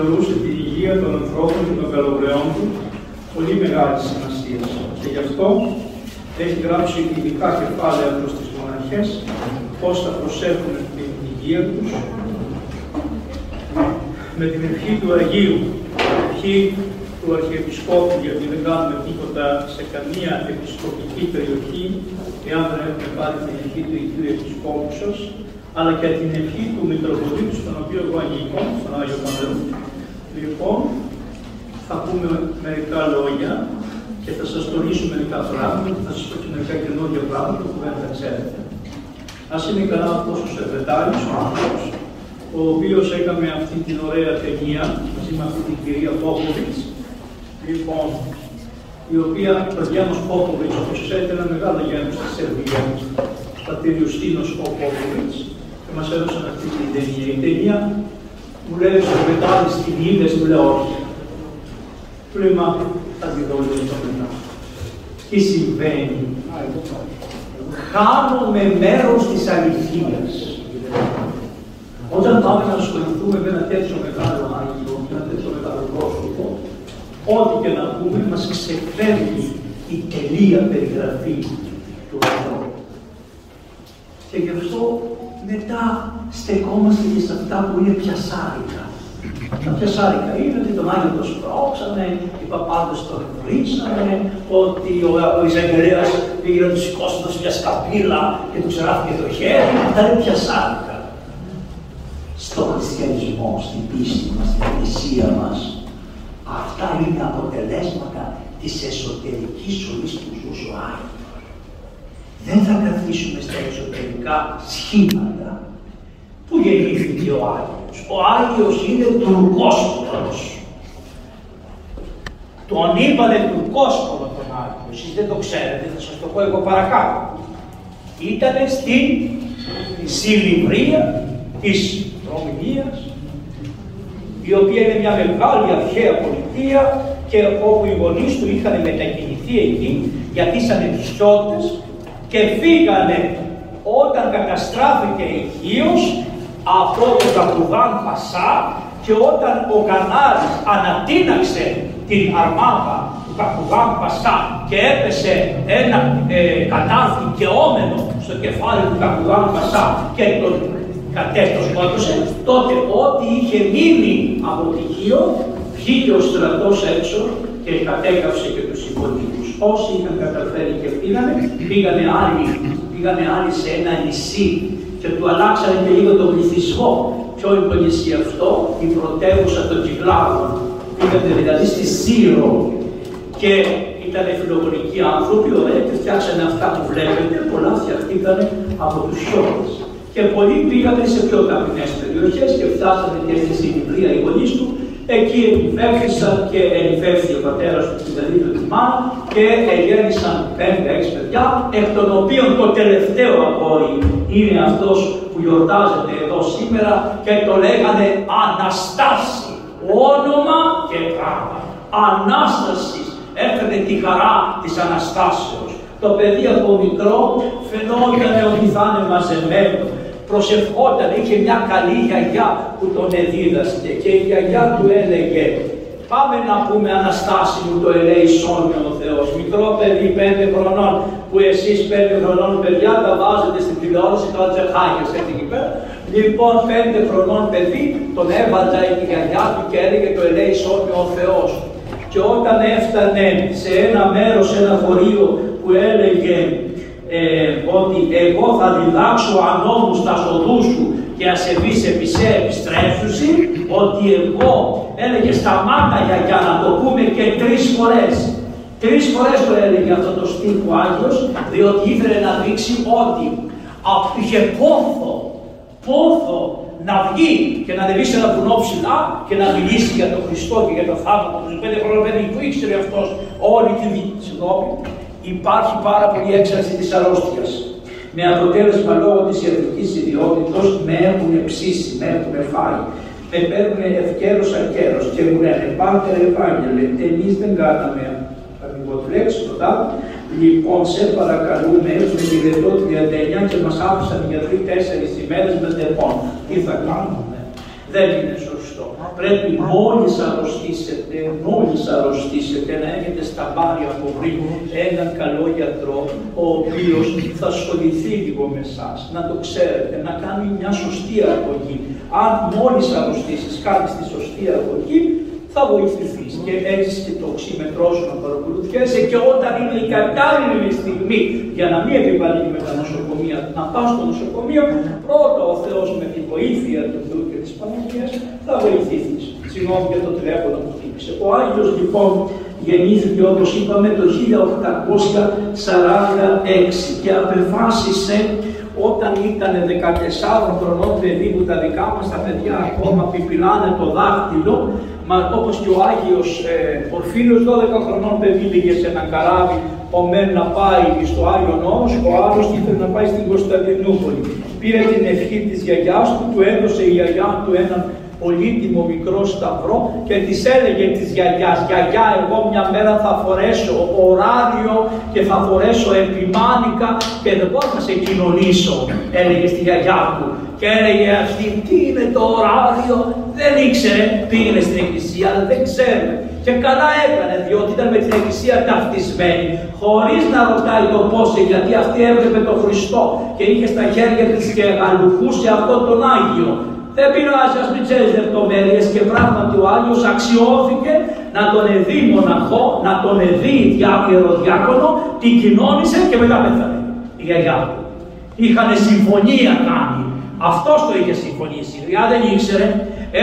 θεωρούσε την υγεία των ανθρώπων και των καλοπρεών του πολύ μεγάλη σημασία. Και γι' αυτό έχει γράψει ειδικά κεφάλαια προς τις μοναχές πώς θα προσέχουν την υγεία τους με την ευχή του Αγίου, την ευχή του Αρχιεπισκόπου, γιατί δεν κάνουμε τίποτα σε καμία επισκοπική περιοχή, εάν δεν έχουμε πάρει την ευχή του Αγίου Επισκόπου σας, αλλά και την ευχή του Μητροπολίτου, στον οποίο εγώ αγγελικόμουν, στον Άγιο Παντελού. Λοιπόν, θα πούμε μερικά λόγια και θα σας τονίσω μερικά πράγματα, θα σας πω μερικά καινούργια πράγματα που δεν θα ξέρετε. Ας είναι καλά αυτός ο Σερβετάρης, ο άνθρωπος, ο οποίος έκανε αυτή την ωραία ταινία, μαζί με αυτή την κυρία Πόποβιτς, λοιπόν, η οποία, ο Γιάννος Πόποβιτς, όπως ξέρετε, ένα μεγάλο Γιάννος της Σερβίας, πατηριουστίνος Πόποβιτς, και μας έδωσαν αυτή την ταινία. Η ταινία μου λέει ο Σερβετάρης, την είδες, μου λέει όχι. Του λέει, μα, θα τη δω λίγο το μετά. Τι συμβαίνει. Χάνομαι μέρος της αληθείας. Όταν πάμε να ασχοληθούμε με ένα τέτοιο μεγάλο άγιο, με ένα τέτοιο μεγάλο πρόσωπο, ό,τι και να πούμε, μας ξεφεύγει η τελεία περιγραφή του ανθρώπου. Και γι' αυτό μετά στεκόμαστε και σε αυτά που είναι πιασάρικα. Τα πιασάρικα είναι ότι τον Άγιο το σπρώξανε, οι παπάδες τον βρίσανε, ότι ο Ιζαγγελέας πήγε να του σηκώσει τους μια σκαπίλα και του ξεράφηκε το χέρι. Αυτά είναι πιασάρικα. Στον χριστιανισμό, στην πίστη μας, στην εκκλησία μας, αυτά είναι αποτελέσματα της εσωτερικής ζωής που ζούσε ο Άγιος. Δεν θα καθίσουμε στα εσωτερικά σχήματα που γεννήθηκε ο Άγιος. Ο Άγιος είναι τουρκόσπορος. Τον είπανε τουρκόσπορο τον Άγιο. Εσείς δεν το ξέρετε, θα σας το πω εγώ παρακάτω. Ήτανε στην Σιλιβρία της Ρωμανίας, η οποία είναι μια μεγάλη αρχαία πολιτεία και όπου οι γονείς του είχαν μετακινηθεί εκεί γιατί ήσαν νησιώτες και φύγανε όταν καταστράφηκε η Χίος από τον Καπτουγάν Πασά και όταν ο Κανάρης ανατείναξε την αρμάδα του Καπτουγάν Πασά και έπεσε ένα κανάρι δικαιόμενο στο κεφάλι του Καπτουγάν Πασά και τον κατέφτω σκότωσε, τότε ό,τι είχε μείνει από τη Χίο βγήκε ο στρατός έξω και κατέκαυσε και τους υπολείπους. Όσοι είχαν καταφέρει και πήγανε, πήγανε άλλοι σε ένα νησί και του αλλάξανε και λίγο τον πληθυσμό. Ποιο είναι το νησί αυτό, η πρωτεύουσα των Κυκλάδων. Πήγανε δηλαδή στη Σύρο και ήταν φιλογονικοί άνθρωποι, ωραία, και φτιάξανε αυτά που βλέπετε. Πολλά φτιαχτήκανε από τους Χιώτες. Και πολλοί πήγανε σε πιο ταπεινές περιοχές και φτάσανε και στη Σιλιβρία οι γονείς του. Εκεί επιβέφθησαν και ενηφεύθηκε ο πατέρας του στην Ιταλία του Τιμάν και γέννησαν 5-6 παιδιά, εκ των οποίων το τελευταίο αγόρι είναι αυτός που γιορτάζεται εδώ σήμερα και το λέγανε Αναστάση. Όνομα και πράγμα. Ανάσταση έφερε τη χαρά της Αναστάσεως. Το παιδί από μικρό φαινόταν ότι θα είναι μαζεμένο. Προσευχόταν, είχε μια καλή γιαγιά που τον εδίδασκε και η γιαγιά του έλεγε «Πάμε να πούμε Αναστάση μου, το ελέησόν με ο Θεός». Μικρό παιδί 5 χρονών που εσείς 5 χρονών παιδιά τα βάζετε στην τηλεόραση, τα τζεχάγιας έτσι εκεί πέρα. Λοιπόν 5 χρονών παιδί τον έβαλε η γιαγιά του και έλεγε «Το ελέησόν με ο Θεός». Και όταν έφτανε σε ένα μέρος, σε ένα χωρίο που έλεγε ότι εγώ θα διδάξω ανόμου στα σοδού σου και ασεβείς επισέ επιστρέφουσι, ότι εγώ έλεγε σταμάτα για να το πούμε και 3 φορές. 3 φορές το έλεγε αυτό το στίχο Άγιος, διότι ήθελε να δείξει ότι είχε πόθο να βγει και να ανεβεί σε ένα βουνό ψηλά και να μιλήσει για τον Χριστό και για τον θαύμα του. 5 χρονών παιδί που ήξερε αυτός όλη τη συγγνώμη. Υπάρχει πάρα πολύ έξαρση της αρρώστιας. Με αποτέλεσμα λόγω της ιατρικής ιδιότητας με έχουν ψήσει, με έχουν φάει. Με παίρνουν ευκαίρος ακαίρος και μου λένε «Πάτερ Ευάγγελε, εμείς δεν κάναμε». Θα μην πω τρέξει τότε. Λοιπόν, σε παρακαλούμε, έχουμε τη δεδότητα 39 και μας άφησαν οι γιατροί 4 ημέρες με τεπών. Τι θα κάνουμε. Δεν είναι σωστό. πρέπει μόλις αρρωστήσετε να έχετε στα μπάρια από πριν έναν καλό γιατρό, ο οποίος θα ασχοληθεί λίγο με εσάς, να το ξέρετε, να κάνει μια σωστή αγωγή. Αν μόλις αρρωστήσεις κάνεις τη σωστή αγωγή, θα βοηθηθείς και έχεις και το οξύμετρό να παρακολουθιέσαι και όταν είναι η κατάλληλη στιγμή για να μην επιβάλλει με τα νοσοκομεία, να πας στο νοσοκομείο, πρώτα ο Θεός με τη βοήθεια του Θεού και της Παναγίας θα βοηθηθείς. Συγγνώμη για το τηλέφωνο που χτύπησε. Ο Άγιος λοιπόν γεννήθηκε, όπως είπαμε, το 1846 και απεφάσισε όταν ήταν 14 χρονών παιδί που τα δικά μας τα παιδιά ακόμα πιπιλάνε το δάχτυλο, όπως και ο Άγιος Ορφίλος, 12 χρονών παιδί πήγε σε ένα καράβι, ο μεν να πάει στο Άγιον Όρος, ο άλλος ήθελε να πάει στην Κωνσταντινούπολη. Πήρε την ευχή της γιαγιάς του, του έδωσε η γιαγιά του έναν πολύτιμο μικρό σταυρό και της έλεγε της γιαγιάς, «Γιαγιά, εγώ μια μέρα θα φορέσω ωράδιο και θα φορέσω επιμάνικα και εγώ θα σε κοινωνήσω», έλεγε στη γιαγιά του. Και έλεγε αυτή, «Τι είναι το ωράδιο?» Δεν ήξερε, πήγαινε στην εκκλησία, αλλά δεν ξέρουμε. Και καλά έκανε, διότι ήταν με την εκκλησία ταυτισμένη, χωρίς να ρωτάει το πόσε, γιατί αυτή έβλεπε τον Χριστό και είχε στα χέρια της και αγαλουχούσε αυτόν τον Άγιο. Δεν πειράζει, ας μην ξέρεις λεπτομέρειες και πράγματι ο Άγιος αξιώθηκε να τον εδεί μοναχό, να τον εδεί ιεροδιάκονο, την κοινώνησε και μετά πέθανε η γιαγιά του. Είχανε συμφωνία κάνει. Αυτός το είχε συμφωνήσει, δηλαδή δεν ήξερε.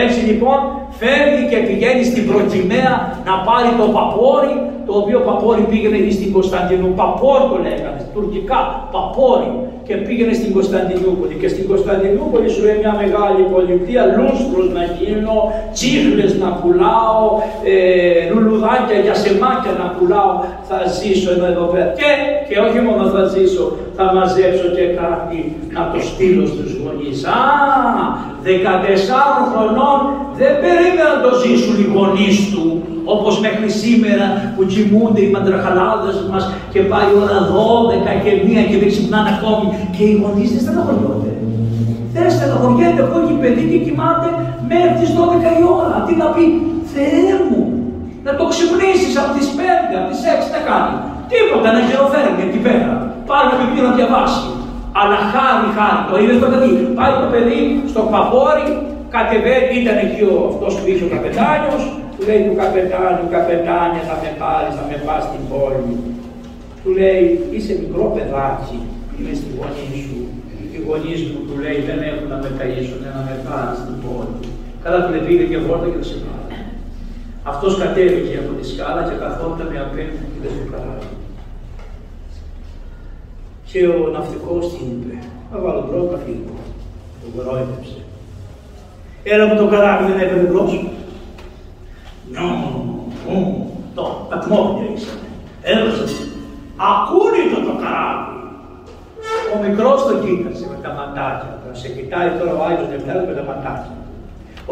Έτσι λοιπόν φεύγει και πηγαίνει στην Προκυμαία να πάρει το παπόρι, το οποίο παπόρι πήγαινε στην Κωνσταντινούπολη. Παπόρι το λέγανε, τουρκικά παπόρι. Και πήγαινε στην Κωνσταντινούπολη. Και στην Κωνσταντινούπολη σου λέει μια μεγάλη πολιτεία, λούστρος να γίνω, τσίχλες να πουλάω, λουλουδάκια για σεμάκια να πουλάω. Θα ζήσω εδώ πέρα. Και όχι μόνο θα ζήσω, θα μαζέψω και κάτι να το στείλω στους γονείς. 14 χρονών δεν περίμενα να το ζήσουν οι γονείς του. Όπως μέχρι σήμερα που κοιμούνται οι μαντραχαλάδες μας και πάει η ώρα 12 και 1 και δεν ξυπνάνε ακόμη. Και οι γονείς δεν στεναχωριόνται. Δεν στεναχωριέται, κόκκι παιδί και κοιμάται μέχρι τις 12 η ώρα. Τι να πει, Θεέ μου, να το ξυπνήσεις από τις 5, από τις 6, να κάνει. Τίποτα, να χειροφέρνει εκεί πέρα. Πάλι με πει να διαβάσει. Αλλά χάρη, το είδες το παιδί. Πάει το παιδί στο παπόρι, κατεβαίνει, ήταν εκεί αυτός που είχε ο καπετάνιος. Του λέει του καπετάνιου, «Καπετάνια, θα με πάρεις, θα με πας στην πόλη». Του λέει, «Είσαι μικρό παιδάκι, είμαι στη γονή σου. Οι γονείς μου», του λέει, «δεν έχουν να με καΐσουν, να με πάρεις στην πόλη». Καλά του λέει, «Πήγε και βόρτα και το σε πάρει». Αυτός κατέβηκε από τη σκάλα και καθόταν με απέναντι και δεν του καράβει. Και ο ναυτικός τι είπε, «Θα βάλω πρώτα φύγω». Τον κορόιδεψε. «Έλα μου το καράβι, δεν έπαιρνε μπρος». Τα κμόπια ήσανε. Έδωσε. Ακούνητο το καράβι. Ο μικρός τον κοίτασε με τα ματάκια. Σε κοιτάει τώρα ο Άγιος Νευγάλης με τα ματάκια.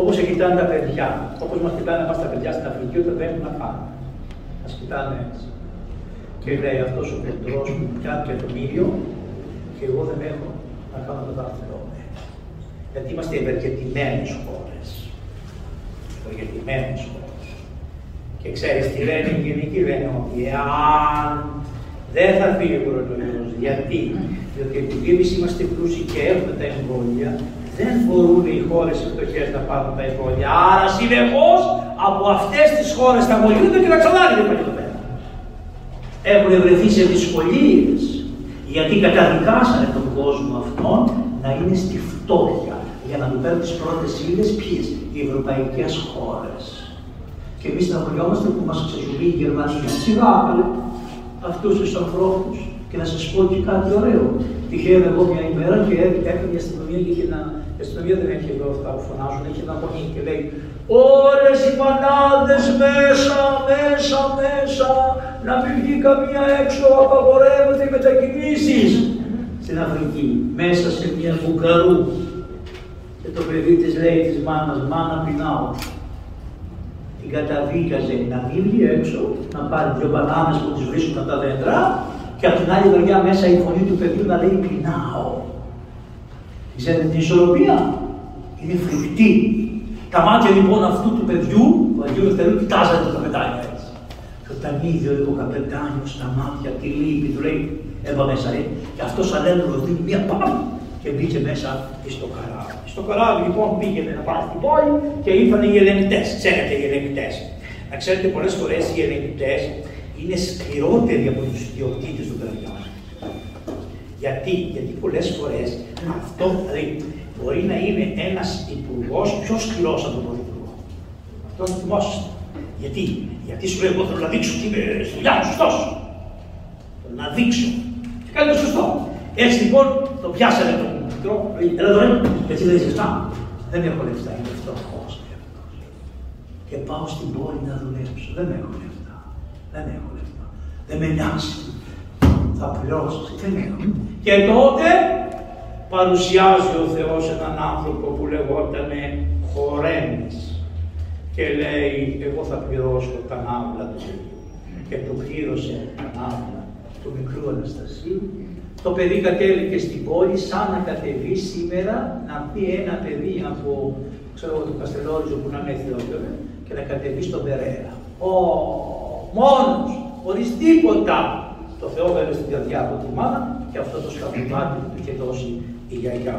Όπως σε κοιτάνε τα παιδιά. Όπως μας κοιτάνε εμάς τα παιδιά στην Αφρική όταν δεν έχουν να φάνε. Μας κοιτάνε έτσι. Και λέει αυτός ο πεντρός που πιάνει και τον ήλιο και εγώ δεν έχω να κάνω το δάχτυλό μου. Γιατί είμαστε ευεργετημένες χώρες. Ευεργετημένες χώρες. Και ξέρεις τι λένε οι γενικοί, λένε ότι εάν δεν θα φύγει ο κορονοϊός, γιατί, διότι επειδή εμείς είμαστε πλούσιοι και έχουμε τα εμβόλια, δεν μπορούν οι χώρες οι φτωχές να πάρουν τα εμβόλια. Άρα συνεχώς από αυτές τις χώρες τα μολύνονται και τα ξανάρρυνε πάλι εδώ πέρα. Έχουν βρεθεί σε δυσκολίες, γιατί καταδικάσανε τον κόσμο αυτόν να είναι στη φτώχεια για να του παίρνουν τις πρώτες ύλες ποιες, οι ευρωπαϊκές χώρες. Και εμείς να χωριόμαστε που μας ξεζουμεί η Γερμανία. Σιγά άπαλε αυτούς τους ανθρώπους και να σας πω και κάτι ωραίο. Τυχαία εγώ μια ημέρα και έκανε η αστυνομία και είχε ένα. Η αστυνομία δεν έχει εδώ αυτά που φωνάζουν, έχει ένα γονεί και λέει «Όλες οι μανάδες μέσα, να μην βγει καμία έξω, απαγορεύονται οι μετακινήσεις» στην Αφρική, μέσα σε μια βουκαρού. Και το παιδί της λέει της μάνας, «Μάνα, πεινάω». Την καταδίκαζε να μην βγει έξω, να πάρει δύο μπανάνες που τις βρίσκουν από τα δέντρα και από την άλλη μεριά μέσα η φωνή του παιδιού να λέει «πεινάω». Ξέρετε την ισορροπία, είναι φρικτή. Τα μάτια λοιπόν αυτού του παιδιού, του Αγίου Ελευθερίου, κοιτάζανε τον καπετάνιο έτσι. Και όταν είδε ο καπετάνιος στα μάτια τη λύπη του, λέει, έβα μέσα, λέει, και αυτός ανέβρος δίνει μία πάμ και μπήκε μέσα στο καράβι. Στο καράβι λοιπόν πήγαινε να πάει στην πόλη και ήρθαν οι ελεγκτές. Ξέρετε οι ελεγκτές. Να ξέρετε, πολλές φορές οι ελεγκτές είναι σκληρότεροι από τους ιδιοκτήτες των παιδιών. Γιατί πολλές φορές αυτό δηλαδή, μπορεί να είναι ένας υπουργός πιο σκληρός από τον πρωθυπουργό. Αυτό είναι θυμόσαστε. Γιατί σου λέει, εγώ θέλω να δείξω ότι είμαι στη δουλειά μου σωστός. Θέλω να δείξω. Και κάνει το σωστό. Έτσι λοιπόν το πιάσανε τον μικρό, λέει, έλα εδώ, γιατί δεν είσαι αυτά. Δεν έχω λεφτά, είναι φτωχός. Και πάω στην πόλη να δουλέψω. Δεν έχω λεφτά. Δεν έχω λεφτά. Δεν με νοιάζει. Θα πληρώσω. Δεν έχω. Και τότε παρουσιάζει ο Θεός έναν άνθρωπο που λεγότανε Χορέμης και λέει, εγώ θα πληρώσω τα ναύλα του παιδιού. Και του πλήρωσε τα ναύλα του μικρού Αναστασίου. Το παιδί κατέβηκε στην πόλη σαν να κατεβεί σήμερα να πει ένα παιδί από το Καστελόριζο που να με θυλόκευε και να κατεβεί στον Περέρα. Μόνος, χωρίς τίποτα. Το Θεό βέβαια στην καρδιά από τη μάνα και αυτό το σκαμπουδάκι που του είχε δώσει η γιαγιά.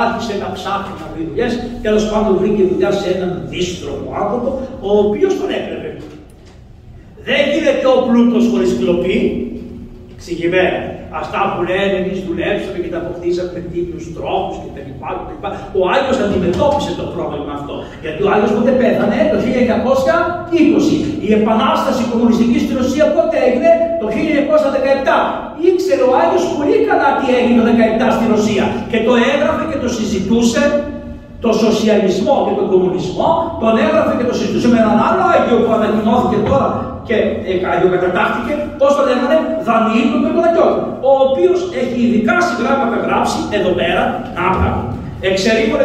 Άρχισε να ψάχνει να βρει δουλειές, τέλος πάντων βρήκε δουλειά σε έναν δύστρομο άνθρωπο, ο οποίος τον έπρεπε. Δεν γίνεται ο πλούτος χωρίς κλοπή, εξηγημένα. Αυτά που λένε εμείς δουλέψαμε και τα αποκτήσαμε με τύπιους τρόπους κτλ. Ο Άγιος αντιμετώπισε το πρόβλημα αυτό. Γιατί ο Άγιος πότε πέθανε, το 1920. Η επανάσταση κομμουνιστική στη Ρωσία πότε έγινε, το 1917. Ήξερε ο Άγιος πολύ καλά τι έγινε το 1917 στη Ρωσία. Και το έγραφε και το συζητούσε. Το σοσιαλισμό και τον κομμουνισμό τον έγραφε και το συζητούσε με έναν άλλο Άγιο που ανακοινώθηκε τώρα και αγιοκατατάχθηκε, πώς τον λέγανε, Δανιήλ τον Πεποδακιώτη, ο οποίος έχει ειδικά συγγράμματα γράψει εδώ πέρα, άπρα, εξερείπωνε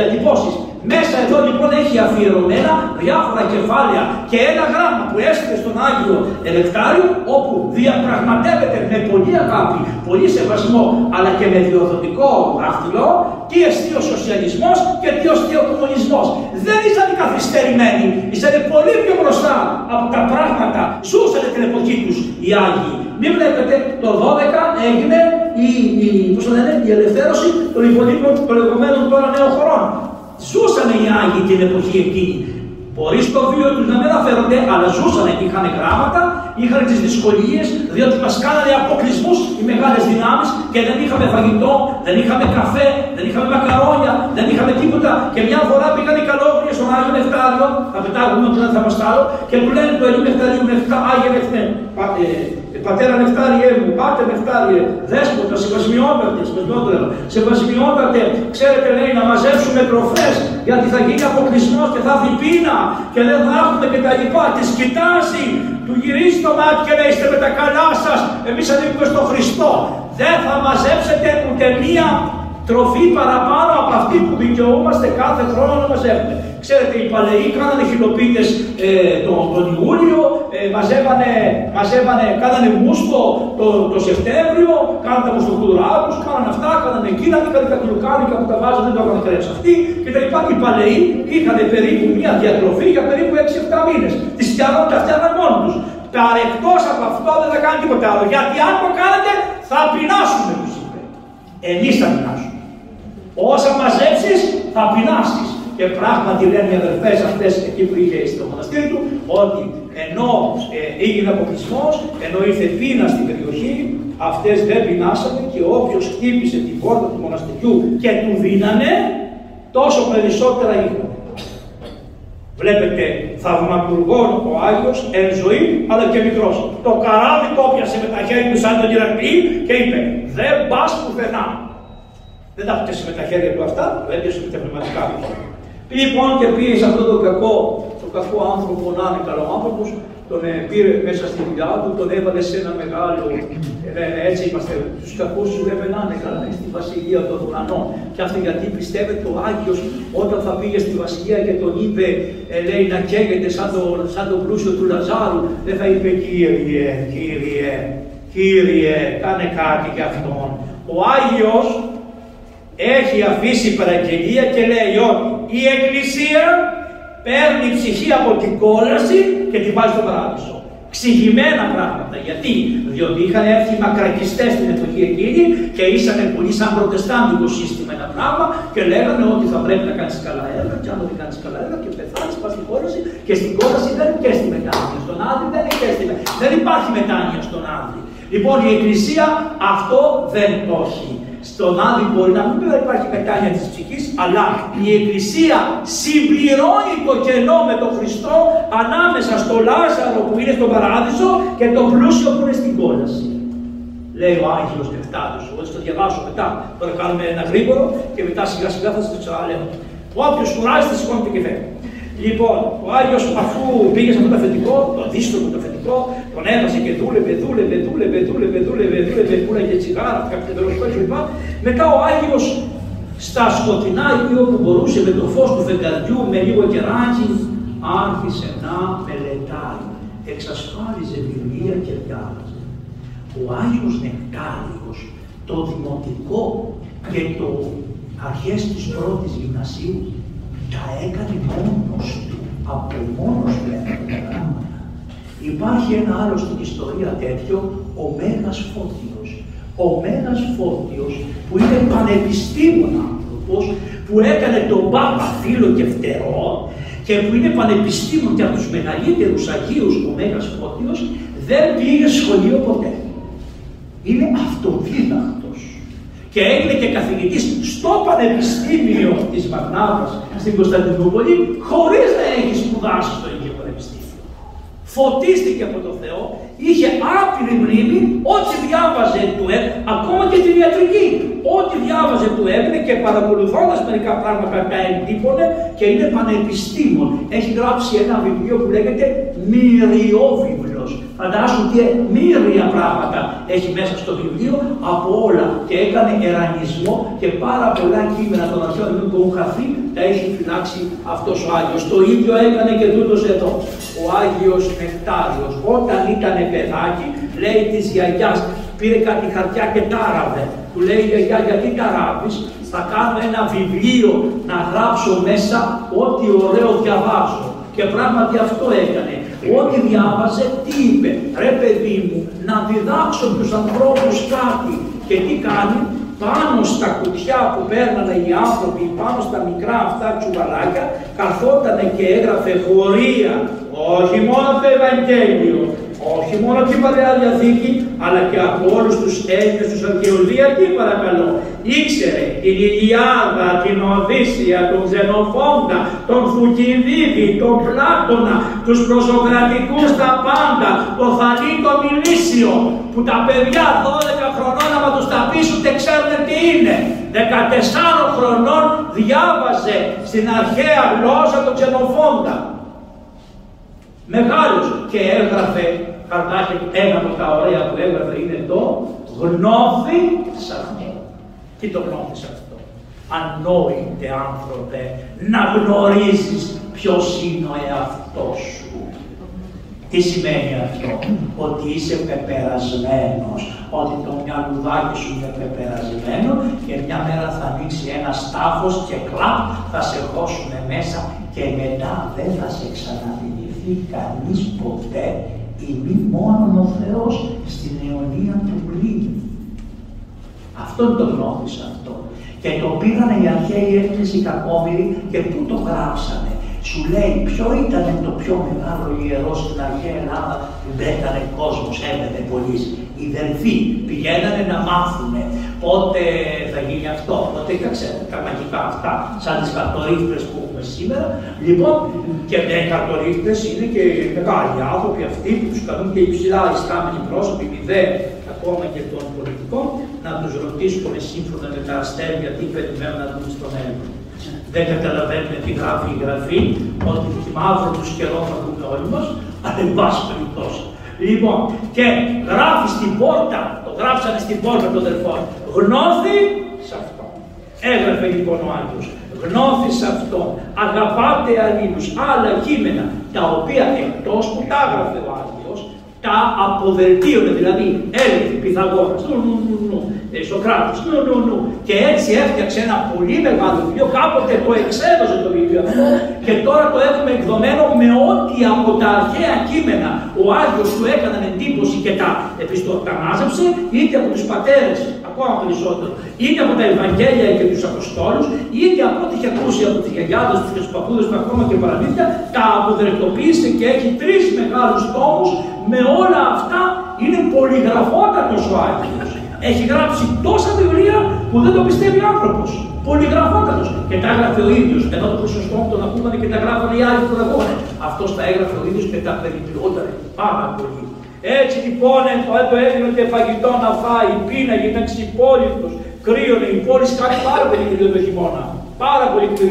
διατυπώσεις. Μέσα εδώ λοιπόν έχει αφιερωμένα διάφορα κεφάλαια και ένα γράμμα που έστειλε στον Άγιο Ελεκτάριο, όπου διαπραγματεύεται με πολύ αγάπη, πολύ σεβασμό, αλλά και με διορθωτικό δάχτυλο, τι εστί ο σοσιαλισμός και τι εστί ο κομμουνισμός. Δεν ήσαν καθυστερημένοι, ήσαν πολύ πιο μπροστά από τα πράγματα. Ζούσαν την εποχή τους οι Άγιοι. Μην βλέπετε, το 12 έγινε η ελευθέρωση των υπολείπων των λεγόμενων τώρα νέων χωρών. Ζούσανε οι Άγιοι την εποχή εκείνη. Μπορεί στο βίο του να μην αναφέρονται, αλλά ζούσανε. Είχαν γράμματα, είχαν τις δυσκολίες, διότι μας κάνανε αποκλεισμούς οι μεγάλες δυνάμεις και δεν είχαμε φαγητό, δεν είχαμε καφέ, δεν είχαμε μακαρόνια, δεν είχαμε τίποτα. Και μια φορά πήγαν οι καλόγριοι στον Άγιο Νεκτάριο, θα πετάγουμε ότι δεν θα μας τάρω, και του λένε του Αγίου Νεκτάριου, Άγιε Νεκτάριε, πατέρα Νεκτάριε μου, πάτε Νεκτάριε, δέσποτα, σεβασμιότατε, ξέρετε λέει να μαζέψουμε τροφές, γιατί θα γίνει αποκλεισμός και θα έρθει πείνα και δεν θα έχουμε κτλ. Τις κοιτάζει, του γυρίζει το μάτι και λέει, είστε με τα καλά σας, εμείς ανήκουμε στον Χριστό. Δεν θα μαζέψετε ούτε μία τροφή παραπάνω από αυτή που δικαιούμαστε κάθε χρόνο να μαζεύουμε. Ξέρετε, οι παλαιοί κάνανε χυλοπίτες τον Ιούλιο, κάνανε μουσκο το Σεπτέμβριο, κάνανε τα μουσκοκούδουρά τους, κάνανε αυτά, κάνανε εκείνα, κάνανε τα κουλουκάνικα που τα βάζανε, δεν το έκανε κανένας αυτή κτλ. Οι παλαιοί είχαν περίπου μία διατροφή για περίπου 6-7 μήνες. Τις φτιάχναν και αυτιάναν μόνοι τους. Παρεκτός από αυτό δεν θα κάνει τίποτα άλλο. Γιατί αν το κάνετε θα πεινάσουμε, τους είπε. Εμείς θα πεινάσουμε. Όσα μαζέψεις θα πεινάσεις. Και πράγματι λένε οι αδερφές αυτές εκεί που είχε στο μοναστήρι του, ότι ενώ έγινε αποκλεισμός, ενώ ήρθε πείνα στην περιοχή, αυτές δεν πεινάσανε και όποιος χτύπησε την πόρτα του μοναστηριού και του δίνανε, τόσο περισσότερα είχαν. Βλέπετε, θαυματουργόν ο Άγιος, εν ζωή, αλλά και μικρός. Το καράβι το πιάσε με τα χέρια του σαν τον Ηρακλή και είπε, δεν πας πουθενά. Δεν τα πιάσε με τα χέρια του αυτά, το έπιασε με τα πνευματικά του. Λοιπόν και πήγε σε αυτόν τον κακό άνθρωπο, να είναι καλό άνθρωπο, τον πήρε μέσα στη δουλειά του, τον έβαλε σε ένα μεγάλο. Έτσι είμαστε. Τους κακούς του λέμε να είναι καλά, στη βασιλεία των ουρανών. Και αυτό γιατί πιστεύετε ο Άγιος, όταν θα πήγε στη βασιλεία και τον είπε, λέει να καίγεται σαν τον πλούσιο του Λαζάρου, δεν θα είπε Κύριε, κάνε κάτι για αυτόν. Ο Άγιος έχει αφήσει παραγγελία και λέει ότι η Εκκλησία παίρνει ψυχή από την κόλαση και τη βάζει στο παράδεισο. Ξηγημένα πράγματα. Γιατί? Διότι είχαν έρθει οι μακρακιστές στην εποχή εκείνη και ήσαν πολύ σαν προτεστάντικο σύστημα ένα πράγμα και λέγανε ότι θα πρέπει να κάνεις καλά έργα και αν δεν κάνεις καλά έργα και πεθάνεις, πας στην κόλαση και στην κόλαση δεν είναι και στη μετάνοια. Στον άδρυ δεν είναι και στη μετάνοια. Δεν υπάρχει μετάνοια στον άδρυ. Λοιπόν, η Εκκλησία αυτό δεν το έχει. Στον άδρυ μπορεί να μην υπάρχει μετάνοια της ψυχής, αλλά η Εκκλησία συμπληρώνει το κενό με τον Χριστό ανάμεσα στο Λάζαρο που είναι στον Παράδεισο και τον πλούσιο που είναι στην κόλαση. Λέει ο Άγγελος Νεκτάριος, εγώ θα το διαβάσω μετά. Τώρα κάνουμε ένα γρήγορο και μετά σιγά σιγά θα σας το ξαναλέω. Όποιος κουράζεται, σηκώνεται και φεύγει. Λοιπόν, ο Άγιος αφού πήγε σε αυτό το αφεντικό, το δύστροφο το αφεντικό, τον έβασε και δούλευε, πούλαγε τσιγάρα, κάποια δελοσπέση κλπ. Μετά ο Άγιος στα σκοτεινά εκεί όπου μπορούσε με το φως του φεγγαριού, με λίγο κεράκι, άρχισε να μελετάει. Εξασφάλιζε βιβλία και διάβαζε. Ο Άγιος Νεκτάριος, το δημοτικό και το αρχές της πρώτης γυμνασίου, τα έκανε μόνος του, από μόνος του έκανε τα πράγματα. Υπάρχει ένα άλλο στην ιστορία τέτοιο, ο Μέγας Φώτιος. Ο Μέγας Φώτιος που είναι πανεπιστήμων άνθρωπος, που έκανε τον Πάπα φίλο και φτερό και που είναι πανεπιστήμων και από τους μεγαλύτερους Αγίους ο Μέγας Φώτιος, δεν πήγε σχολείο ποτέ. Είναι αυτοδίδακτος. Και έγινε και καθηγητής στο Πανεπιστήμιο της Μαγνάδας στην Κωνσταντινούπολη, χωρίς να έχει σπουδάσει στο ίδιο Πανεπιστήμιο. Φωτίστηκε από τον Θεό, είχε άπειρη μνήμη, ό,τι διάβαζε του έπαιρνε, ακόμα και στη ιατρική. Ό,τι διάβαζε του έπαιρνε και παρακολουθώντας μερικά πράγματα τα εντύπωνε και είναι πανεπιστήμων. Έχει γράψει ένα βιβλίο που λέγεται Μυριόβιβλος. Φαντάσου και μύρια πράγματα έχει μέσα στο βιβλίο από όλα. Και έκανε ερανισμό και πάρα πολλά κείμενα των αρχαίων που έχουν χαθεί τα έχει φυλάξει αυτός ο Άγιος. Το ίδιο έκανε και τούτος εδώ. Ο Άγιος Νεκτάριος, όταν ήταν παιδάκι, λέει της γιαγιάς, πήρε κάτι χαρτιά και τάραβε. Του λέει η γιαγιά, γιατί ταράβεις? Θα κάνω ένα βιβλίο να γράψω μέσα ό,τι ωραίο διαβάζω. Και πράγματι αυτό έκανε. Ό,τι διάβαζε, τι είπε? Ρε παιδί μου, να διδάξω τους ανθρώπους κάτι. Και τι κάνει? Πάνω στα κουτιά που παίρνανε οι άνθρωποι, πάνω στα μικρά αυτά τσουβαλάκια, καθότανε και έγραφε χωρία. Όχι μόνο το Ευαγγέλιο, όχι μόνο την Παλαιά Διαθήκη, αλλά και από όλους τους Έλληνες, τους Αρχαιολίακοι, παρακαλώ. Ήξερε την Ιλιάδα, την Οδύσσια, τον Ξενοφόντα, τον Φουκιδίδη, τον Πλάτωνα, τους Προσοκρατικούς τα πάντα, το Θαλή, το Μιλήσιο, που τα παιδιά 12 χρονών άμα τους τα πεις ούτε ξέρουν τι είναι. 14 χρονών διάβαζε στην αρχαία γλώσσα τον Ξενοφόντα. Μεγάλος και έγραφε, χαρτάκι, ένα από τα ωραία που έγραφε είναι το γνώθι σαχνό. Τι το γνώθεις αυτό? Ανόητε άνθρωπε, να γνωρίζεις ποιος είναι ο εαυτός σου. Τι σημαίνει αυτό? Ότι είσαι πεπερασμένος, ότι το μυαλουδάκι σου είναι πεπερασμένο και μια μέρα θα ανοίξει ένας τάφος και κλαπ θα σε χώσουνε μέσα και μετά δεν θα σε ξαναδεί κανείς ποτέ, ή μη μόνον ο Θεός στην αιωνία του πλήρη. Αυτό το γνώρισε αυτό. Και το πήρανε οι αρχαίοι Έλληνες οι κακόμοιροι και πού το γράψανε. Σου λέει ποιο ήταν το πιο μεγάλο ιερό στην αρχαία Ελλάδα που πέθανε κόσμος, έμενε πολλής. Οι δελφοί πηγαίνανε να μάθουνε πότε θα γίνει αυτό, πότε θα ξέρουν τα μαγικά αυτά, σαν τις κατορύφτρες που έχουμε σήμερα. Λοιπόν, και οι κατορύφτρες είναι και μεγάλοι άνθρωποι αυτοί που τους καλούν και υψηλά ιστάμενοι πρόσωποι, μηδέν ακόμα και των πολιτικών, να τους ρωτήσουν σύμφωνα με τα αστέρια τι περιμένουν να δουν στον έργο. Δεν καταλαβαίνουμε τι γράφει η γραφή, ότι τη μαύρο του καιρό θα δούμε όλοι μας, αλλά εν πάση περιπτώσει. Λοιπόν, και γράφει στην πόρτα, το γράψανε στην πόρτα των αδελφών, γνώθη σε αυτό. Έγραφε λοιπόν ο Άγιος, γνώθη σε αυτό, αγαπάτε αλλήλους, άλλα κείμενα, τα οποία εκτός που τα έγραφε ο Άγιος, τα αποδελτίωνε, δηλαδή έλεγε Πυθαγόρας, στο κράτος. Νου. Και έτσι έφτιαξε ένα πολύ μεγάλο βιβλίο. Κάποτε το εξέδωσε το βιβλίο αυτό και τώρα το έχουμε εκδομένο με ό,τι από τα αρχαία κείμενα ο Άγιος του έκαναν εντύπωση και τα μάζεψε, είτε από τους πατέρες, ακόμα περισσότερο, είτε από τα Ευαγγέλια και τους Αποστόλους, είτε από ό,τι είχε ακούσει από τις γιαγιάδες, τους παππούδες, τα ακόμα και παραμύθια, τα αποδρεκτοποίησε και έχει τρεις μεγάλους τόμους. Με όλα αυτά είναι πολυγραφότατος ο Άγιος. Έχει γράψει τόσα βιβλία που δεν το πιστεύει ο άνθρωπος. Πολυγραφότατος. Και τα έγραφε ο ίδιος. Εδώ το προσωστό τον ακούγανε και τα γράφανε οι άλλοι που τον ακούγανε. Αυτός τα έγραφε ο ίδιος και τα περιττιότανε πάρα πολύ. Έτσι λοιπόν το έδινε και φαγητό να φάει, πίναγε, ήταν ξυπόλυτος, κρύωνε, η πόλη σκάει πάρα πολύ κρύο το χειμώνα. Πάρα πολύ κρύο.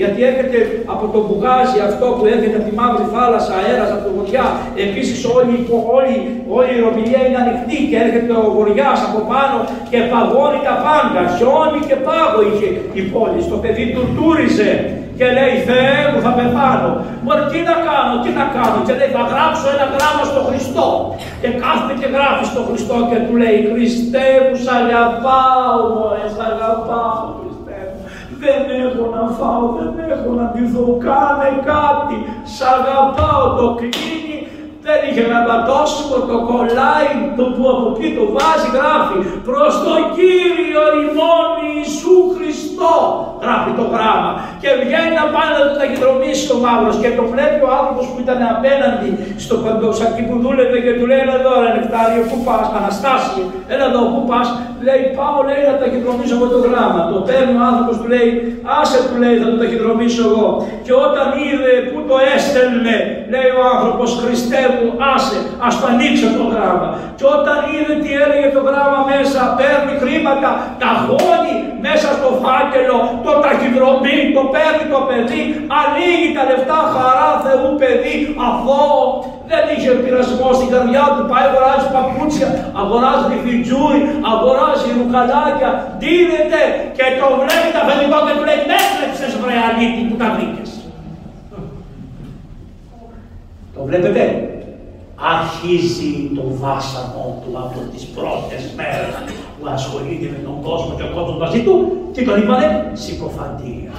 Γιατί έρχεται από τον μπουγάζι αυτό που έρχεται από τη Μαύρη Θάλασσα, αέρας από το βοριά. Επίσης όλη η ροπηλία είναι ανοιχτή και έρχεται ο βοριάς από πάνω και παγώνει τα πάντα. Χιόνι και πάγο είχε η πόλη. Στο παιδί του τούριζε και λέει Θεέ μου θα πεθάνω. Μα τι να κάνω. Και λέει θα γράψω ένα γράμμα στο Χριστό. Και κάθεται και γράφει στο Χριστό και του λέει Χριστέ μου σ' αγαπάω, δεν έχω να φάω, δεν έχω να ντυθώ, κάνε κάτι, σ' αγαπάω, το κλείνει, δεν είχε να πατώσουμε, το κολλάει, το που από εκεί το βάζει, γράφει προς το Κύριο ημών Ιησού Χριστό, γράφει το γράμμα και βγαίνει να πάει να το ταχυδρομήσει ο μαύρος και το βλέπει ο άνθρωπος που ήταν απέναντι στο παντοσακί που δούλευε και του λέει, έλα εδώ ρε Νεκτάριο, πού πας, Αναστάσιο, έλα εδώ, πού πας, λέει, πάω, λέει, να ταχυδρομήσω εγώ το γράμμα, το παίρνει ο άνθρωπος, του λέει, άσε, του λέει, θα το ταχυδρομήσω εγώ και όταν είδε που το έστελνε, λέει ο άνθρωπος, Χριστέ μου, άσε, ας το ανοίξω το γράμμα και όταν είδε τι έλεγε το γράμμα μέσα, παίρνει χρήματα, τα χώνει μέσα στο φάκελο, το ταχυδρομή, το παίρνει το παιδί, ανοίγει τα λεφτά, χαρά Θεού παιδί, αθώο. Δεν είχε πειρασμό στην καρδιά του, πάει αγοράζει παπούτσια, αγοράζει φιτζούρι, αγοράζει ρουκαλάκια, δίνεται και το βλέπει τα παιδικά και του λέει «Μέστρεψες βρε αλήτη που τα βρήκες». Το βλέπετε. Αρχίζει το βάσανο του από τις πρώτες μέρες που ασχολείται με τον κόσμο και ο κόσμος μαζί του και τον είπανε συκοφαντία.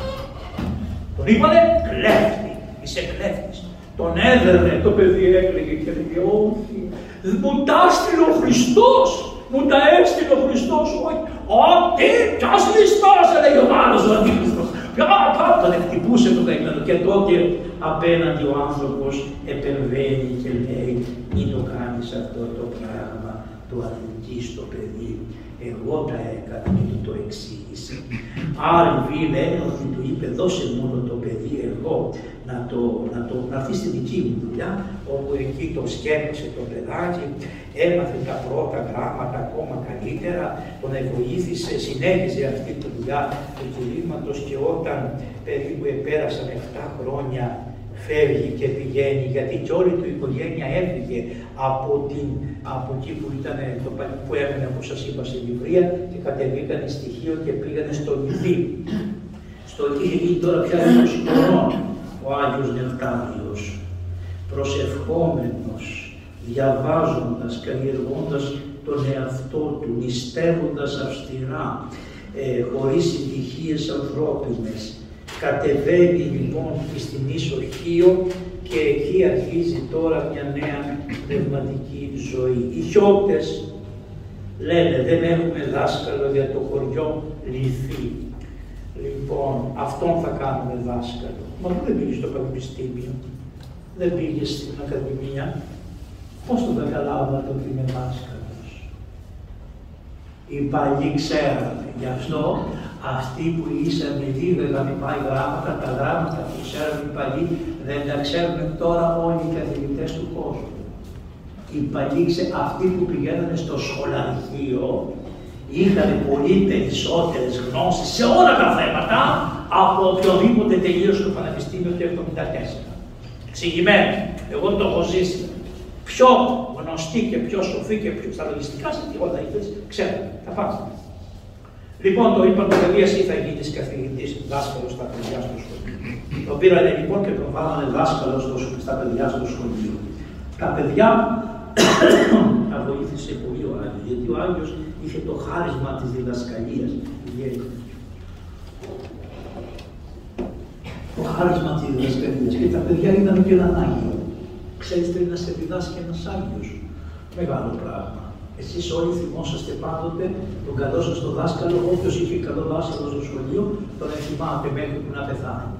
Τον είπανε κλέφτη, είσαι κλέφτης. Τον έδερνε, το παιδί έκλαιγε και έλεγε όχι, μου τα έστειλε ο Χριστός, όχι. Ότι, ποιος Χριστός, έλεγε ο άλλος ο αντίπιστος. Τον εκτυπούσε το καημένο και τότε απέναντι ο άνθρωπος επεμβαίνει και λέει μην το κάνεις αυτό το πράγμα, το αδικείς το παιδί. Εγώ τα έκανα και του το εξήγησα. Άλλη βίλε ότι του είπε δώσε μόνο το παιδί εγώ να έρθει στη δική μου δουλειά, όπου εκεί το σκέπασε το παιδάκι, έμαθε τα πρώτα γράμματα ακόμα καλύτερα, τον βοήθησε, συνέχιζε αυτή τη δουλειά του κηρύγματος και όταν περίπου επέρασαν 7 χρόνια φεύγει και πηγαίνει, γιατί και όλη του η οικογένεια έφυγε από εκεί που ήταν το παλιό που έμενε, όπως σας είπα, στην Ιβρία και κατεβήκανε στοιχείο και πήγανε στο Λιβύη. Στο Λιβύη τώρα πια 20 χρονών ο Άγιος Νεκτάριος, προσευχόμενος, διαβάζοντας, καλλιεργώντας τον εαυτό του, νηστεύοντας αυστηρά, χωρίς συντυχίες ανθρώπινες, κατεβαίνει λοιπόν στην Ίσο Χίο και εκεί αρχίζει τώρα μια νέα πνευματική ζωή. Οι Χιώτες λένε δεν έχουμε δάσκαλο για το χωριό Λυθή. Λοιπόν, αυτόν θα κάνουμε δάσκαλο. Μα πού δεν πήγε στο πανεπιστήμιο, δεν πήγε στην Ακαδημία. Πώς τον καταλάβουν να τον είναι δάσκαλος. Οι παλιοί ξέρανε γι' αυτό. Αυτοί που ήσαν εκεί δεν θα πάει γράμματα, τα γράμματα που ξέρουν οι παλιοί δεν τα ξέρουν τώρα όλοι οι καθηγητές του κόσμου. Οι παλιοί, αυτοί που πηγαίνανε στο σχολαρχείο, είχαν πολύ περισσότερες γνώσεις σε όλα τα θέματα από οποιοδήποτε τελείωσε το Πανεπιστήμιο του 1974. Εξηγημένοι, εγώ το έχω ζήσει. Πιο γνωστοί και πιο σοφοί και πιο ψαλογιστικά σε τι όλα είχες, ξέρω, τα πάνε. Λοιπόν, το είπαν το παιδί, εσύ θα γίνεις καθηγητής δάσκαλος στα παιδιά στο σχολείο. Το πήρανε λοιπόν και τον βάλανε δάσκαλο στα παιδιά στο σχολείο. Τα παιδιά τα βοήθησε πολύ ο Άγιος, γιατί ο Άγιος είχε το χάρισμα της διδασκαλίας. Το χάρισμα της διδασκαλίας και τα παιδιά ήταν και έναν Άγιο. Ξέρετε, να σε διδάσκει ένας Άγιος. Μεγάλο πράγμα. Εσείς όλοι θυμόσαστε πάντοτε τον καλό σας το δάσκαλο, όποιος είχε καλό δάσκαλο στο σχολείο, τον θυμάται μέχρι που να πεθάνει.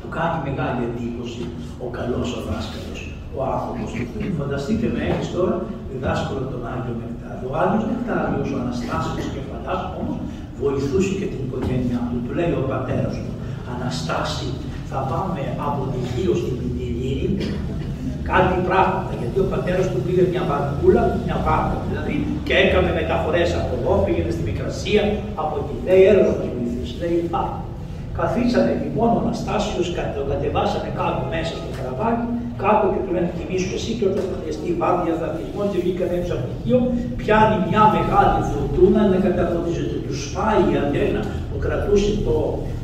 Του κάνει μεγάλη εντύπωση ο καλός ο δάσκαλος, ο άνθρωπος του Θεού. Φανταστείτε με έχεις τώρα διδάσκαλο τον Άγιο Νεκτάριο. Ο Άγιος Νεκτάριος, ο Αναστάσιος Κεφαλάς όμως, βοηθούσε και την οικογένειά του. Του λέει ο πατέρας του, Αναστάση, θα πάμε από τη Χίο στην Πιτιλίνη, κάτι πράγματα, γιατί ο πατέρας του πήγε μια βαρκούλα, μια βάρκα δηλαδή, και έκανε μεταφορές από εδώ, πήγαινε στη Μικρασία, από εκεί. Λέει, έλα να κοιμηθείς, λέει, πάμε. Καθίσανε λοιπόν ο Αναστάσιος, το κατεβάσανε κάπου μέσα στο καραβάκι, κάπου και του λένε κοιμήσου εσύ και όταν θα χρειαστεί η βάρδια θα θυμώνει και βγήκαν έξω από το χείο, πιάνει μια μεγάλη φουρτούνα να καταγωνίζεται, του σφάει η αντένα που κρατούσε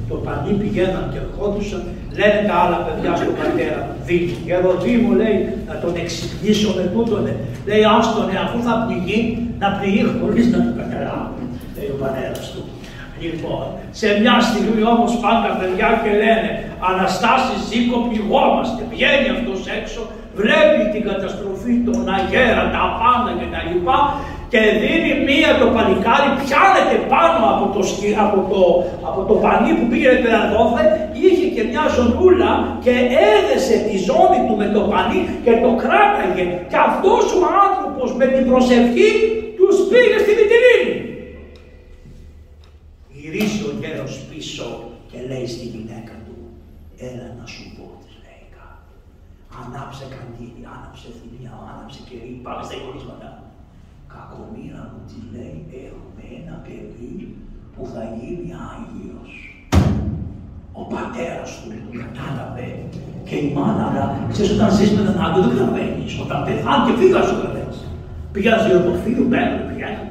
το πανί, πηγαίναν και ερχόντουσαν. Λένε τα άλλα παιδιά στον πατέρα, Δήμο. Και ο Δήμο λέει να τον εξηγήσω με τούτονε. Λέει, άστονε, αφού θα πνιγεί, να πνιγεί χωρίς να του καταλάβει, λέει ο πατέρας του. Λοιπόν, σε μια στιγμή όμως πάνε τα παιδιά και λένε, Αναστάση, Ζήκο, πληγόμαστε. Βγαίνει αυτός έξω, βλέπει την καταστροφή, τον αγέρα, τα πάντα κτλ. Και δίνει μία το παλικάρι, πιάνεται πάνω από το πανί που πήγαινε περαδόθε, είχε και μια ζωνούλα και έδεσε τη ζώνη του με το πανί και το κράταγε. Και αυτός ο άνθρωπος με την προσευχή τους πήγε στη Μυτιλήνη. Γυρίζει ο γέρος πίσω και λέει στη γυναίκα του, έλα να σου πω. Λέει κάτι. Ανάψε καντήλι, άναψε θηλιά, άναψε κερί, πάμε στα εγωίσματα. Κακομοίρα μου, τη λέει, έχουμε ένα παιδί που θα γίνει Άγιος. Ο πατέρας του το κατάλαβε και η μάνα, αλλά ξέρεις όταν ζεις με έναν Άγιο δεν καταλαβαίνεις. Όταν πεθάνει και φύγα σου καταλαβαίνεις. Πηγάζει ο Πορφύριο, μπαίνει, πηγαίνει.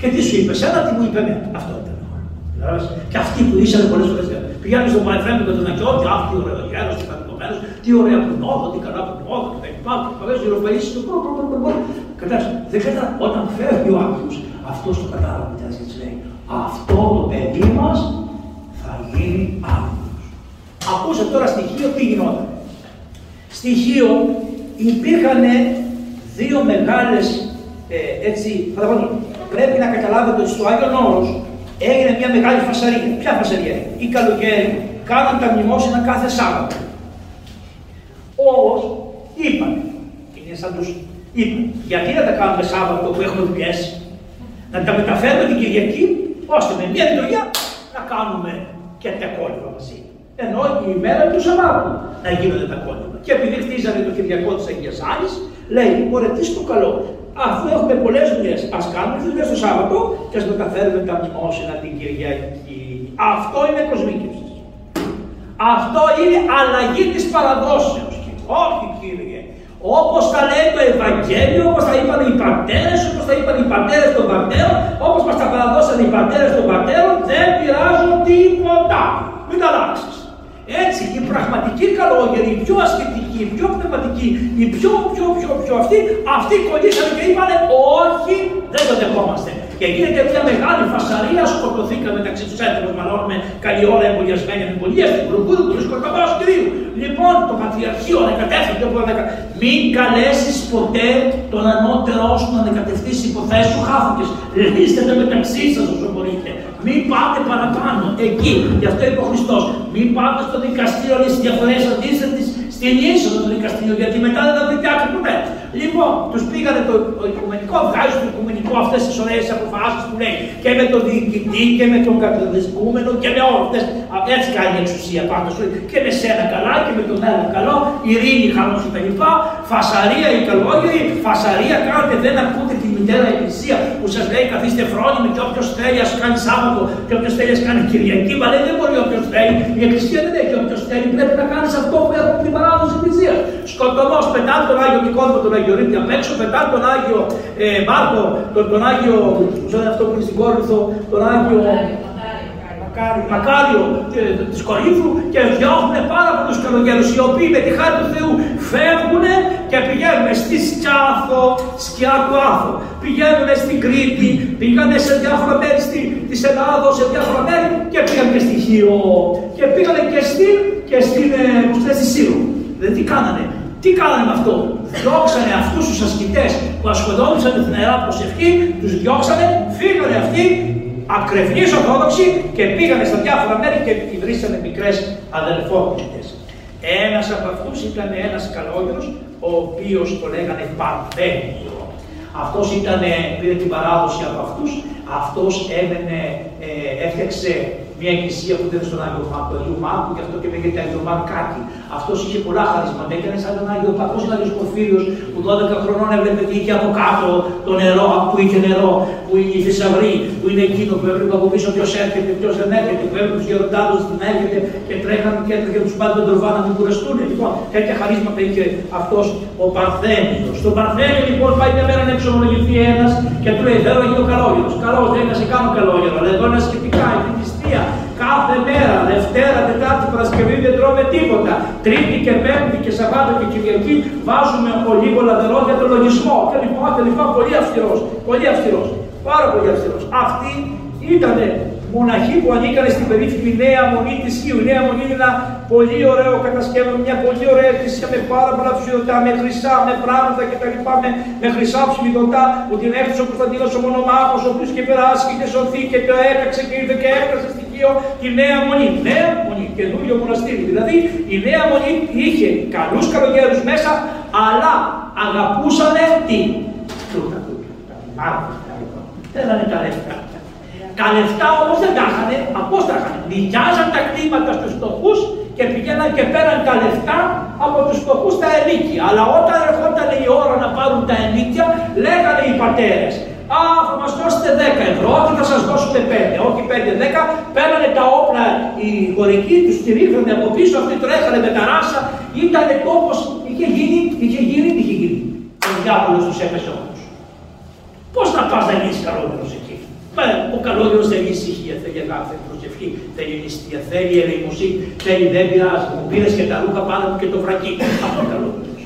Και τι σου είπε, ένα τι μου είπε, αυτό ήταν όλο. Και αυτοί που ήσαν πολλές φορές πηγαίνει στον Παριφρέμιο και τον Αγιώτη, αυτοί ο Ρεγιέρος, ο Κατοικομένος, τι ωραία που νόδο, τι καλά που νόδο, και τα λοιπά. Παγάζει ο Ροφαΐσης, Κατάλαβε, όταν φεύγει ο Άγιος, αυτός το κατάλαβε, κοιτάζει και λέει, αυτό το παιδί μας θα γίνει Άγιος. Ακούσε τώρα στοιχείο τι γινόταν. Στοιχείο υπήρχαν δύο μεγάλες, έτσι, πρέπει να καταλάβετε ότι στο Άγιον Όρος έγινε μια μεγάλη φασαρία. Ποια φασαρία? Οι καλογέροι κάναν τα μνημόσυνα κάθε Σάββατο. Όμως είπαν, είναι σαν τους είπαν, γιατί να τα κάνουμε Σάββατο που έχουμε δουλειές, να τα μεταφέρουμε την Κυριακή, ώστε με μια λειτουργία να κάνουμε και τα κόλληβα μαζί. Ενώ η ημέρα του Σαββάτου να γίνονται τα κόλληβα. Και επειδή χτίζανε το Κυριακό της Αγίας Άννης, λέει, μωρέ, τι στο καλό. Αφού έχουμε πολλές δουλειές, ας κάνουμε τις δουλειές το Σάββατο και ας μεταφέρουμε τα μνημόσυνα την Κυριακή. Αυτό είναι προσμήκευση. Αυτό είναι αλλαγή της παραδόσεως. Όχι, Κύριε. Όπως τα λέει το Ευαγγέλιο, όπως τα είπαν οι πατέρες, όπως τα είπαν οι πατέρες των πατέρων, όπως μας τα παραδώσαν οι πατέρες των πατέρων, δεν πειράζουν τίποτα. Μην τα αλλάξεις. Έτσι, οι πραγματικοί καλόγεροι, οι πιο ασχετικοί, οι πιο πνευματικοί, οι πιο αυτοί κολλήσανε και είπανε όχι, δεν το δεχόμαστε. Και γίνεται μια μεγάλη φασαρία, σκοτωθήκαμε μεταξύ τους έντρους, μάλλον με καλή ώρα εμβολιασμένη εμβολία, στην Κουρουκούδου του Σκορπαμπάου Κυρίου. Λοιπόν, το Πατριαρχείο ανεκατεύθηκε όπου ανεκατεύθηκε. Μην καλέσεις ποτέ τον ανώτερό σου να ανεκατευθείς υποθέσεις σου, χάθηκες. Λύστε τα μεταξύ σας όσο μπορείτε. Μην πάτε παραπάνω εκεί, γι' αυτό είπε ο Χριστός. Μην πάτε στο δικαστήριο, όλες τις διαφορές σας λύστε τις στην είσοδο του δικαστήριου, γιατί μετά δεν θα δείτε άκρη ποτέ. Λοιπόν, τους πήγανε το οικουμενικό, βγάζει στο οικουμενικό αυτές τις ωραίες αποφάσεις που λέει και με τον διοικητή και με τον καταδεσπούμενο και με όλες αυτές. Έτσι κάνει η εξουσία πάνω σου. Και με σένα καλά και με τον άλλο καλό, ειρήνη, χαμός κτλ. Φασαρία οι καλόγεροι, φασαρία κάνετε, δεν ακούτε τη μητέρα Εκκλησία που σας λέει καθίστε φρόνιμοι και όποιος θέλει ας κάνει Σάββατο και όποιος θέλει ας κάνει Κυριακή. Μα λέει δεν μπορεί όποιος θέλει, η Εκκλησία δεν έχει όποιος θέλει, πρέπει να κάνεις αυτό που έχουν την παράδοση της Εκκλησίας. Σκοτωμός, πετάνε τον Άγιο Νικόδημο, τον Άγιο Ρήτη απ' έξω, πετάνε τον Άγιο Μάρκο, τον Άγιο, που είναι αυτό που είναι στην Κόρινθο, τον Άγιο Μακάριο της Κορίνθου και διώχνουν πάρα πολλούς καλογέρους, οι οποίοι με τη χάρη του Θεού φεύγουν και πηγαίνουν στη Σκιάθο, Άθο, πηγαίνουν στην Κρήτη, πήγανε σε διάφορα μέρη της Ελλάδος, σε διάφορα μέρη και πήγανε και στη Χίο και πήγανε και στη Σύρο. Δηλαδή τι κάνανε. Τι κάνανε με αυτό, διώξανε αυτούς τους ασκητές που ασχολόντουσαν με την Ιερά Προσευχή, τους διώξανε, φύγανε αυτοί, ακρευνείς Ορθόδοξοι και πήγανε στα διάφορα μέρη και ιδρύσανε μικρές αδελφότητες. Ένας από αυτούς ήταν ένας καλόγερος, ο οποίος το λέγανε Παρθένιο. Αυτός πήρε την παράδοση από αυτούς, αυτός έφτιαξε μια εκκλησία που ήταν στον Άγιο Μάρκο, γι' αυτό και λέγεται Άγιο Μάρκο κάτι. Αυτό είχε πολλά χαρίσματα. Έκανε σαν τον Άγιο Παγκόσμιο Άγιο Πορφύριος, που 12 χρονών έβλεπε τι είχε από κάτω, το νερό, που είχε νερό, που είναι η θησαυρή, που είναι εκείνο που έβλεπε από πίσω ποιο έρχεται, ποιο δεν έρχεται, που έβλεπε του γεροντάδου να έρχεται και τρέχανε και έτρεχε του πάντων τον τροβά να του κουραστούν. Λοιπόν, τέτοια χαρίσματα είχε αυτό ο Παρθένιος. Στον Παρθένιο λοιπόν πάει μια μέρα να εξομολογηθεί ένα και του λέει: Θέλω να γίνω καλόγερος. Καλό, δεν θα σε κάνω καλόγερο, αλλά εδώ είναι σχετικά η θρησκεία. Κάθε μέρα, Δευτέρα, Τετάρτη, Παρασκευή δεν τρώμε τίποτα. Τρίτη και Πέμπτη και Σαββάτο και Κυριακή βάζουμε πολύ λαδερό για τον λογισμό. Και λοιπόν, πολύ αυστηρός. Πολύ αυστηρός. Πάρα πολύ αυστηρός. Αυτοί ήταν μοναχοί που ανήκανε στην περίφημη Νέα Μονή της Χίου. Η Νέα Μονή είναι ένα πολύ ωραίο κατασκεύο, μια πολύ ωραία εκκλησία με πάρα πολλά ψηλωτά, με χρυσά, με πράγματα κτλ. Με χρυσά ψηλωτά που την έφτιαξε ο Κωνσταντίνος ο Μονομάχος, ο οποίος και περάσει και σωθεί και το έκαξε και ήρθε και έφτασε στη Χίο τη Νέα Μονή. Νέα Μονή, καινούριο μοναστήρι. Δηλαδή η Νέα Μονή είχε καλούς καλογέρους μέσα, αλλά αγαπούσανε τι. Θέλανε τα λεφτά. Τα λεφτά όμως δεν τα είχανε, πώς τα είχανε. Νοικιάζαν τα κτήματα στους φτωχούς και πηγαίναν και πέραν τα λεφτά από τους φτωχούς τα ενίκια. Αλλά όταν ερχόταν η ώρα να πάρουν τα ενίκια, λέγανε οι πατέρες: Α, θα μας δώσετε 10 ευρώ, όχι θα σας δώσουμε 5. Όχι 5-10, παίρνανε τα όπλα οι χωρικοί, τους στηρίχνανε από πίσω, αυτοί τρέχανε με τα ράσα. Ήταν τόπος, είχε γίνει. Ο διάβολος τους έπεσε όμως. Πώς θα πας να γίνεις καλόγερος εκεί. Ο καλόγερος θέλει ησυχία, θέλει αγάπη, θέλει προσευχή, θέλει νηστεία, θέλει ελεημοσύνη, θέλει δεν πειράζει. Μου πήρες και τα ρούχα πάνω μου και το βρακί. Αυτό είναι καλόγερος.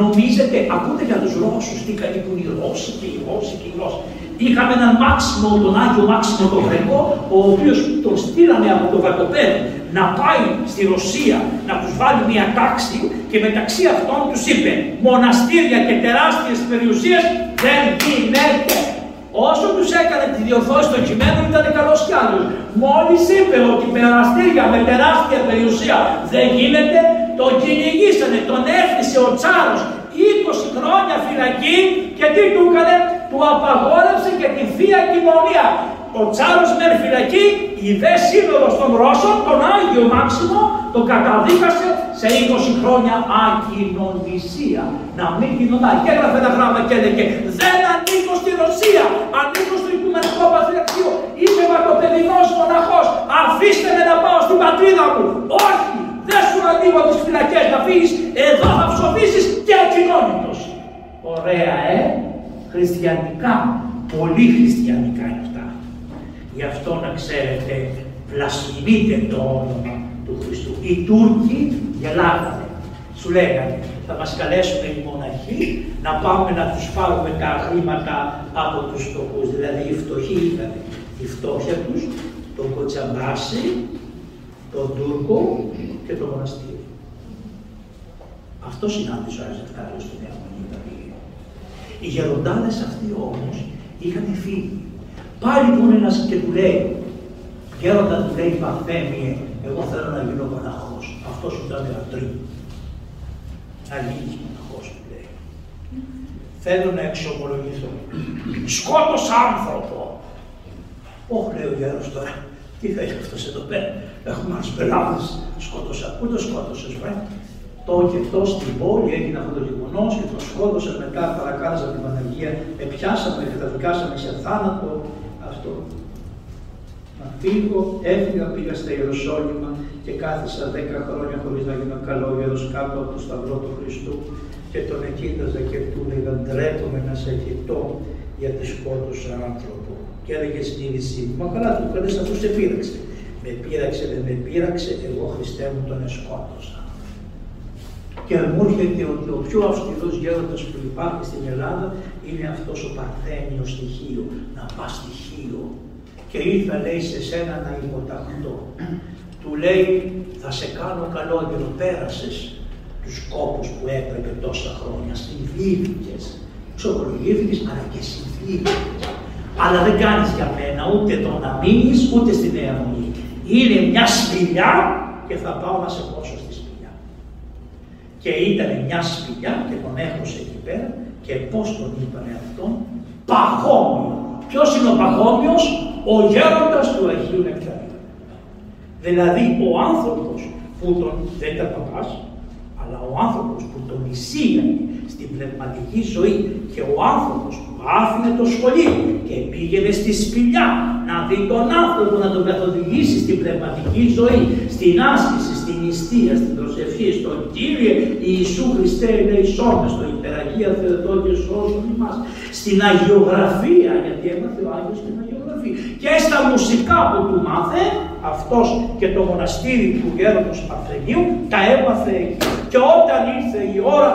Νομίζετε, ακούτε για τους Ρώσους τι καλή που είναι οι Ρώσοι και οι Ρώσοι και οι Ρώσοι. Είχαμε έναν Μάξιμο, τον Άγιο Μάξιμο τον Γρεκό, ο οποίος τον στείλανε από το Βακοπέδι να πάει στη Ρωσία να τους βάλει μια τάξη και μεταξύ αυτών τους είπε: Μοναστήρια και τεράστιες περιουσίες δεν δίνεται. Όσο τους έκανε τη διορθώση των κειμένων ήταν καλός κι άλλος. Μόλις είπε ότι περαστήρια με τεράστια περιουσία δεν γίνεται, τον κυνηγήσανε, τον έφτιασε ο Τσάρος 20 χρόνια φυλακή και τι του έκανε, του απαγόρευσε και τη Θεία Κοινωνία. Ο Τσάρος με φυλακή, η δε σύνοδος των Ρώσων, τον Άγιο Μάξιμο, τον καταδίκασε σε 20 χρόνια ακοινωνησία. Να μην κοινωνάει. Και έγραφε ένα γράμμα και έλεγε: Δεν ανήκω στη Ρωσία, ανήκω στο Οικουμενικό Πατριαρχείο. Είμαι βακοπεδινός μοναχός. Αφήστε με να πάω στην πατρίδα μου. Όχι, δεν σου ανοίγω τις φυλακές να φύγεις. Εδώ θα ψοφήσεις και ακοινώνητος. Ωραία, χριστιανικά. Πολύ χριστιανικά είναι αυτά. Γι' αυτό να ξέρετε, βλασφημείτε το όνομα του Χριστού. Οι Τούρκοι γελάγανε. Σου λέγανε, θα μας καλέσουν οι μοναχοί να πάμε να τους πάρουμε τα χρήματα από τους φτωχούς. Δηλαδή οι φτωχοί ήταν η φτώχεια τους, τον Κοτσαμπάση, τον Τούρκο και το μοναστήρι. Αυτό συνάντησε ο Αζεκτάριος στη Νέα Μονή. Οι γεροντάδες αυτοί όμως είχαν φύγει. Πάλι του ένας και του λέει, γέροντα του λέει: Παρθένιε, εγώ θέλω να γίνω μοναχός. Αυτός ήταν λατρή. Να γίνεις μοναχός, του λέει. Θέλω να εξομολογηθώ. Σκότωσα άνθρωπο. Όχι, λέει ο γέρος τώρα. Τι θα έχει αυτός εδώ πέρα. Έχουμε άλλους πελάτες. Σκότωσα. Πού το σκότωσες, βρε. Το και αυτό στην πόλη έγινε αυτό το γεγονός και το σκότωσαν μετά, παρακάλεσαν την Παναγία, επιάσαμε και καταδικάσαμε σε θάνατο αυτό. Να φύγω, πήγα στα Ιεροσόλυμα και κάθισα 10 χρόνια χωρίς να γίνω καλόγερος κάτω από το σταυρό του Χριστού και τον εκείταζα και του λέγα: Ντρέπομαι να σε κοιτώ γιατί σκότωσα άνθρωπο. Και έλεγε στην είδησή μου: Μα καλά, του κανείς αυτό σε πείραξε. με πείραξε, δεν με πείραξε, εγώ Χριστέ μου τον εσκότωσα. Και μου έρχεται ότι ο πιο αυστηρός γέροντας που υπάρχει στην Ελλάδα είναι αυτός ο Παρθένιος στοιχείο, να πας στοιχείο. Και ήρθα, λέει, σε σένα να υποταχθώ. Του λέει, θα σε κάνω καλό, γιατί πέρασες τους κόπους που έπρεπε τόσα χρόνια, συνθήκες. Ξοχολογήθηκες, αλλά και συνθήκες. Αλλά δεν κάνεις για μένα ούτε το να μείνεις, ούτε στη νέα Βουλή. Είναι μια σπηλιά και θα πάω να σε πώσω στη σπηλιά. Και ήταν μια σπηλιά και τον έχωσε εκεί πέρα και πώς τον είπανε αυτόν, Παχώμιο. Ποιος είναι ο Παχώμιος, ο γέροντας του Αγίου Νεκταρίου. Δηλαδή ο άνθρωπος που τον δεν τα πατάς, αλλά ο άνθρωπος που τον εισήγαγε στην πνευματική ζωή και ο άνθρωπος που άφηνε το σχολείο και πήγαινε στη σπηλιά να δει τον άνθρωπο να τον καθοδηγήσει στην πνευματική ζωή, στην άσκηση, στην νηστεία, στην προσευχή, στον Κύριε Ιησού Χριστέ ελεησόμεν, στο υπεραγία Θεοτό και σώσον ημάς, στην αγιογραφία, γιατί έμαθε ο Άγιος την αγιογραφία, και στα μουσικά που του μάθε, αυτός και το μοναστήρι του γέροντος Παρθενίου τα έπαθε εκεί. Και όταν ήρθε η ώρα,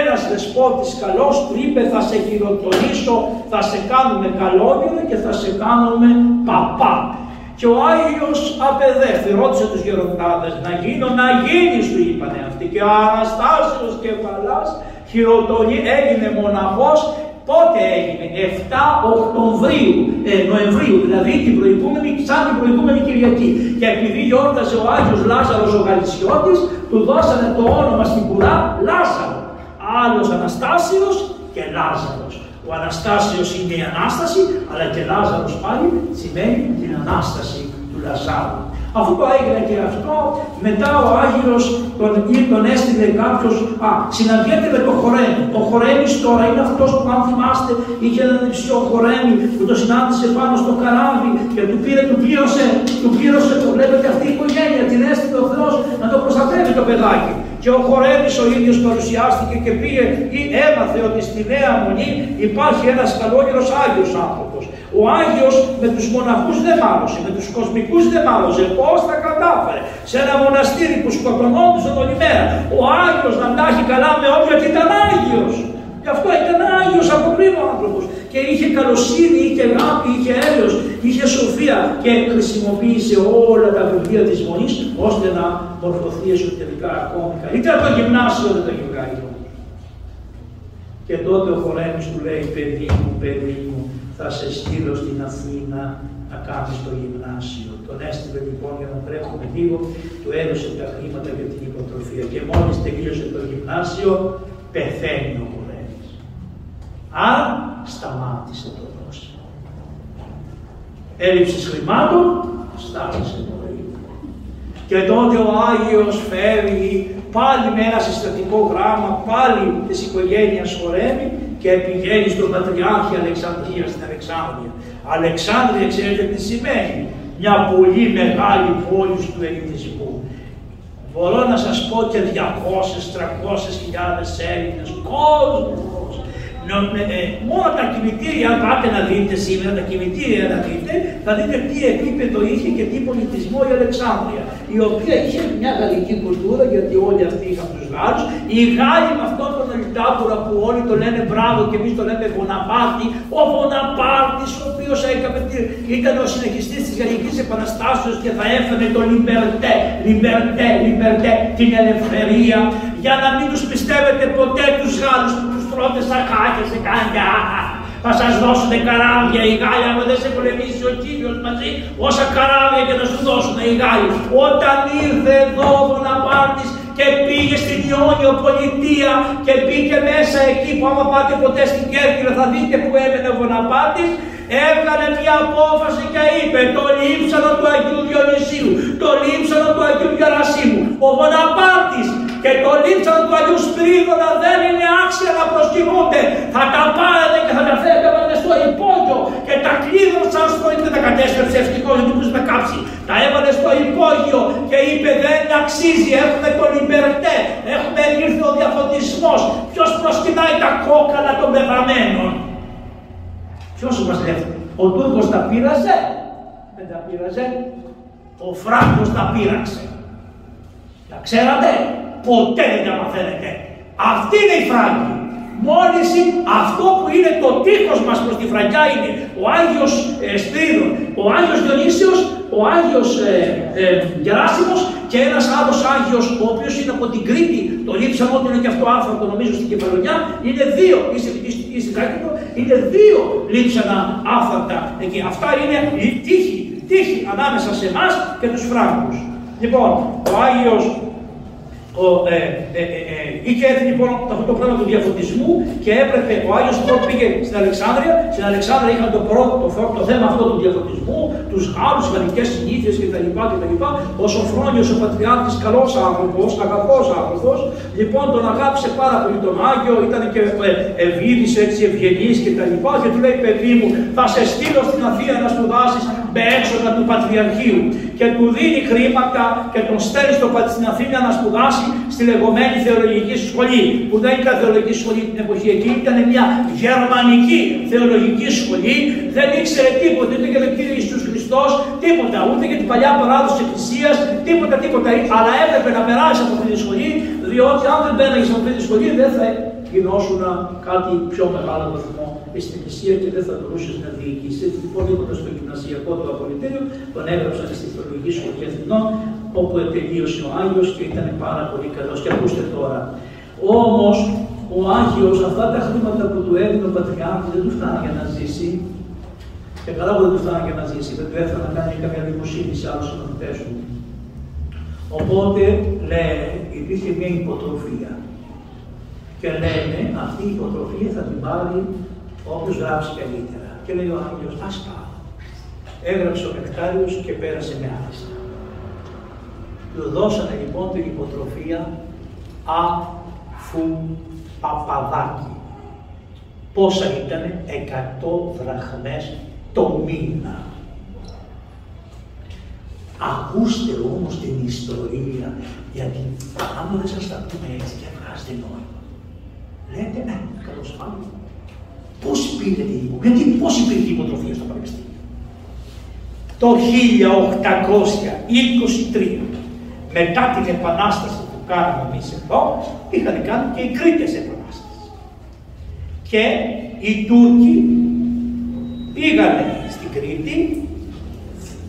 ένας δεσπότης καλός του είπε, θα σε χειροτονήσω, θα σε κάνουμε καλόγυρο και θα σε κάνουμε παπά. Και ο Άγιος απεδεύθη, ρώτησε τους γεροντάδες, να γίνω, να γίνεις, του είπανε αυτοί. Και ο Αναστάσιος Κεφαλάς χειροτονή, έγινε μοναχός. Πότε έγινε, 7 Οκτωβρίου, Νοεμβρίου, δηλαδή την προηγούμενη, σαν την προηγούμενη Κυριακή. Και επειδή γιόρτασε ο Άγιος Λάζαρος ο Γαλησιώτης, του δώσανε το όνομα στην κουρά Λάζαρο. Άλλος Αναστάσιος και Λάζαρος. Ο Αναστάσιος είναι η Ανάσταση, αλλά και Λάζαρος πάλι σημαίνει την Ανάσταση του Λαζάρου. Αφού το έγινε και αυτό, μετά ο Άγιος τον έστειλε κάποιος, συναντιέται με τον Χορέμι. Ο Χορέμις τώρα είναι αυτός που, αν θυμάστε, είχε έναν υψηλό Χορέμι που το συνάντησε πάνω στο καράβι και του πλήρωσε, το βλέπετε αυτή η οικογένεια, την έστειλε ο Θεός να το προστατεύει το παιδάκι. Και ο Χορέμις ο ίδιος παρουσιάστηκε και πήγε ή έμαθε ότι στη Νέα Μονή υπάρχει ένας καλόγερος Άγιος άνθρωπος. Ο Άγιος με τους μοναχούς δεν μάλωσε, με τους κοσμικούς δεν μάλωσε. Πώς τα κατάφερε σε ένα μοναστήρι που σκοτωνόντουσαν όλη μέρα. Ο Άγιος να τα έχει καλά με όποιον και ήταν Άγιος. Γι' αυτό ήταν Άγιος από πριν ο άνθρωπος. Και είχε καλοσύνη, είχε αγάπη, είχε έλεος, είχε σοφία και χρησιμοποίησε όλα τα βιβλία της Μονής ώστε να μορφωθεί εσωτερικά ακόμη καλύτερα. Το γυμνάσιο δεν το γυμνάει. Και τότε ο Χορέμις του λέει, παιδί μου, παιδί μου, θα σε στείλω στην Αθήνα να κάνεις το γυμνάσιο. Τον έστειλε λοιπόν για να τρέχουμε λίγο, του έδωσε τα χρήματα για την υποτροφία και μόλις τελείωσε το γυμνάσιο πεθαίνει ο Χορέμις. Άρα σταμάτησε το δώσιμο. Έλλειψης χρημάτων, σταμάτησε το δώσιμο. Και τότε ο Άγιος φεύγει πάλι με ένα συστατικό γράμμα, πάλι της οικογένειας Χορέμι, και πηγαίνει στον Πατριάρχη Αλεξανδρία στην Αλεξάνδρεια. Αλεξάνδρεια, ξέρετε τι σημαίνει. Μια πολύ μεγάλη πόλη του ελληνισμού. Μπορώ να σας πω και 200-300 χιλιάδες Έλληνες, κόσμος. Μόνο τα κημητήρια, αν πάτε να δείτε σήμερα, τα κημητήρια να δείτε, θα δείτε τι επίπεδο είχε και τι πολιτισμό η Αλεξάνδρεια, η οποία είχε μια γαλλική κουλτούρα, γιατί όλοι αυτοί είχαν τους Γάλλους. Οι Γάλλοι με αυτόν τον Ελτάπουρα που όλοι το λένε μπράβο και εμείς το λέμε Βοναπάρτη, ο Βοναπάρτης, ο οποίος ήταν ο συνεχιστής της Γαλλικής Επαναστάσεως και θα έφερε το Λιμπερτέ, Λιμπερτέ, Λιμπερτέ, την ελευθερία, για να μην τους πιστεύετε ποτέ τους Γάλλους. Πρώτε θα χάκε σε κάλια. Θα σας δώσουνε καράβια οι Γάλλοι. Αν δεν σε πολεμήσει ο Κύριος μαζί, όσα καράβια και να σου δώσουνε οι Γάλλοι. Όταν ήρθε εδώ ο Βοναπάρτης και πήγε στην Ιόνιο Πολιτεία και μπήκε μέσα εκεί που, άμα πάτε ποτέ στην Κέρκυρα, θα δείτε που έμενε ο Βοναπάρτης. Έκανε μια απόφαση και είπε: το λείψανο του Αγίου Διονυσίου, το λείψανο του Αγίου Γερασίμου. Ο Βοναπάρτης και το λείψανο του Αγίου Σπυρίδωνα δεν είναι άξια να προσκυνούνται. Θα τα πάρετε και θα τα φέρετε στο υπόγειο. Και τα κλείδωσαν στο υπόγειο. Δεν τα κατέστρεψε ευτυχώς, γιατί μπορούσε να κάψει. Τα έβαλε στο υπόγειο και είπε: δεν αξίζει. Έχουμε το Λιμπερτέ. Έχουμε ήρθε ο διαφωτισμός. Ποιος προσκυνάει τα κόκαλα των πεπραμένων. Ποιος μας λέει, ο Τούρκος τα πείραζε. Δεν τα πείραζε. Ο Φράγκος τα πείραξε. Τα ξέρατε, ποτέ δεν τα μαθαίνετε. Αυτή είναι η Φράγκη. Μόλις αυτό που είναι το τείχος μας προς τη Φραγκιά είναι ο Άγιος Σπύριδων, ο Άγιος Διονύσιος, ο Άγιος Γεράσιμος και ένας άλλος Άγιος, ο οποίος είναι από την Κρήτη, το λείψαμε ότι είναι και αυτό άνθρωπο, νομίζω στην Κεφαλονιά, είναι δύο, ή στην Κάκυπρο, είναι δύο λείψανα άφθαρτα εκεί. Αυτά είναι η τύχη ανάμεσα σε εμάς και τους Φράγκους. Λοιπόν, ο Άγιος είχε έρθει λοιπόν αυτό το πράγμα του διαφωτισμού και έπρεπε ο Άγιος Πόρ πήγε στην Αλεξάνδρεια. Στην Αλεξάνδρεια είχαν το πρώτο το θέμα αυτό του διαφωτισμού, τους άλλους γαλλικές συνήθειες κτλ. Ο Σοφρόνιος ο Πατριάρχης, καλός άνθρωπος, αγαπός άνθρωπος, λοιπόν τον αγάπησε πάρα πολύ τον Άγιο, ήταν και ευγίδης έτσι ευγενής κτλ. Και του λέει: Παιδί μου, θα σε στείλω στην Αθήνα να σπουδάσεις με έξοδα του Πατριαρχείου. Και του δίνει χρήματα και τον στέλνει στην Αθήνα να σπουδάσει στη λεγόμενη θεολογική σχολή, που δεν ήταν θεολογική σχολή την εποχή εκεί, ήταν μια γερμανική θεολογική σχολή, δεν ήξερε τίποτα, ούτε για τον Κύριο Ιησούς Χριστός, τίποτα, ούτε για την παλιά παράδοση της Εκκλησίας, τίποτα, αλλά έπρεπε να περάσει από αυτή τη σχολή, διότι αν δεν πέραγες από αυτή τη σχολή δεν θα γινώσουν κάτι πιο μεγάλο βαθμό στην Εκκλησία και δεν θα μπορούσες να διοικήσεις. Λοιπόν, ήμουν στο γυμνασιακό του Απολυτήριο, τον έγραψαν στη Θεολογική Σχολή Αθηνών, όπου τελείωσε ο Άγιος και ήταν πάρα πολύ καλός. Και ακούστε τώρα. Όμως, ο Άγιος αυτά τα χρήματα που του έδινε ο Πατριάρχης δεν του φτάνει για να ζήσει. Και καλά που δεν του φτάνει για να ζήσει, δεν του έφτανε να κάνει καμιά δημοσύνη σε άλλους συμμαθητές του. Οπότε, λέει, υπήρχε μια υποτροφία. Και λένε, αυτή η υποτροφία θα την πάρει όποιος γράψει καλύτερα. Και λέει ο Άγιος, ας πάω. Έγραψε ο Νεκτάριος και πέρασε με άριστα. Του δώσανε λοιπόν την υποτροφία Παπαδάκη. Πόσα ήτανε, 100 δραχμές το μήνα. Ακούστε όμως την ιστορία, γιατί άμα δεν σας τα πούμε έτσι και βγάζετε νόημα. Λέτε, ναι, καλώς πάμε. Πώς πήρε την υποτροφία, γιατί πώς υπήρχε η υποτροφία στο Πανεπιστήμιο. Το 1823, μετά την επανάσταση που κάναμε εμείς εδώ, είχαν κάνει και οι Κρήτες επανάσταση. Και οι Τούρκοι πήγανε στην Κρήτη,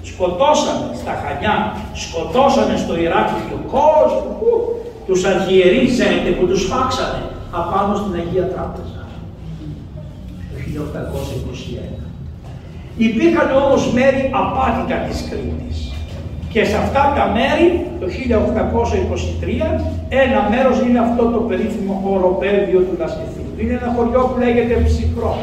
σκοτώσανε στα Χανιά, σκοτώσανε στο Ηράκλειο κόσμο, τους αρχιερείς που τους φάξανε απάνω στην Αγία Τράπεζα, το 1821. Υπήρχαν όμως μέρη απάτητα της Κρήτης και σε αυτά τα μέρη το 1823 ένα μέρος είναι αυτό το περίφημο χωροπέδιο του Λασκηθίου. Είναι ένα χωριό που λέγεται Ψυχρό.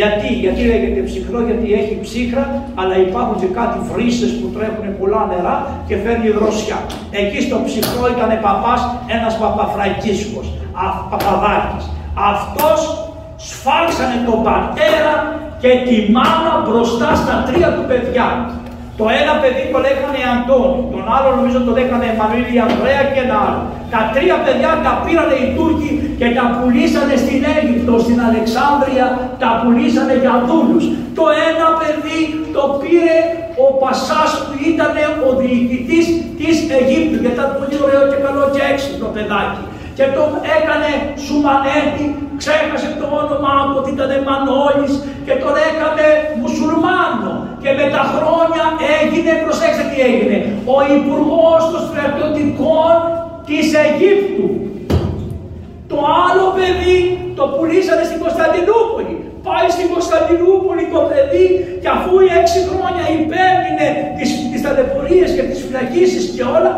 Γιατί λέγεται Ψυχρό, γιατί έχει ψύχρα, αλλά υπάρχουν και κάτι βρύσες που τρέχουν πολλά νερά και φέρνει δροσιά. Εκεί στο Ψυχρό ήταν παπάς, ένας Παπαφραγκίσκος, Παπαδάκης. Αυτός σφάξανε τον πατέρα και τη μάνα μπροστά στα τρία του παιδιά. Το ένα παιδί το λέγανε Αντώνη, τον άλλο νομίζω το λέγανε Εμμανουήλ ή Ανδρέα και ένα άλλο. Τα τρία παιδιά τα πήρανε οι Τούρκοι και τα πουλήσανε στην Αίγυπτο, στην Αλεξάνδρεια, τα πουλήσανε για δούλους. Το ένα παιδί το πήρε ο Πασάς που ήταν ο διοικητής της Αιγύπτου, γιατί ήταν πολύ ωραίο και καλό και έξυπνο παιδάκι. Και το έκανε Σουμανέτη, ξέχασε το όνομά του ότι ήταν Μανώλης και τον έκανε μουσουλμάνο. Και με τα χρόνια έγινε, προσέξτε τι έγινε, ο υπουργός των στρατιωτικών της Αιγύπτου. Το άλλο παιδί το πουλήσανε στην Κωνσταντινούπολη. Πάει στην Κωνσταντινούπολη το παιδί και αφού 6 χρόνια υπέμεινε τις ταλαιπωρίες και τις φυλακίσεις και όλα,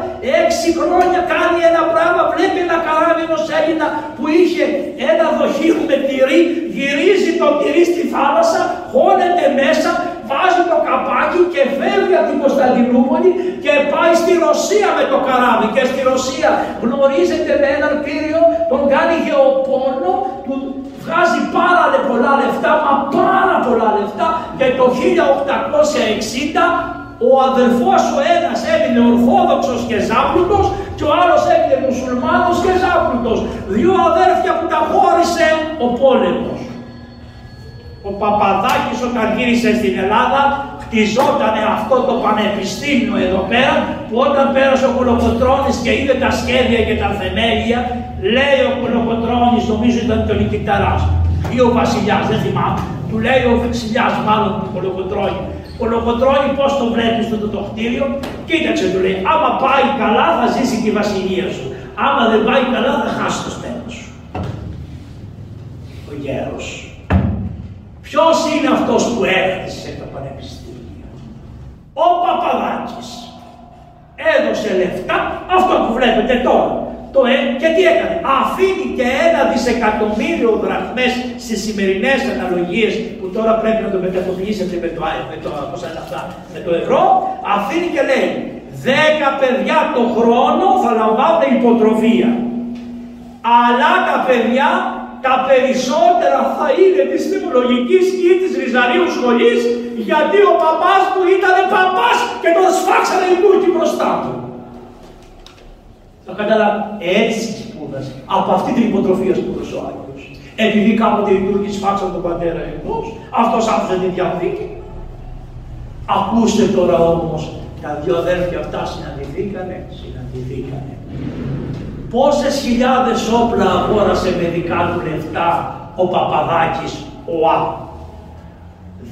6 χρόνια κάνει ένα πράγμα, βλέπει ένα καράβι ενός Έλληνα που είχε ένα δοχείο με τυρί, γυρίζει το τυρί στη θάλασσα, χώνεται μέσα, βάζει το καπάκι και φεύγει από την Κωνσταντινούπολη και πάει στη Ρωσία με το καράβι. Και στη Ρωσία γνωρίζεται με έναν Κύριο, τον κάνει γεωπόνο, του βγάζει πάρα πολλά λεφτά, μα πάρα πολλά λεφτά και το 1860 ο αδερφός ο ένας έγινε Ορθόδοξος και Ζάπλουτος και ο άλλος έγινε Μουσουλμάνος και Ζάπλουτος. 2 αδέρφια που τα χώρισε ο πόλεμος. Ο Παπαδάκης όταν γύρισε στην Ελλάδα χτιζότανε αυτό το πανεπιστήμιο εδώ πέρα, που όταν πέρασε ο Κολοκοτρώνης και είδε τα σχέδια και τα θεμέλια, λέει ο Κολοκοτρώνης, νομίζω ήταν και ο Νικηταράς ή ο βασιλιάς, δεν θυμάμαι, του λέει ο βασιλιάς μάλλον του Κολοκοτρώνη, Κολοκοτρώνη, πώς το βλέπεις αυτό το κτίριο? Κοίταξε, του λέει, άμα πάει καλά θα ζήσει και η βασιλεία σου, άμα δεν πάει καλά θα χάσει το στέμα σου. Ο γέρος. Ποιος είναι αυτός που έκτισε τα πανεπιστήμια? Ο Παπαδάκης. Έδωσε λεφτά, αυτό που βλέπετε τώρα. Και τι έκανε? Αφήνει και 1 δισεκατομμύριο δραχμές στις σημερινές αναλογίες, που τώρα πρέπει να το μετακοπλήσετε με το ευρώ. Αφήνει και λέει 10 παιδιά το χρόνο θα λαμβάνουν υποτροφία. Αλλά τα παιδιά τα περισσότερα θα είναι της τιμολογικής ή της Ριζαρίου σχολής, γιατί ο παπάς του ήταν παπάς και τον σφάξανε οι Τούρκοι μπροστά του. Θα καταλάβει, έτσι σπούδασε. Από αυτή την υποτροφία σπούδασε ο Άγιος. Επειδή κάποτε οι Τούρκοι σφάξαν τον πατέρα εκτός, αυτός άφησε τη Διαθήκη. Ακούστε τώρα όμως, τα δυο αδέρφια αυτά συναντηθήκανε. Πόσες χιλιάδες όπλα αγόρασε με δικά του λεφτά ο Παπαδάκης, ο Α.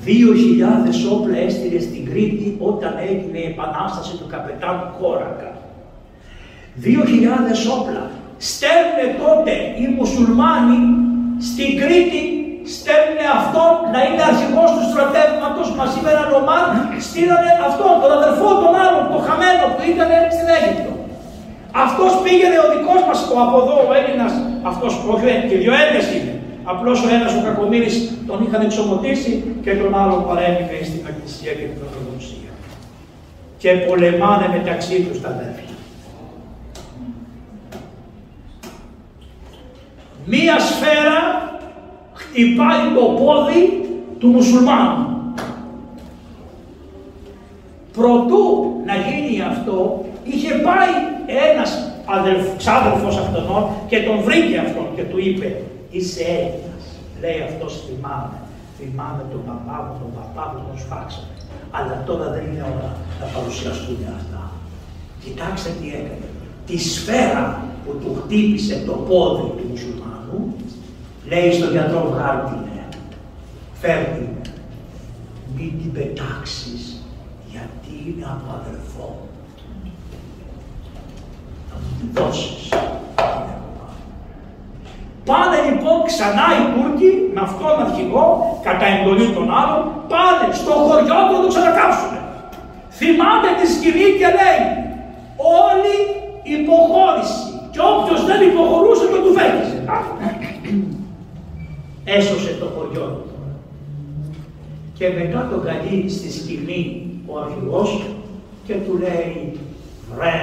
2.000 όπλα έστειλε στην Κρήτη όταν έγινε η επανάσταση του καπετάνου Κόρακα. 2.000 όπλα. Στέλνε τότε οι μουσουλμάνοι στην Κρήτη, στέλνε αυτόν να είναι αρχηγός του στρατεύματος, μας σήμερα Ρωμάν, στείλανε αυτόν, τον αδερφό τον άλλον, τον χαμένο που ήταν στην Αίγυπτο. Αυτός πήγαινε ο δικός μας, ο από εδώ, ο Έλληνας, αυτός που και δυο Έλληνες είναι. Απλώς ο ένας ο Κακομοίρης τον είχαν εξομωτήσει και τον άλλον παρέμεινε στην Ακησία και την Ορθοδοξία. Και πολεμάνε μεταξύ τους τα αδέρφια. Μία σφαίρα χτυπάει το πόδι του μουσουλμάνου. Προτού να γίνει αυτό, είχε πάει ένας ξάδελφος αυτών και τον βρήκε αυτόν και του είπε «Είσαι Έλληνας». Λέει αυτός, θυμάμαι τον παπά μου, που τον σφάξαμε. Αλλά τώρα δεν είναι ώρα να παρουσιαστούν αυτά. Κοιτάξτε τι έκανε. Τη σφαίρα που του χτύπησε το πόδι του μουσουλμάνου, λέει στον γιατρό «Βγάρτηνε, φέρνει, μην την πετάξεις, γιατί είναι από αδερφό μου. Δώσεις. Πάνε λοιπόν ξανά οι Τούρκοι με αυτόν αρχηγό, κατά εντολή των άλλων, πάνε στο χωριό του να το ξανακάψουν. Θυμάται τη σκηνή και λέει «Όλη υποχώρηση και όποιος δεν υποχωρούσε το του φέγγιζε». Έσωσε το χωριό του. Και μετά τον καλεί στη σκηνή ο αρχηγός και του λέει «Βρε».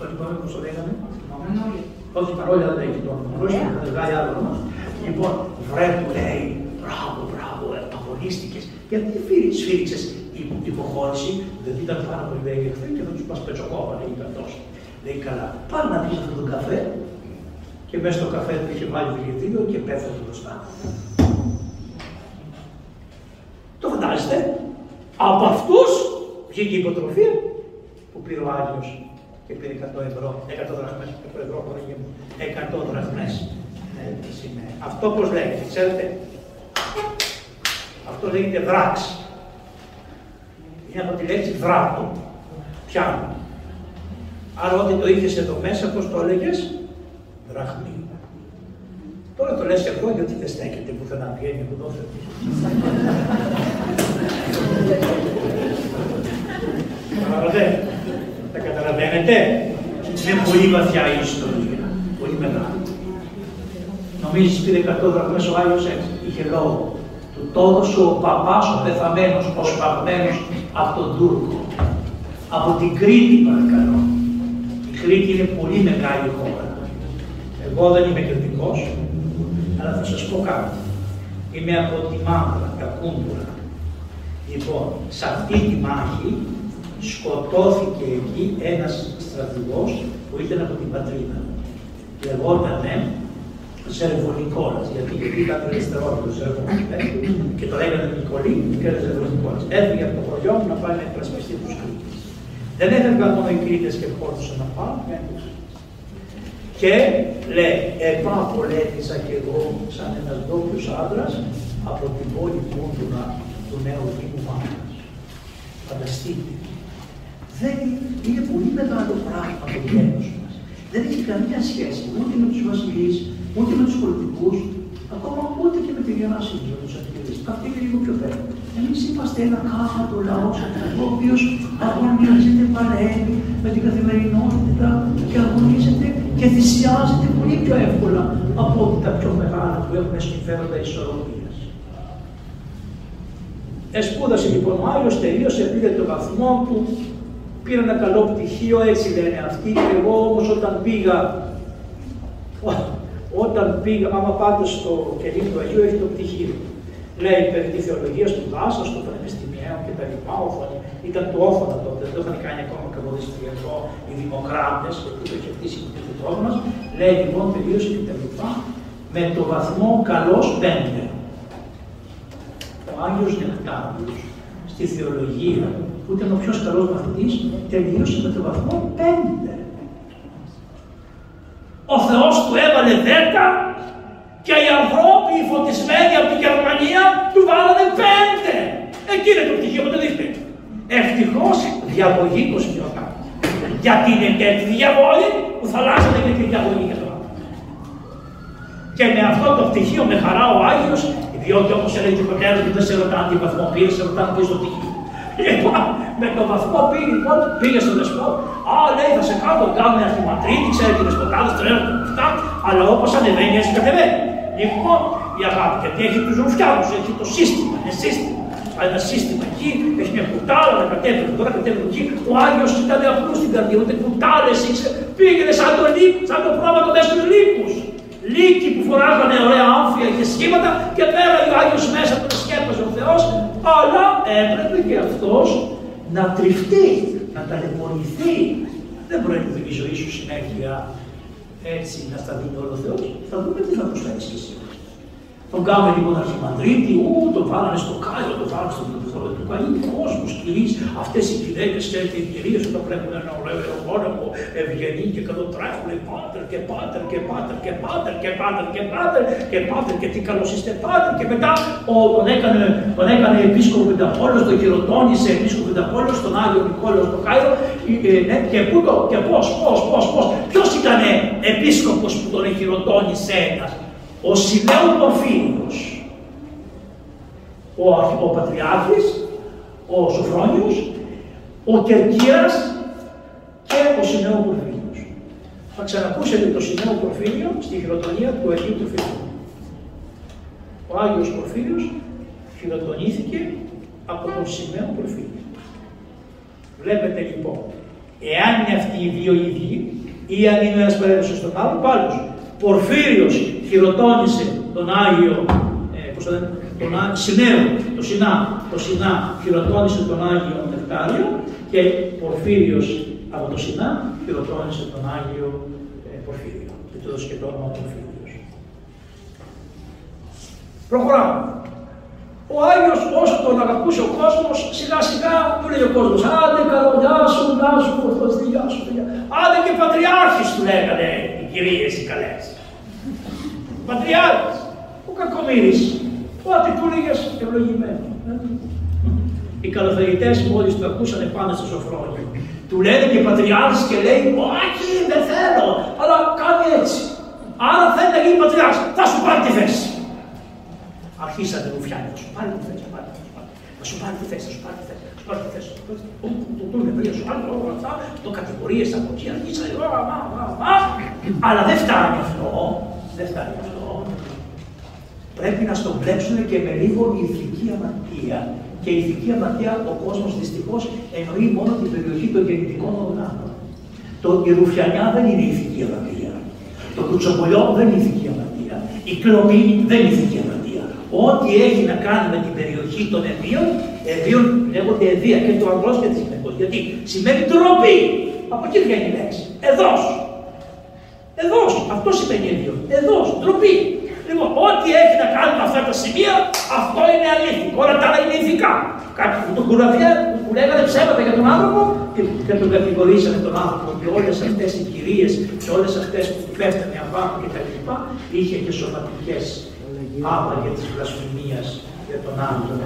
Το λοιπόν, όπως το λέγαμε, τότε παρόλια δεν έχει το όνομα, θα βγάλει άλλο όνομα. Λοιπόν, βρε, του λέει, μπράβο, αγωνίστηκες, γιατί σφύριξες την υποχώρηση, δεν ήταν πάρα πολύ βέβαιοι εχθροί και θα τους πας πετσοκόβανε ή καθώς. Λέει, καλά, πάρε να πεις αυτόν τον καφέ, και μέσα στο καφέ του είχε βάλει δηλητήριο και πέφτει μπροστά. Το φαντάζεστε, από αυτούς βγήκε η υποτροφία που πήρε ο Άγιος. Και πήρε 100 δραχμές, 100 δραχμές. Αυτό πώς λέγεται, ξέρετε? Αυτό λέγεται δράξη. Είναι από τη λέξη δράκο, πιάνω. Άρα ό,τι το είχες εδώ μέσα, πώς το έλεγες? Δραχμή. Τώρα το λες εγώ, γιατί δεν στέκεται πουθενά, πηγαίνει από εδώ. Παραδεύει. Τα καταλαβαίνετε, είναι πολύ βαθιά η ιστορία, πολύ μεγάλη. Νομίζεις πήρε 100 δραχμές ο Άγιος έτσι, είχε λόγο. Του το έδωσε ο παπάς ο πεθαμένος, ο σπαγμένος από τον Τούρκο. Από την Κρήτη παρακαλώ. Η Κρήτη είναι πολύ μεγάλη χώρα. Εγώ δεν είμαι κριτικός, αλλά θα σας πω κάτι. Είμαι από τη Μάνδρα, τα Κούντουρα. Λοιπόν, σε αυτή τη μάχη, σκοτώθηκε εκεί ένας στρατηγός που ήταν από την πατρίδα. Λεγότανε Σερβονικόλας, γιατί ήταν αριστερότερος και το λέγανε Νικολή και ο Σερβονικόλας. Έφυγε από το χωριό μου να πάει να υπερασπιστεί τους Κρήτες. Δεν έφευγαν μόνο οι Κρήτες και χώρτουσαν να πάνε, έφυγαν. Και λέει, επαπολέμησα κι εγώ σαν ένας ντόπιος άντρας από την πόλη Κούντουνα του νέου Δήμου Μάνας. Φανταστείτε. Είναι πολύ μεγάλο πράγμα το γένος μας. Δεν έχει καμία σχέση ούτε με τους βασιλείς, ούτε με τους πολιτικούς, ακόμα ούτε και με τη διανάση του με τους αρχιερείς. Αυτή είναι λίγο πιο πέρα. Εμείς είμαστε ένα κάθατο λαό, ο οποίος αγωνίζεται, παρέμει με την καθημερινότητα και αγωνίζεται και θυσιάζεται πολύ πιο εύκολα από ό,τι τα πιο μεγάλα που έχουν συμφέροντα ισορροπίας. Εσπούδασε λοιπόν ο Άριος, τελείωσε, πήρε τον βαθμό του. Πήρα ένα καλό πτυχίο, έτσι λένε αυτοί, και εγώ όμως όταν πήγα, άμα πάτε στο κελί του Αγίου έχει το πτυχίο. Λέει περί τη θεολογία του Δάσα, στο Πανεπιστημιαίο κτλ. Ήταν το όφωνα τότε, δεν το είχαν κάνει ακόμα καλωδιστριακό οι δημοκράτες, που το είχε χτίσει και το δικό μας. Λέει λοιπόν τελείωσε κτλ. Με το βαθμό καλός 5. Ο Άγιος Νεκτάριος στη θεολογία, που ήταν ο πιο καλός μαθητής, τελείωσε με το βαθμό 5. Ο Θεός του έβαλε 10 και οι ανθρώποι, οι φωτισμένοι από τη Γερμανία, του βάλανε 5. Εκεί είναι το πτυχίο, το δείχνει. Ευτυχώς διαγωγή 28. Γιατί είναι τέτοιοι διαβόλοι που θα αλλάζανε και τη διαγωγή για το άλλο. Και με αυτό το πτυχίο, με χαρά ο Άγιος, διότι όπως έλεγε και ο πατέρας μου, δεν σε ρωτάνε τι βαθμό πήρε, σε ρωτάνε πού στο πτυχίο. Λοιπόν, με τον βαθμό πήγε, λοιπόν, πήγε στον δεσπότη. Α, λέει, θα σε κάνω, κάνω μια αρχηματρίτη, ξέρει τι δεσποτάδες, τον έρωτα και αυτά, αλλά όπως ανεβαίνει, έτσι κατεβαίνει. Λοιπόν, η αγάπη, γιατί έχει τους ρουφιάδους, έχει το σύστημα, είναι σύστημα. Αλλά ένα σύστημα εκεί, έχει μια κουτάλα, να κατέβει εδώ, να κατέβει εκεί. Ο Άγιος ήταν απλού στην καρδιά, ούτε κουτάλες είσαι, πήγαινε σαν το, πρόβα των δεύτερων λύκους. Λύκοι που φοράγανε ωραία άμφια και σχήματα και πέραγε ο Άγιος μέσα που σκέπαζε ο Θεός, αλλά έπρεπε και αυτός να τριφτεί, να ταλαιπωρηθεί. Δεν προέρχεται η ζωή σου συνέχεια έτσι να στα δίνει όλο ο Θεός. Θα δούμε τι θα προσφέρεις και εσύ. Τον κάμε λοιπόν αρχιμανδρίτη, τον βάλανε στο Κάιρο, τον βάλανε στον πληθωρωτικό Καΐνη, κόσμος, κυρίες, αυτές οι γυναίκες και οι κυρίες όταν πρέπει να είναι ωραίο γόναμο, ευγενή και κατοτράχουνε, πάτερ και πάτερ και πάτερ και πάτερ και πάτερ και πάτερ και πάτερ και τι καλός είστε πάτερ και μετά τον έκανε επίσκοπο Πενταπόλεως, τον χειροτώνησε επίσκοπο Πενταπόλεως, τον Άγιο Νικόλαο στο Κάιρο και πώς, ποιος ήταν επίσκοπος που τον χειροτώνησε ένας. Ο Σιλέου Πορφύριος, ο Πατριάρχης, ο Σοφρόνιος, ο Κερκύρας και ο Σιλέου Πορφύριος. Θα ξανακούσετε το Σιλέου Πορφύριο στη χειροτονία του Αγίου του Φιλίου. Ο Άγιος Πορφύριος χειροτονήθηκε από τον Σιλέου Πορφύριο. Βλέπετε λοιπόν, εάν είναι αυτοί οι δύο ίδιοι ή αν είναι ένας παρέδωσε στον άλλο, πάλι Πορφύριος χειροτώνησε τον Άγιο, το Σινά χειροτώνησε τον Άγιο Νεκτάριο και Πορφύριος από το Σινά χειροτώνησε τον Άγιο Πορφύριο και το έδωσε και το όνομα Πορφύριος. Προχωράμε. Ο Άγιος όσο τον αγαπούσε ο κόσμος, σιγά σιγά του λέει ο κόσμος άντε καλό, γεια σου, ορθωστή, γεια σου, άντε και Πατριάρχης του λέγανε οι κυρίες οι καλές. Πατριάρχης, ο Κακομοίρης, ό,τι του λέγες ευλογημένο. Οι καλοθερητές μόλις το ακούσανε πάνε στο Σοφρόνιο. Του λένε και Πατριάρχης και λέει όχι, δεν θέλω, αλλά κάνει έτσι. Άρα θέλει να γίνει Πατριάρχης, θα σου πάρει τη θέση. Αρχίσατε ρουφιάνοι, θα σου πάρει τη θέση, θα σου πάρει τη θέση. Του νευρία σου, άλλο, όλα αυτά, το κατηγορίες από εκεί, αρχίσανε, αλλά δεν φτάνει αυτό. Δεν φτάνει αυτό. Πρέπει να στον πλέψουν και με λίγο ηθική αμαρτία. Και η ηθική αμαρτία ο κόσμος δυστυχώς εννοεί μόνο την περιοχή των γεννητικών οργάνων. Η ρουφιανιά δεν είναι ηθική αμαρτία. Το κουτσομπολιό δεν είναι ηθική αμαρτία. Η κλωμή δεν είναι ηθική αμαρτία. Ό,τι έχει να κάνει με την περιοχή των εδίων, λέγονται εδία και του ανδρός και τη γυναικός. Γιατί σημαίνει ντροπή. Από εκεί βγαίνει η λέξη. Εδός. Εδώς, αυτό σημαίνει έδειο. Εδώς, ντροπή. Λοιπόν, ό,τι έχει να κάνει με αυτά τα σημεία, αυτό είναι αλήθεια. Όλα τα άλλα είναι ηθικά. Κάποιοι που τον κουραδιάζουν, που λέγανε ψέματα για τον άνθρωπο και τον κατηγορήσανε τον άνθρωπο. Και όλες αυτές οι κυρίες και όλες αυτές που πέφτανε απάνω κτλ. Είχε και σωματικές άπαγε τη βλασφημίας για τον άνθρωπο.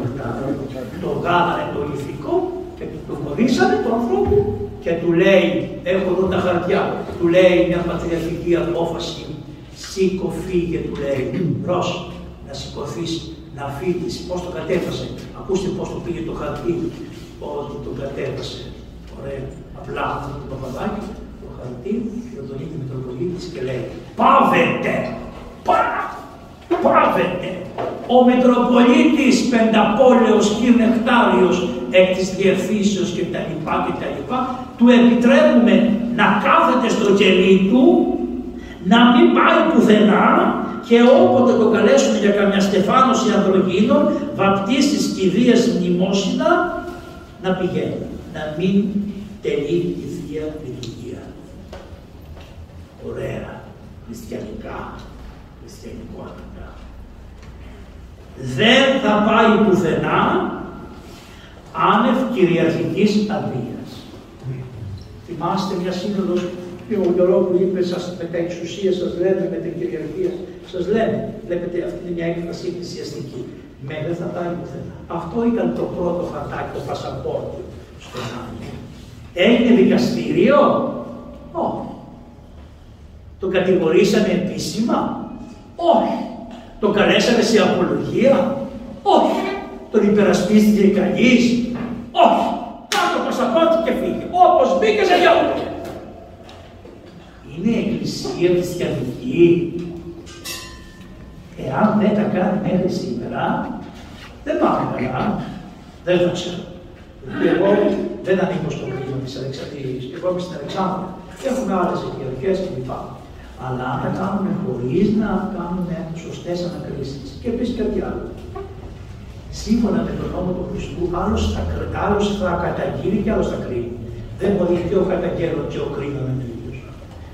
Το γάλανε το ηθικό και τον κοδίσανε τον ανθρώπου και του λέει: έχω εδώ τα χαρτιά. Του λέει μια πατριαρχική απόφαση. Σήκω, φύγε, του λέει. Ρος, να σηκωθεί, να φύγει. Πώς το κατέβασε. Ακούστε πώς το πήγε το χαρτί. Ότι το κατέβασε. Ωραία. Απλά το παπαδάκι, το χαρτί, και τον είπε Μητροπολίτης και λέει: πάβετε! Πάβετε! Ο Μητροπολίτης Πενταπόλεως κ. Νεκτάριος εκ της διευθύνσεως κτλ. Του επιτρέπουμε να κάθεται στο κελί του. Να μην πάει πουθενά και όποτε το καλέσουν για καμιά στεφάνωση ανδρογίνων, βαπτίσεις, κηδείες, μνημόσυνα, να πηγαίνει. Να μην τελεί η Θεία Λειτουργία. Ωραία. Χριστιανικά. Χριστιανικό άνοιγμα. Δεν θα πάει πουθενά άνευ κυριαρχικής αδείας. Θυμάστε μια σύνοδος και ο Γεωργόπουλος είπε: σας, με τα εξουσία σας λέμε, με την κυριαρχία σας λέμε. Βλέπετε, αυτή είναι μια έκφραση εκκλησιαστική. Με δεν θα πάει πουθενά. Αυτό ήταν το πρώτο χαρτάκι, το πασαπόρτι στον άνθρωπο. Έγινε δικαστήριο, όχι. Τον κατηγορήσανε επίσημα, όχι. Τον καλέσανε σε απολογία, όχι. Τον υπερασπίστηκε κανείς, όχι. Κάτω το πασαπόρτι και φύγε. Όπως μπήκε σε διάφορα. Είναι εκκλησία χριστιανική. Εάν δεν τα κάνει μέχρι σήμερα, δεν πάμε καλά. Δεν το ξέρω. Εγώ δεν ανήκω στο κλίμα της Αλεξανδρίας. Εγώ είμαι στην Αλεξάνδρεια. Έχουμε άλλες εκκλησίες κλπ. Αλλά αν τα κάνουμε χωρίς να κάνουμε σωστές ανακρίσεις. Και επίσης κάτι άλλο. Σύμφωνα με τον νόμο του Χριστού, άλλος θα καταγγείλει και άλλος θα κρίνει. Δεν μπορεί και ο καταγγέλλων και ο κρίνων να κρίνει.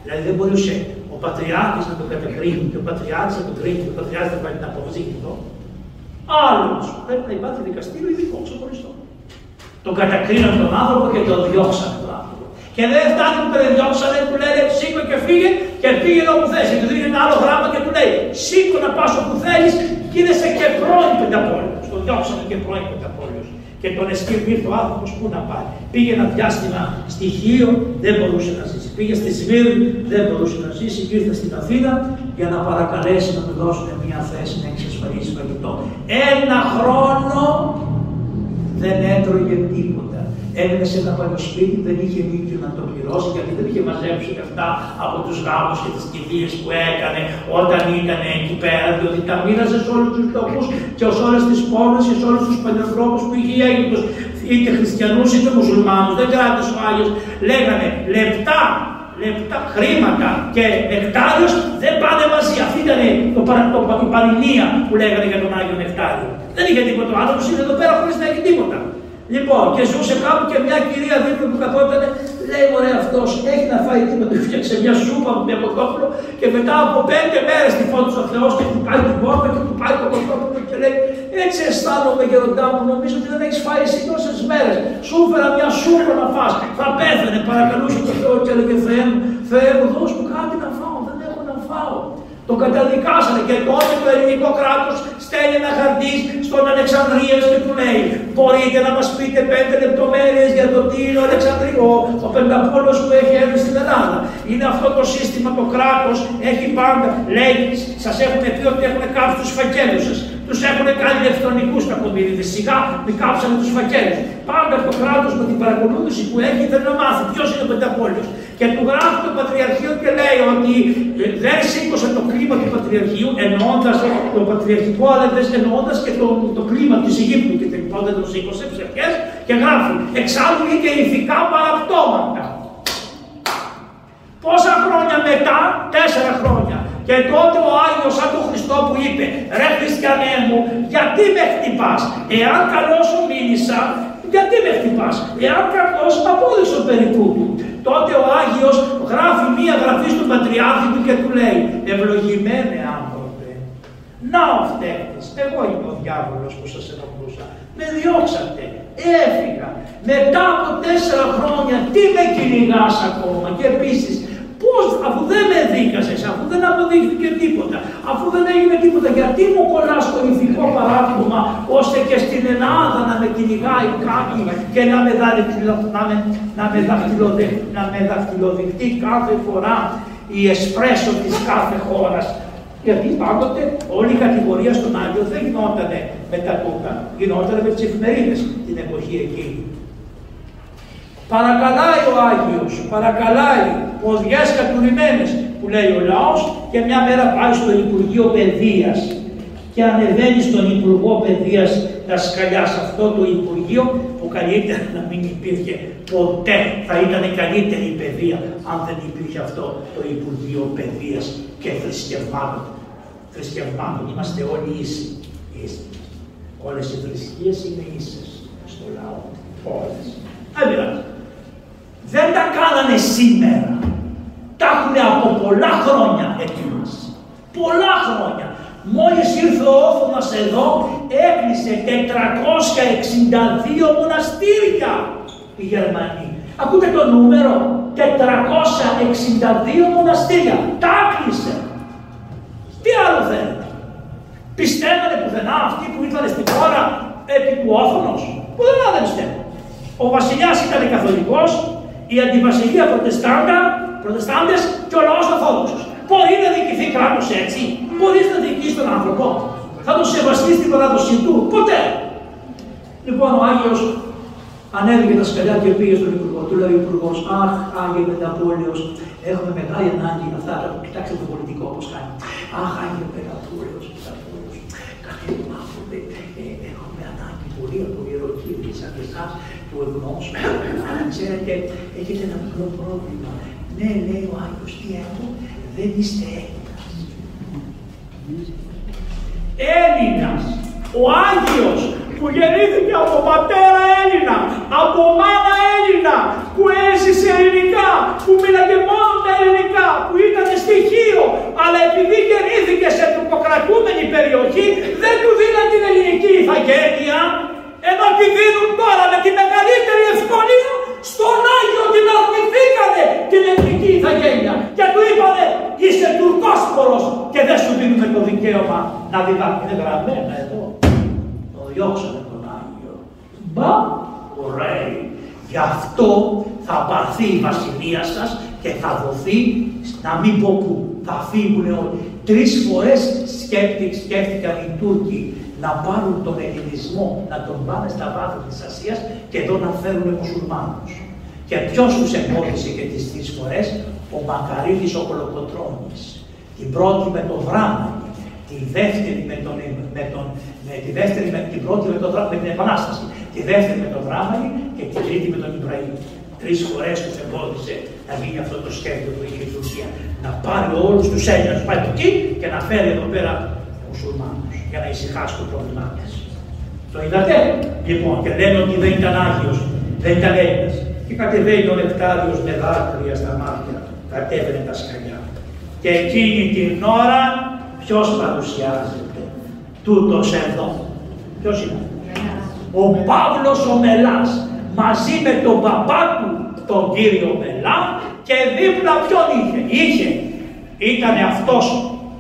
Δηλαδή δεν μπορούσε ο Πατριάρχης να το κατακρίνει και ο Πατριάρχης να το κρίνει και ο Πατριάρχης να πάει την αποζήτηση εδώ. Άλλος πρέπει να υπάρχει δικαστήριο ειδικό ξεχωριστό. Τον κατακρίναν τον άνθρωπο και τον διώξαν τον άνθρωπο. Και δεν φτάνει που τον διώξανε, του λένε σήκω και φύγε και πήγαινε όπου θέσει. Του δίνει ένα άλλο γράμμα και του λέει σήκω να πας όπου θέλεις, γίνεσαι και πρώην Πενταπόλεως. Τον διώξανε και πρώην Πενταπόλεως. Και τον εσκυβήρθε ο άνθρωπος πού να πάει. Πήγε ένα διάστημα στοιχείο, δεν μπορούσε να ζήσει. Πήγε στη Σμύρνη, δεν μπορούσε να ζήσει. Ήρθε στην Αθήνα για να παρακαλέσει να του δώσουν μια θέση να εξασφαλίσει φαγητό. Ένα χρόνο δεν έτρωγε τίποτα. Έμενε σε ένα παλιοσπίτι, δεν είχε μήκιο να το πληρώσει γιατί δεν είχε μαζέψει αυτά από του γάμου και τι κηδείες που έκανε όταν ήταν εκεί πέρα. Διότι τα μοίραζε σε όλου του τόπου και σε όλε τι πόλει και σε όλου του παλιανθρώπου που είχε η Αίγυπτος. Είτε χριστιανούς είτε μουσουλμάνους, δεν κράτησε ο Άγιος. Λέγανε λεπτά χρήματα και Νεκτάριος δεν πάνε μαζί. Αυτή ήταν η παροιμία που λέγανε για τον Άγιο Νεκτάριο. Δεν είχε τίποτα ο άνθρωπος, ήρθε εδώ πέρα χωρίς να έχει τίποτα. Λοιπόν, και ζούσε κάπου και μια κυρία δίπλα που καθότανε, λέει: ωραία, αυτός έχει να φάει τίποτα. Φτιάξε μια σούπα με κοτόπουλο και μετά από 5 μέρες τη φώτισε ο Θεός και του πάει την πόρτα και του πάει το κοτόπουλο και λέει: έτσι αισθάνομαι, γεροντά μου, νομίζω ότι δεν έχεις φάει εσύ τόσες μέρες. Σου έφερα μια σούπα να φας. Θα πέθανε, παρακαλούσε τον Θεό και έλεγε: Θεέ μου, δώσ' μου κάτι να φάω. Δεν έχω να φάω. Το καταδικάσανε και τότε το ελληνικό κράτος στέλνει ένα χαρτί στον Αλεξανδρία και του λέει: μπορείτε να μας πείτε 5 λεπτομέρειες για το τι είναι ο Αλεξανδριό, ο Πενταπόλεως που έχει έρθει στην Ελλάδα. Είναι αυτό το σύστημα, το κράτος έχει πάντα. Λέει: σας έχουν πει ότι έχουν κάψει τους φακέλους σας. Τους έχουν κάνει ηλεκτρονικούς κακομοιρίδες. Σιγά μην κάψανε τους φακέλους. Πάντα το κράτος με την παρακολούθηση που έχει θέλει να μάθει ποιος είναι ο Πενταπόλεως. Και του γράφει το Πατριαρχείο και λέει ότι δεν σήκωσε το κλίμα του Πατριαρχείου, εννοώντας το Πατριαρχικό, αλλά εννοώντας και το κλίμα της Αιγύπτου και τελικά δεν το σήκωσε, ψευδές, και γράφει. Εξάλλου και ηθικά παραπτώματα. Πόσα χρόνια μετά, 4 χρόνια. Και τότε ο Άγιος σαν τον Χριστό που είπε: ρε Χριστιανέ μου, γιατί με χτυπάς, εάν καλώς σου μίλησα, γιατί με χτυπάς, εάν κακώς απόδειξε περί τούτου. Τότε ο Άγιος γράφει μία γραφή στον Πατριάρχη του και του λέει: ευλογημένε άνθρωπε, να ο φταίχτες, εγώ είμαι ο διάβολος που σας ενοχλούσα. Με διώξατε, έφυγα. Μετά από 4 χρόνια, τι με κυνηγάς ακόμα? Και επίσης, πώς, αφού δεν με δίκασες, αφού δεν αποδείχθηκε τίποτα, αφού δεν έγινε τίποτα, γιατί μου κολλάς το ηθικό παράδειγμα, ώστε και στην Ελλάδα να με κυνηγάει κάποιοι και να με δαχτυλοδειχτεί κάθε φορά η εσπρέσο της κάθε χώρας? Γιατί πάντοτε όλη η κατηγορία στον Άγιο δεν γινότανε με τα τούκα, γινότανε με τις εφημερίδες την εποχή εκείνη. Παρακαλάει ο Άγιος, παρακαλάει ποδιές κατουρημένες που λέει ο λαός, και μια μέρα πάει στο Υπουργείο Παιδείας και ανεβαίνει στον Υπουργό Παιδείας Δασκαλιάς. Αυτό το Υπουργείο που καλύτερα να μην υπήρχε ποτέ, θα ήταν καλύτερη η παιδεία αν δεν υπήρχε αυτό το Υπουργείο Παιδείας και Θρησκευμάτων. Θρησκευμάτων, είμαστε όλοι ίσοι. Όλες οι θρησκείες είναι ίσες στο λαό, όλες. Δεν πειράζει. Δεν τα κάνανε σήμερα. Τα έχουν από πολλά χρόνια ετοιμάσει. Πολλά χρόνια. Μόλις ήρθε ο Όθωμας εδώ, έκλεισε 462 μοναστήρια οι Γερμανοί. Ακούτε το νούμερο, 462 μοναστήρια. Τα έκλεισε. Τι άλλο θέλετε? Πιστεύανε πουθενά αυτοί που ήρθαν στην χώρα επί του Όθωνος? Πουθενά δεν πιστεύανε. Ο βασιλιάς ήταν καθολικός, η αντιβασιλεία προτεστάντες και ο λαός καθόλουσος. Μπορεί να διοικηθεί κάποιος έτσι? Μπορείς να διοικείς τον άνθρωπο? Θα τον σεβαστείς την παράδοσή του? Ποτέ! Λοιπόν, ο Άγιος ανέβηκε τα σκαλιά και πήγε στον Υπουργό. Του λέει ο Υπουργός: αχ, Άγιε Πενταπόλεως, έχουμε μεγάλη ανάγκη για αυτά. Κοιτάξτε το πολιτικό πώς κάνει. Αχ, Άγιε Πενταπόλεως, έχουμε ανάγκη πολύ από ιεροκήρυκες σαν και εσάς του ευγνώσου. Αν ξέρετε, έχετε ένα μικρό πρόβλημα. Ναι, λέει ο Άγιος, τι έχω? Δεν είστε Έλληνας. Έλληνας. Ο Άγιος που γεννήθηκε από πατέρα Έλληνα, από μάνα Έλληνα, που έζησε ελληνικά, που μίλαγε μόνο τα ελληνικά, που ήταν στοιχείο, αλλά επειδή γεννήθηκε σε τουρκοκρατούμενη περιοχή, δεν του δίναν την ελληνική ηθαγένεια, ενώ τη δίνουν τώρα με τη μεγαλύτερη ευκολία. Στον Άγιο την αρνηθήκανε την ελληνική ηθαγένεια και του είπανε: είσαι τουρκόσπορος και δεν σου δίνουμε το δικαίωμα να διδάσκει. Είναι γραμμένα εδώ. Το διώξανε τον Άγιο. Μπα, ωραίοι. Γι' αυτό θα πάρθει η βασιλεία σας και θα δοθεί, να μην πω που, θα φύγουν όλοι. 3 φορές σκέφτηκαν οι Τούρκοι να πάρουν τον ελληνισμό, να τον πάνε στα βάθη της Ασίας και εδώ να φέρουν μουσουλμάνους. Και ποιος τους εμπόδισε και τις 3 φορές? Ο Μακαρίδης ο Κολοκοτρώνης. Την πρώτη με τον Βράμανη, την πρώτη με την Επανάσταση, τη δεύτερη με τον Βράμανη και την τρίτη με τον Ιβραήλ. 3 φορές τους εμπόδισε να γίνει αυτό το σχέδιο που είχε η Τουρκία. Να πάρει όλους τους Έλληνες, να πάει εκεί και να φέρει εδώ πέρα μουσουλμάνους, για να ησυχάσει το πρόβλημά μας. Το είδατε? Λοιπόν, και λένε ότι δεν ήταν Άγιος, δεν ήταν Έλληνας. Και κατεβαίνει ο Νεκτάριος με δάκρυα στα μάτια, κατέβαινε τα σκαλιά. Και εκείνη την ώρα, ποιος παρουσιάζεται? Τούτος εδώ. Ποιος είναι? Ο Παύλος ο Μελάς, μαζί με τον παπά του, τον κύριο Μελά, και δίπλα ποιον είχε? Ήτανε αυτός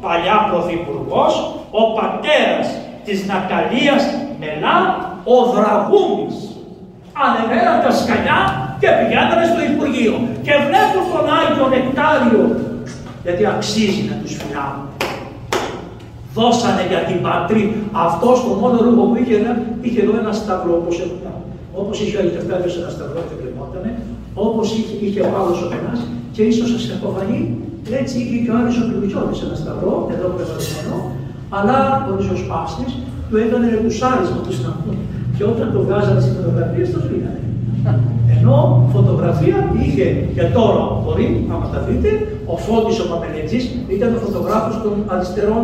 παλιά πρωθυπουργός, ο πατέρας της Ναταλίας Μελά, ο Δραγούμης. Ανεβαίναν τα σκαλιά και πηγαίνανε στο Υπουργείο και βλέπουν τον Άγιο Νεκτάριο, γιατί αξίζει να τους φυλάμε. Δώσανε για την πατρίδα. Αυτός το μόνο ρούχο που είχε εδώ ένα σταυρό, όπως έπρεπε. Όπως είχε ο Ελευθέριος ένα σταυρό και κρεμότανε, όπως είχε ο άλλος ο Μενάς και ίσως σας αποφανεί, έτσι είχε και ο Άρης ο Πλουτιώδης ένα σταυρό, εδώ πρεβαλισμένο, αλλά ο ριζοσπάστης του έκανε ρεκουσάρισμα του σταυρού και όταν το βγάζανε στις φωτογραφίες το σβήνανε. Ενώ φωτογραφία είχε και τώρα μπορεί, άμα τα δείτε, ο Φώτης ο Παπελετζής ήταν ο φωτογράφος των αριστερών,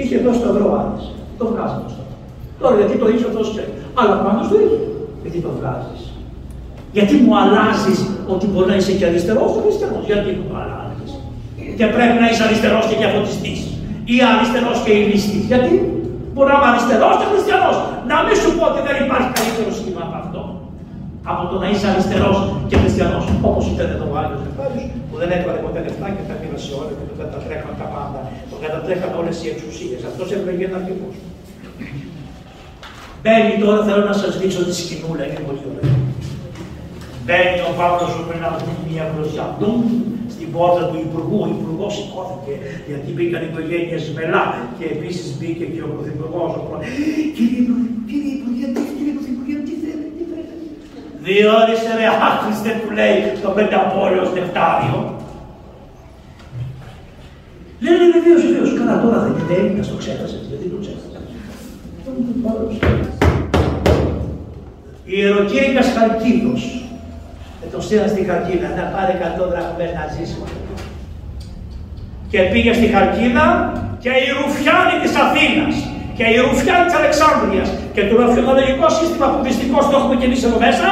είχε εδώ σταυρό Άρης, το βγάζανε στο σταυρό. Τώρα γιατί το είχε αυτός ξέρει, αλλά πάντως το είχε. Γιατί το βγάζεις? Γιατί μου αλλάζεις ότι μπορεί να είσαι και αριστερός και αριστερός. Γιατί παράδειγμα. Και πρέπει να είσαι αριστερός και διαφωτιστής. Ή αριστερός και ηλιστής. Γιατί μπορεί να είμαι αριστερός και χριστιανός. Να μην σου πω ότι δεν υπάρχει καλύτερο σχήμα από αυτό. Από το να είσαι αριστερός και χριστιανός. Όπως ήταν εδώ ο Άγιος Νεφάλιος, που δεν έβαλε ποτέ λεφτά και τα πήρασε όλα και τον κατατρέχαν τα πάντα. Τον κατατρέχαν όλες οι εξουσίες. Αυτός έπρεπε να πει πώς. Μπαίνει τώρα, θέλω να σας δείξω τη σκηνούλα, είναι πολύ ωραία. Μπαίνει ο Παύλος πριν από μία γλωσιά του, στην πόρτα του Υπουργού. Ο Υπουργός σηκώθηκε, γιατί μπήκαν οι οικογένειες μελά και επίσης μπήκε και ο Πρωθυπουργός. Κύριε Υπουργέ, τι θέλετε, τι θέλετε. Διόρισε ρε, άχρηστε που λέει το πενταπόλαιο Νεκτάριο. Λέει ρε, βεβαίως, καλά τώρα δεν θέλει να στο ξέχασε, γιατί το ξέχασε. Η ιεροκήρυκας Χαρκίνος, τον στείλαν στη Χαρκίνα να πάρει 100 δραχμές να ζήσει. Και πήγε στη Χαρκίνα και οι Ρουφιάνοι της Αθήνας και οι Ρουφιάνοι της Αλεξάνδρειας και το ραφιονολογικό σύστημα που δυστυχώς το έχουμε και εμείς εδώ μέσα,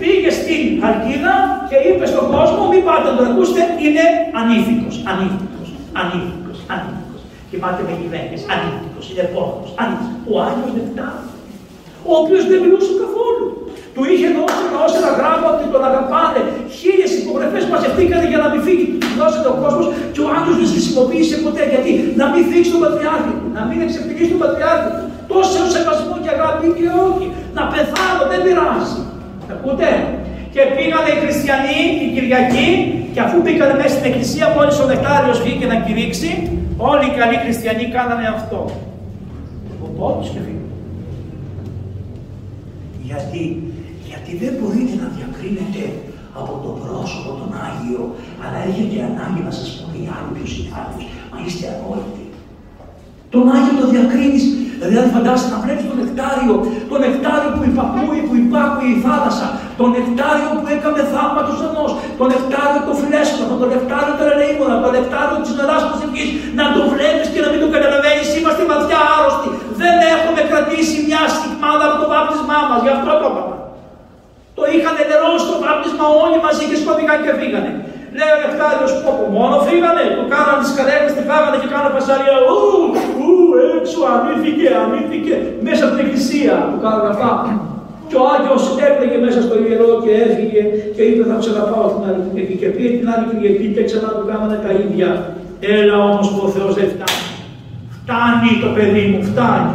πήγε στην Χαρκίνα και είπε στον κόσμο: μην πάτε να τον ακούστε, είναι ανήθικος, ανήθικος, ανήθικος, ανήθικος. Κοιμάται με γυναίκες, ανήθικος, είναι πόρκος, ανήθικος. Ο Άγιος Νεκτάριος, ο οποίος δεν μιλούσε καθόλου. Του είχε δώσει ως ένα γράμμα ότι τον αγαπάνε. 1000 υπογραφές μαζευτήκανε για να μην φύγει. Του δώσανε ο κόσμος και ο Άγιος δεν χρησιμοποίησε ποτέ. Γιατί να μην θίξει τον Πατριάρχη του, να μην εξευτελίσει τον Πατριάρχη του. Τόσο σεβασμό και αγάπη και όχι. Να πεθάνω, δεν πειράζει. Ακούτε. Και πήγανε οι χριστιανοί την Κυριακή και αφού πήγανε μέσα στην εκκλησία, μόλις ο Νεκτάριος βγήκε να κηρύξει, όλοι οι καλοί χριστιανοί κάνανε αυτό. Ο πόντος και φύγει. Γιατί δεν μπορείτε να διακρίνετε από το πρόσωπο τον Άγιο, αλλά έχετε ανάγκη να σας πω οι άλλοι ποιος είναι Άγιος, μα είστε αγόριτοι. Τον Άγιο το διακρίνεις, δηλαδή φαντάζεσαι να βλέπεις τον Νεκτάριο, τον Νεκτάριο που υπακούει, που υπάκουει η θάλασσα, τον Νεκτάριο που έκαμε θαύμα του Σανός, τον Νεκτάριο το φιλέσκοφο, τον Νεκτάριο τον Ελεήμονα, τον Νεκτάριο της Νεράς Προσευχής, να τον βλέπεις και να μην τον καταλαβαίνεις, είμαστε βαθιά άρρωστοι, δεν έχουμε κρατήσει μια στιγμάδα από το βάπτισμά μας, γι' αυτό το είπαμε. Το είχαν ενερώσει το βάπτισμα όλοι μαζί και σκόπηκαν και φύγανε. Λέει ο Νεκτάριος, όπου μόνο φύγανε, το κάνανε τις καρέκλες, τη φάγανε και κάνανε φασαρία. Έξω, ανήθηκε, μέσα από την εκκλησία που κάνανε αυτά. Και ο Άγιος έπλεγε μέσα στο ιερό και έφυγε και είπε: θα ξαναπάω την άλλη Κυριακή. Και πήγε την άλλη Κυριακή και ξανά του κάνανε τα ίδια. Έλα όμως που ο Θεός δεν φτάνει. Φτάνει το παιδί μου, φτάνει.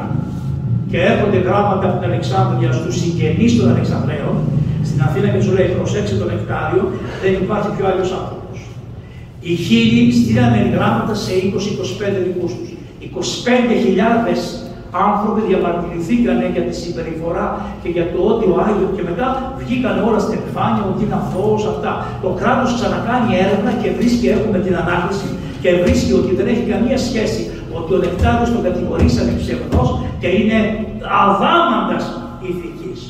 Και έρχονται γράμματα από την Αλεξάνδρεια στους συγγενείς των Αλεξανδραίων στην Αθήνα και του λέει: προσέξτε τον Νεκτάριο, δεν υπάρχει πιο Άγιος άνθρωπος. Οι 1000 στείλανε γράμματα σε 20-25 δικούς τους. 25.000 άνθρωποι διαμαρτυρηθήκανε για τη συμπεριφορά και για το ότι ο Άγιος. Και μετά βγήκαν όλα στην επιφάνεια ότι είναι αθώος αυτά. Το κράτος ξανακάνει έρευνα και βρίσκει, έχουμε την ανάκριση και βρίσκει ότι δεν έχει καμία σχέση. Ότι ο Νεκτάριος τον κατηγορήσανε ψευδός και είναι αδάμαντας ηθικής.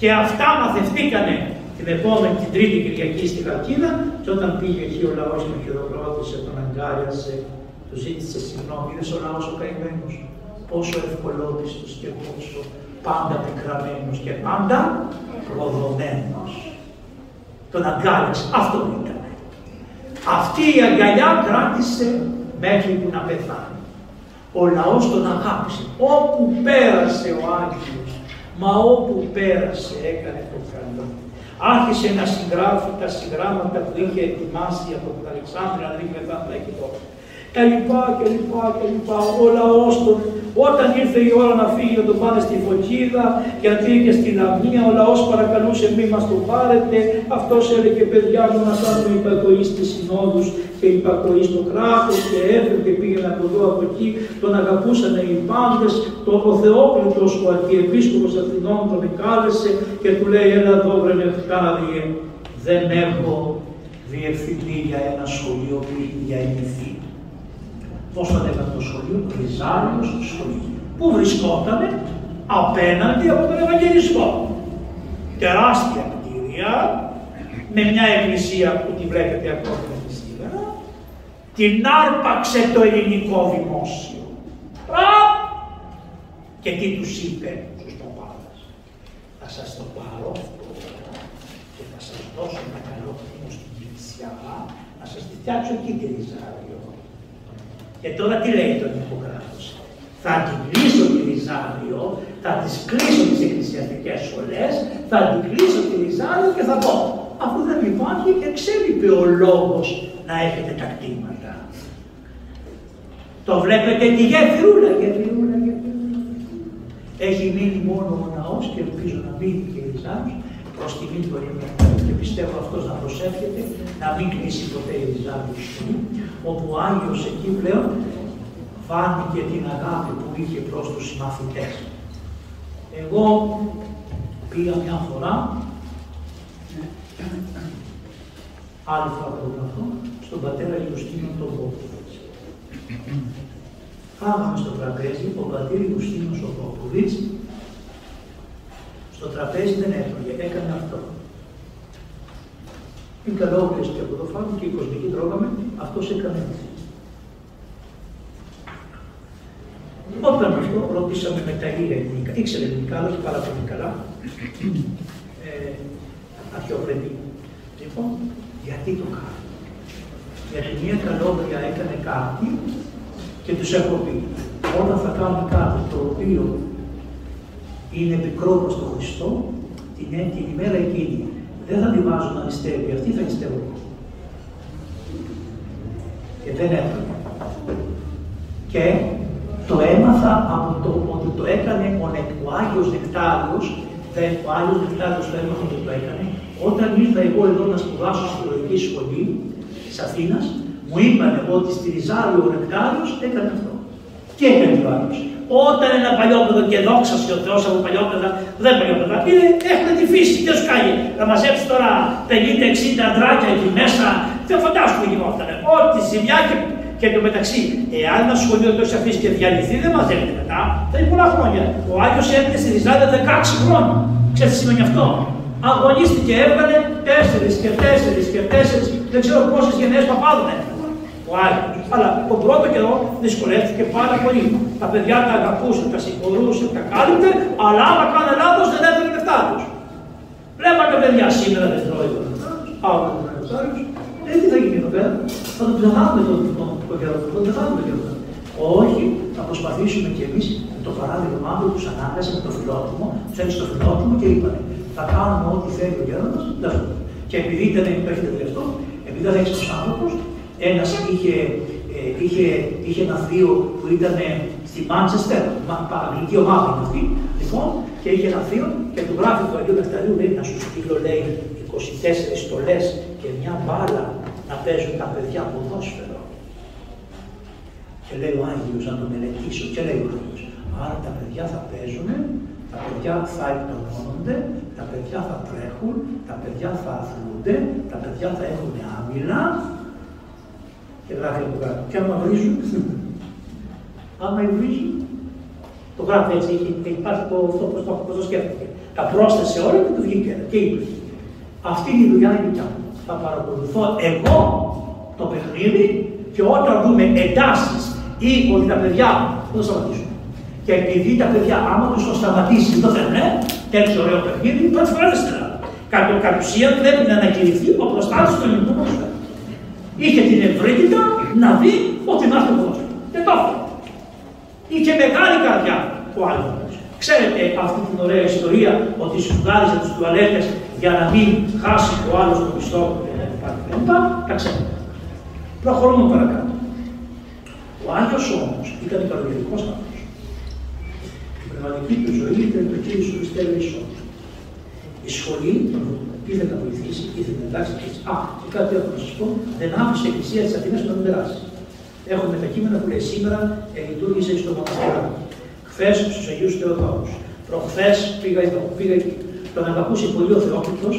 Και αυτά μαθευτήκανε την επόμενη, την Τρίτη Κυριακή στη Χαρκίνα και όταν πήγε εκεί ο λαός τον χειροκρότησε, τον αγκάλιασε, του ζήτησε συγγνώμη. Είδες ο λαός ο καημένος, πόσο ευκολόπιστος και πόσο πάντα πικραμένος και πάντα προδομένος. Τον αγκάλιασε, αυτό ήταν. Αυτή η αγκαλιά κράτησε μέχρι που να πεθάνει. Ο λαός τον αγάπησε. Όπου πέρασε ο Άγιος, μα όπου πέρασε έκανε το καλό. Άρχισε να συγγράφει τα συγγράμματα που είχε ετοιμάσει από την Αλεξάνδρεια, αν είχε τα εκεί τότε. Και λοιπά. Ο λαός τον, όταν ήρθε η ώρα να φύγει, να τον πάνε στη Φωκίδα, γιατί και στη Λαμία, ο λαός παρακαλούσε μη μας τον πάρετε. Αυτός έλεγε: παιδιά μου, να κάνουμε υπακοή στις συνόδους και υπακοή στο κράτος. Και έφερε και πήγαινε από εδώ από εκεί. Τον αγαπούσαν οι πάντες. Ο Θεόκλητος, ο Αρχιεπίσκοπος Αθηνών, τον κάλεσε και του λέει: έλα εδώ, βρε Νεκτάριε, δεν έχω διευθυντή για ένα σχολείο που έχει διαλυθεί. Πώς θα έκανε το σχολείο, το Ριζάλιο στο σχολείο. Πού βρισκότανε, απέναντι από τον Ευαγγελισμό. Τεράστια κτίρια, με μια εκκλησία που τη βλέπετε ακόμα και σήμερα, την άρπαξε το ελληνικό δημόσιο. Και τι τους είπε στους παπάδες, θα σας το πάρω αυτό. και θα σας δώσω ένα καλό φίλο στην Πλησιαμά να σας τη φτιάξω κύκλισσα αύριο. Και τώρα τι λέει τον υπογράφος. Θα αντικλείσω τη Ριζάριο, θα τις κλείσω τις εκκλησιαστικές σχολές, θα αντικλείσω τη Ριζάριο και θα πω. Αφού δεν υπάρχει, εξέλιπε ο λόγος να έχετε τα κτήματα. Το βλέπετε τη γεφυρούλα, γεφυρούλα. Έχει μείνει μόνο ο ναός και ελπίζω να μείνει και η Ριζάρος προς τη μήτωρη μου. Και πιστεύω αυτός να προσεύχεται να μην κλείσει ποτέ η Ριζάρος του, όπου ο Άγιος εκεί πλέον φάνηκε την αγάπη που είχε προς τους μαθητές. Εγώ πήγα μια φορά, άλλη φορά προγραφώ, στον πατέρα Ιουστίνο τον Πόπο. Φάγαμε στο τραπέζι, ο πατήρ Ιουστίνος ο Πόπουλης, στο τραπέζι δεν έφαγε, έκανε αυτό. Οι καλόγλες και από το φάγο και οι κοσμικοί τρώγαμε, αυτός έκανε αυτό. Όταν αυτό ρωτήσαμε με τα γύρια ελληνικά, ήξερε ελληνικά, αλλά όχι πάρα πολύ καλά, αρχαιοπρεπή. Λοιπόν, γιατί το κάνει. Γιατί μια καλόγρια έκανε κάτι και τους έχω πει, όταν θα κάνει κάτι το οποίο είναι πικρό προς τον Χριστό, την ημέρα εκείνη δεν θα τη βάζω να νηστεύει, αυτή θα νηστεύω. Και δεν έφερε. Και το έμαθα από το ότι το έκανε ο Άγιος Νεκτάριος, ο Άγιος Νεκτάριος το έμαθα ότι το έκανε, όταν ήρθα εγώ εδώ να σπουδάσω στη Θεολογική Σχολή της Αθήνας, μου είπανε ότι στη Ριζάριο ο Νεκτάριος έκανε αυτό. Και έκανε το Άγιος. Όταν ένα παλιόπαιδο και δόξα ο Θεός από παλιόπαιδα, δεν παλιόπαιδα, πήρε, έχετε τη φύση, τι κάνει. Να μαζέψει τώρα 50-60 αντράκια εκεί μέσα, δεν φαντάζομαι γινόταν. Ό,τι ζημιά και. Και το μεταξύ, εάν ένα σχολείο το έχει αφήσει και διαλυθεί, δεν μαζεύεται μετά. Θα είναι πολλά χρόνια. Ο Άγιος έρχεται στη Ριζάρια 16 χρόνια. Ξέρετε τι σημαίνει αυτό. Αγωνίστηκε, έβγαλε 4 και 4 και 4. Δεν ξέρω πόσες γενναίες παπάδων έβγαλε ο Άγιος. Αλλά τον πρώτο καιρό δυσκολεύτηκε πάρα πολύ. Τα παιδιά τα αγαπούσε, τα συγχωρούσε, τα κάλυπτε, αλλά άμα κάνει λάθος δεν έφερε λεφτά του. Βλέπαμε παιδιά σήμερα δεν τρώει το λεφτά του. Πάμε το λεφτά του. Τι θα γίνει εδώ πέρα, θα τον ψαχάμε τον καιρό, θα τον ψαχάμε τον καιρό. Όχι, θα προσπαθήσουμε κι εμείς με το παράδειγμα του, τους ανάγκασε με το φιλότιμο, τους ένιξε το φιλότιμο και είπανε θα κάνουμε ό,τι θέλει ο γέροντας, εντάξει. Και επειδή ήταν υπέρχεται τελευταίο, επειδή ήταν έξω άνθρωπος, ένας είχε ένα θείο που ήταν στη Μάντσεστερ, αγγλική ομάδα είναι αυτή, λοιπόν, και είχε ένα θείο και του γράφει του Αγίου Νεκταρίου, λέει να σου στείλω, λέει, 24 στολές και μια μπάλα να παίζουν τα παιδιά ποδόσφαιρο. Και λέει ο Άγιος να το μελετήσω και λέει ο Άγιος. Άρα τα παιδιά θα παίζουν, τα παιδιά θα εκτονώνονται, τα παιδιά θα τρέχουν, τα παιδιά θα αθλούνται, τα παιδιά θα έχουν άμυλα. Και γράφει από κάτω. Και άμα βρίζουν, άμα βρίζουν, το γράφει έτσι, υπάρχει το σκέφτηκε. Τα πρόσθεσε όλα και του βγήκε και είπε. Αυτή η δουλειά είναι δικιά μου. Θα παρακολουθώ εγώ το παιχνίδι και όταν δούμε εντάσεις ή ότι τα παιδιά θα το σταματήσουν. Και επειδή τα παιδιά, άμα τους το σταματήσει, το θέλουν, τέτοιο ωραίο παιχνίδι, πρώτη φορά αριστερά. Κατ' ουσία πρέπει να ανακηρυχθεί ο προστάτης του ελληνικού ποδοσφαίρου. Είχε την ευρύτητα να δει ότι να στο ποδόσφαιρο. Δεν το έφερε. Είχε μεγάλη καρδιά ο άνθρωπος. Ξέρετε αυτή την ωραία ιστορία ότι σου βγάζει τους τουαλέτες για να μην χάσει ο άλλος το μισθό κλπ. Τα ξέρετε. Προχωρούμε παρακάτω. Ο Άγιος όμως ήταν καλογερικός άνθρωπος. Η πνευματική του ζωή ήταν το κύριο σου Χριστέλη Ισόντου. Η σχολή ήθελε να βοηθήσει, ήθελε να εντάξει. Α, και κάτι έχω να σας πω, δεν άφησε η Εκκλησία της Αθήνας να μην περάσει. Έχουμε τα κείμενα που λέει σήμερα λειτουργήσε στο Μοναστηράκι. Χθες στους Αγίους Θεοδόρους. Προχθές πήγα εδώ, πήγα εκεί. Τον αγαπούσε πολύ ο Θεόκλητος,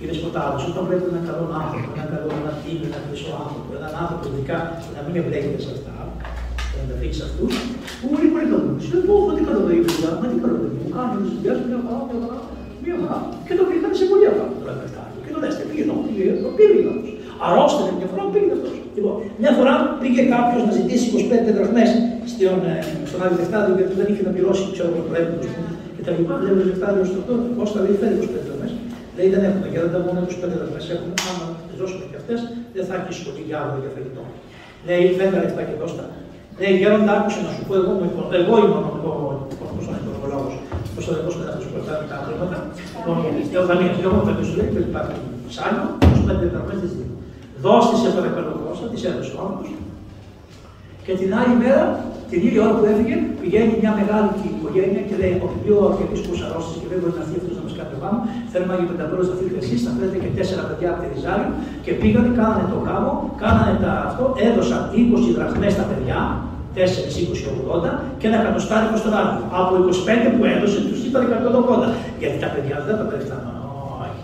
είδες ποτέ άλλος. Όταν πρέπει έναν καλό άνθρωπο, έναν καλό, έναν τίμιο, έναν χρυσό άνθρωπο, έναν άνθρωπο ειδικά να μην εμπλέκεται σε αυτά, να τα δείξει αυτούς, που είναι πολύ καλός. Δεν πω, μα τι καλό το είπε, μα τι καλό το είπε, μου κάνει τις δουλειές, μια χαρά, μια χαρά, μια χαρά. Και το πήγανε σε πολύ αγάπη τώρα με αυτά. Και το δέστε, πήγε εδώ, πήγε εδώ, πήγε εδώ. Αρρώστανε μια φορά, πήγε αυτό. Λοιπόν, μια φορά πήγε κάποιος να ζητήσει 25 δραχμές στον Άγιο Δευτάδιο, γιατί δεν είχε να πληρώσει, ξέρω εγώ, το έπρεπε. Τα λοιπά, λέμε λεφτά, λέμε στο αυτό, όσο τα λέει, φέρει 25 δραχμές. Λέει δεν έχουμε γιατί δεν μόνο του 5 δραχμές έχουμε. Άμα τι δώσουμε και αυτέ, δεν θα αρχίσει το τυγιάδο για φαγητό. Λέει φέρντα λεφτά και δώστα. Λέει γέροντα, άκουσε να σου πω εγώ ήμουν ο λόγο. Πώ θα δεχόσουν να του προτάνουν τα χρήματα. Εγώ θα του λέει ότι υπάρχει ψάνιο, του 5 δραχμές τη δίνει. Δώστε σε παρακαλώ δώστα, τη έδωσε ο άνθρωπο. Και την άλλη μέρα, την ίδια ώρα που έφυγε, πηγαίνει μια μεγάλη οικογένεια και λέει: ο πιο αρχιεπίσκοπος αρρώστησε και δεν μπορεί να φύγει αυτός να μας κάνει το γάμο. Θέλουμε Άγιοι Πενταδόρος να φύγετε εσείς, να φέρετε και 4 παιδιά από τη Ριζάλη. Και πήγανε, κάνανε το γάμο, κάνανε τα αυτό, έδωσαν 20 δραχμές στα παιδιά, 4, 20, 80 και ένα κατοστάρικο στον άλλο. Από 25 που έδωσε του ήταν 180. Γιατί τα παιδιά δεν τα περιφθάνουν. Όχι.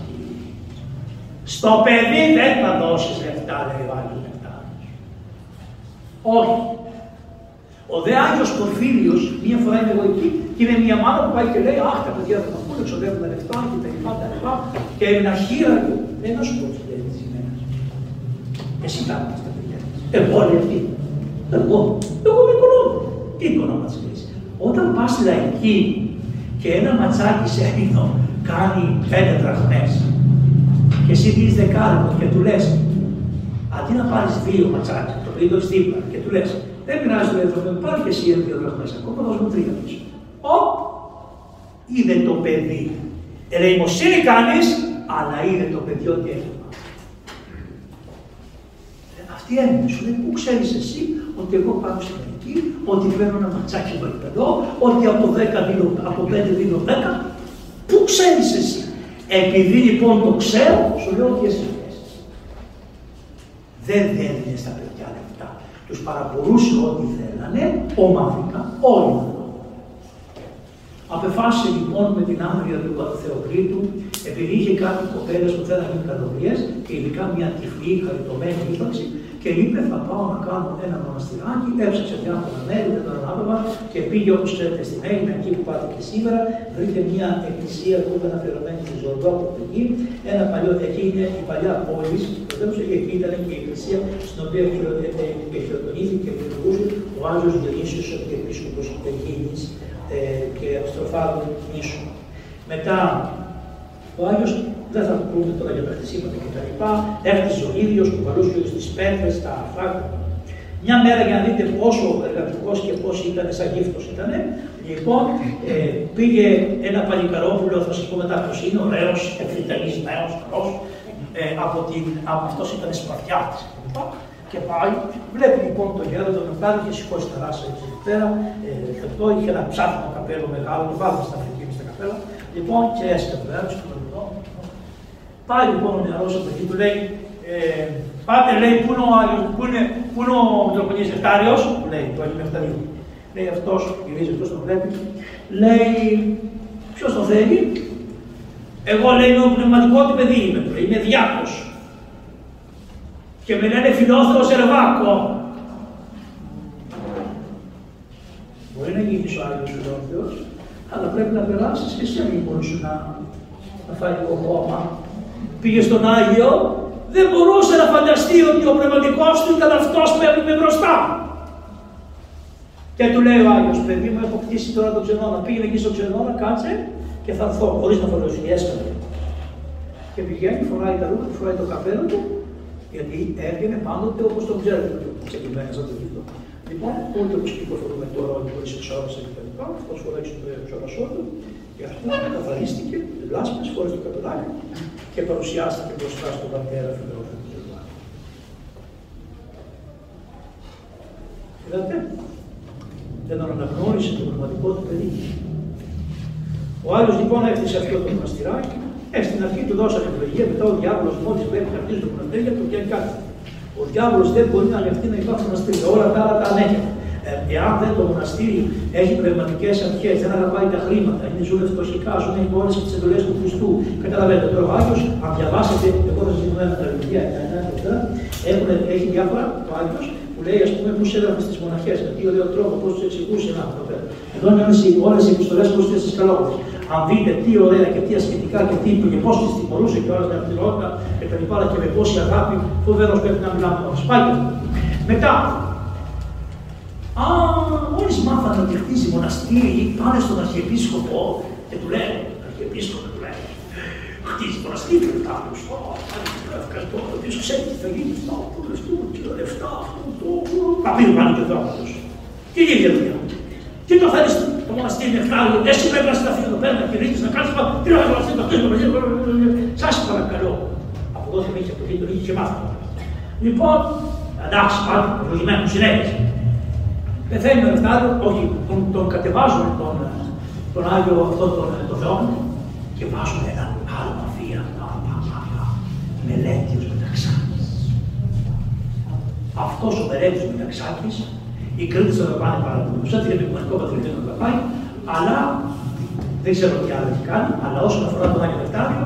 Στο παιδί δεν θα δώσει λεφτά, λέει ο Άγιος. Όχι. Ο δε Άγιος Πορφύριος, μία φορά είναι εγώ εκεί και είναι μία μάνα που πάει και λέει: αχ, τα παιδιά δεν θα πούνε, ξοδεύουν τα λεφτά και τα λοιπά, τα λοιπά. Και έμεινα χείρα του. Δεν α πούμε τι λέει τη ημέρα. Εσύ κάνουμε τα παιδιά. Εγώ λέει τι. Εγώ είμαι οικονόμα. Τι οικονόμα τη λύση. Όταν πα λαϊκή και ένα ματσάκι σε ένινο κάνει 5 δραχμές και εσύ δίνει δεκάλεπτο και του λε: αντί να πάρει 2 ματσάκι. Ή το στύπλα και του λε: δεν πειράζει το έτοιμο, πάρει και εσύ 2 δραχμές. Ακόμα δώσουμε 3 πίσω. Είδε το παιδί. Ελεημοσύνη κάνει, αλλά είδε το παιδί ότι έβλεπα. Αυτή έμεινε. Σου λέει: πού ξέρει εσύ ότι εγώ πάω στην Αμερική, ότι παίρνω ένα ματσάκι στο γηπεδό, ότι από 5 δίνω 10. Πού ξέρει εσύ. Επειδή λοιπόν το ξέρω, σου λέω ότι εσύ ξέρει. Δεν έδινε στα παιδιά. Τους παραπορούσε ό,τι θέλανε, ομαδικά, όλοι. Απεφάσισε λοιπόν με την άδεια του Παπαθεοκλήτου, επειδή είχε κάτι κοπέλες που θέλανε κατοβίες και ειδικά μια τυφλή, χαριτωμένη ύπαρξη, και είπε: θα πάω να κάνω ένα μοναστηράκι. Έψαξε διάφορα μέρη, δεν τον ανάπτωμα και πήγε όπως ξέρετε στην Έλληνα, εκεί που πάτε και σήμερα. Βρήκε μια εκκλησία που ήταν αφιερωμένη στη Ζορδόπολη εκεί. Ένα παλιό, εκεί είναι η παλιά πόλη, εκεί ήταν και η εκκλησία στην οποία χειροτονήθηκε και λειτουργούσε ο Άγιος Διονύσιος, ο Αρχιεπίσκοπος Εκείνης και Αυστροφάδου Νήσου. Μετά ο Άγιος. Δεν θα πούμε τώρα για τα χτισήματα κτλ. Έχτιζε ο ίδιος, κουβαλούσε στις πέτρες, τα φράγματα. Μια μέρα για να δείτε πόσο εργατικός και πόσο ήταν, σαν γύφτος ήταν, λοιπόν, πήγε ένα παλικαρόπουλο, θα σας πω μετά ποιος είναι, ωραίος, ευθυτελής, νέος, καλός, από αυτός ήταν σπαθιάτης κτλ. Και πάει, βλέπει λοιπόν τον γέροντα να κάνει και σηκώσει τα ράσα εκεί πέρα, αυτό είχε ένα ψάχνο καπέλο μεγάλο, βάζω στα φρυγή στα καπέλα, λοιπόν και έσκαπε, πάει λοιπόν ο νεαρός από εκεί, του λέει: πάτε, λέει, πού είναι ο Μητροπολίτης Νεκτάριος, του λέει, το έχει Νεκταρίου. Λέει αυτός, γυρίζει, αυτός τον βλέπει, λέει: ποιος τον θέλει? Εγώ, λέει, είμαι ο πνευματικό του παιδί, είμαι διάκος. Και με λένε Φιλόθεος Ερβάκο. Μπορεί να γίνεις ο Άγιος Φιλόθεος, αλλά πρέπει να περάσεις και εσύ μην μπορείς να φάει λίγο χώμα. Πήγε στον Άγιο, δεν μπορούσε να φανταστεί ότι ο πνευματικός του ήταν αυτός που έπρεπε μπροστά. Και του λέει ο Άγιος: παιδί μου, έχω κτίσει τώρα τον ξενώνα. Πήγαινε εκεί στον ξενώνα, κάτσε και θα έρθω. Χωρίς να φανταστεί, έσκανε. Και πηγαίνει, φοράει τα ρούχα του, φοράει το καπέλο του, γιατί έβγαινε πάντοτε όπως τον ξέρετε. Ξεκινάει σαν το γύρο. Λοιπόν, ούτε όπως κυκλοφορούμε τώρα, ότι χωρίς εξόραση κτλ. Αυτό φοράει στο εξόρασό του. Και αυτό καθαρίστηκε, λάσπες, χωρίς το καπελάκι και παρουσιάστηκε μπροστά στον πατέρα Φιλόθεο του Ερβάκου. Είδατε, δεν αναγνώρισε το πραγματικό του παιδί. Ο άλλος λοιπόν έφτιαξε αυτό το μοναστηράκι, στην αρχή του δώσανε ευλογία, μετά ο διάβολος μόλις βλέπει να χτίζει το μοναστήρι, του πιάνει κάτι. Ο διάβολος δεν μπορεί να ανεχτεί να υπάρχει μοναστήρι, όλα τα άλλα τα ανέχεται. Εάν δεν το μοναστήρι έχει πνευματικές αρχές, δεν αγαπάει τα χρήματα, είναι ζουν φτωχικά, ζουν οι μόνες και τις εντολές του Χριστού. Καταλαβαίνετε τώρα ο Άγιος, αν διαβάσετε, εγώ θα σας δίνω ένα τραγουδία, έχει διάφορα ο Άγιος που λέει, ας πούμε, πώς έλεγαν στις μοναχές, με τι ωραίο τρόπο, πώς τους εξηγούσε ένα αυτό. Εδώ είναι όλες οι επιστολές προς τις Καλόγρες. Αν δείτε τι ωραία και τι ασχετικά και τι είπε και πώς τις τιμωρούσε και όλες με αυτηρότητα και τα λοιπά, αλλά και με πόση αγάπη, φοβερός πρέπει να μιλάμε τώρα. Σπάει. Μετά. Μόλις μάθανε ότι χτίζει μοναστήρι, πάνε στον Αρχιεπίσκοπο και του λένε: Αρχιεπίσκοπο, του λένε, χτίζει προστίβιο κάπου στο αυτό, πίσω σε τι θα γίνει αυτό, το λεφτό, τι το λεφτά, αυτό, το παπίδι πάνω και δρόμος. Τι γίνεται δουλειά. Τι το θέλεις το μοναστήρι νεκτάριο, εσύ πρέπει να σταθεί εδώ πέρα, να κηρύξεις, να κάνεις, τι να γραφτεί, να πεις, να πεις, σας παρακαλώ. Από εδώ θα βγει από εκεί, το βγει και μάθω. Λοιπόν, εντάξει, πάλι προλογημένου συνέχεια. Πεθαίνει ο νεκτάριο, όχι, τον κατεβάζουν τον Άγιο αυτό τον Θεό και βάζουν έναν άλλο μαφία, Μελέτιος Μεταξάκης. Αυτός ο Μελέτιος Μεταξάκης, οι Κρήτες θα το πάνε παρακολουθούσα, είναι επικοινωνικό πατρίδιο να το πάει, αλλά δεν ξέρω τι άλλο έχει κάνει, αλλά όσον αφορά τον Άγιο Νεκτάριο,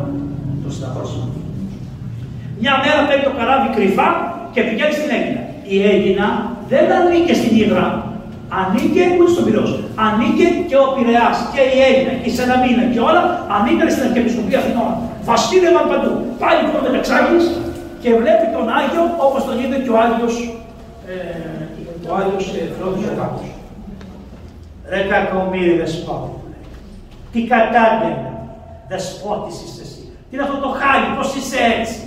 τον σταυρώσαμε. Μια μέρα παίρνει το καράβι κρυφά και πηγαίνει στην Έγινα. Η Έγινα δεν ανήκε στην Ήδρα, ανήκε ούτε στον Πειραιώς. Ανήκε και ο Πειραιάς και η Έγινα και η Σαναμίνα και όλα ανήκαν στην Αρχιεπισκοπή Αθηνών. Βασίλευαν παντού. Πάει λοιπόν ο Μεταξάκης και βλέπει τον Άγιο όπως τον είδε και ο Άγιος. Ο Άγιος Φλόβιος ο Κάκος. Ρε κακομοίρη δεσπότη, τι κατάγγελνα, δεσπότης είσαι εσύ. Τι είναι αυτό το χάλι, πώς είσαι έτσι.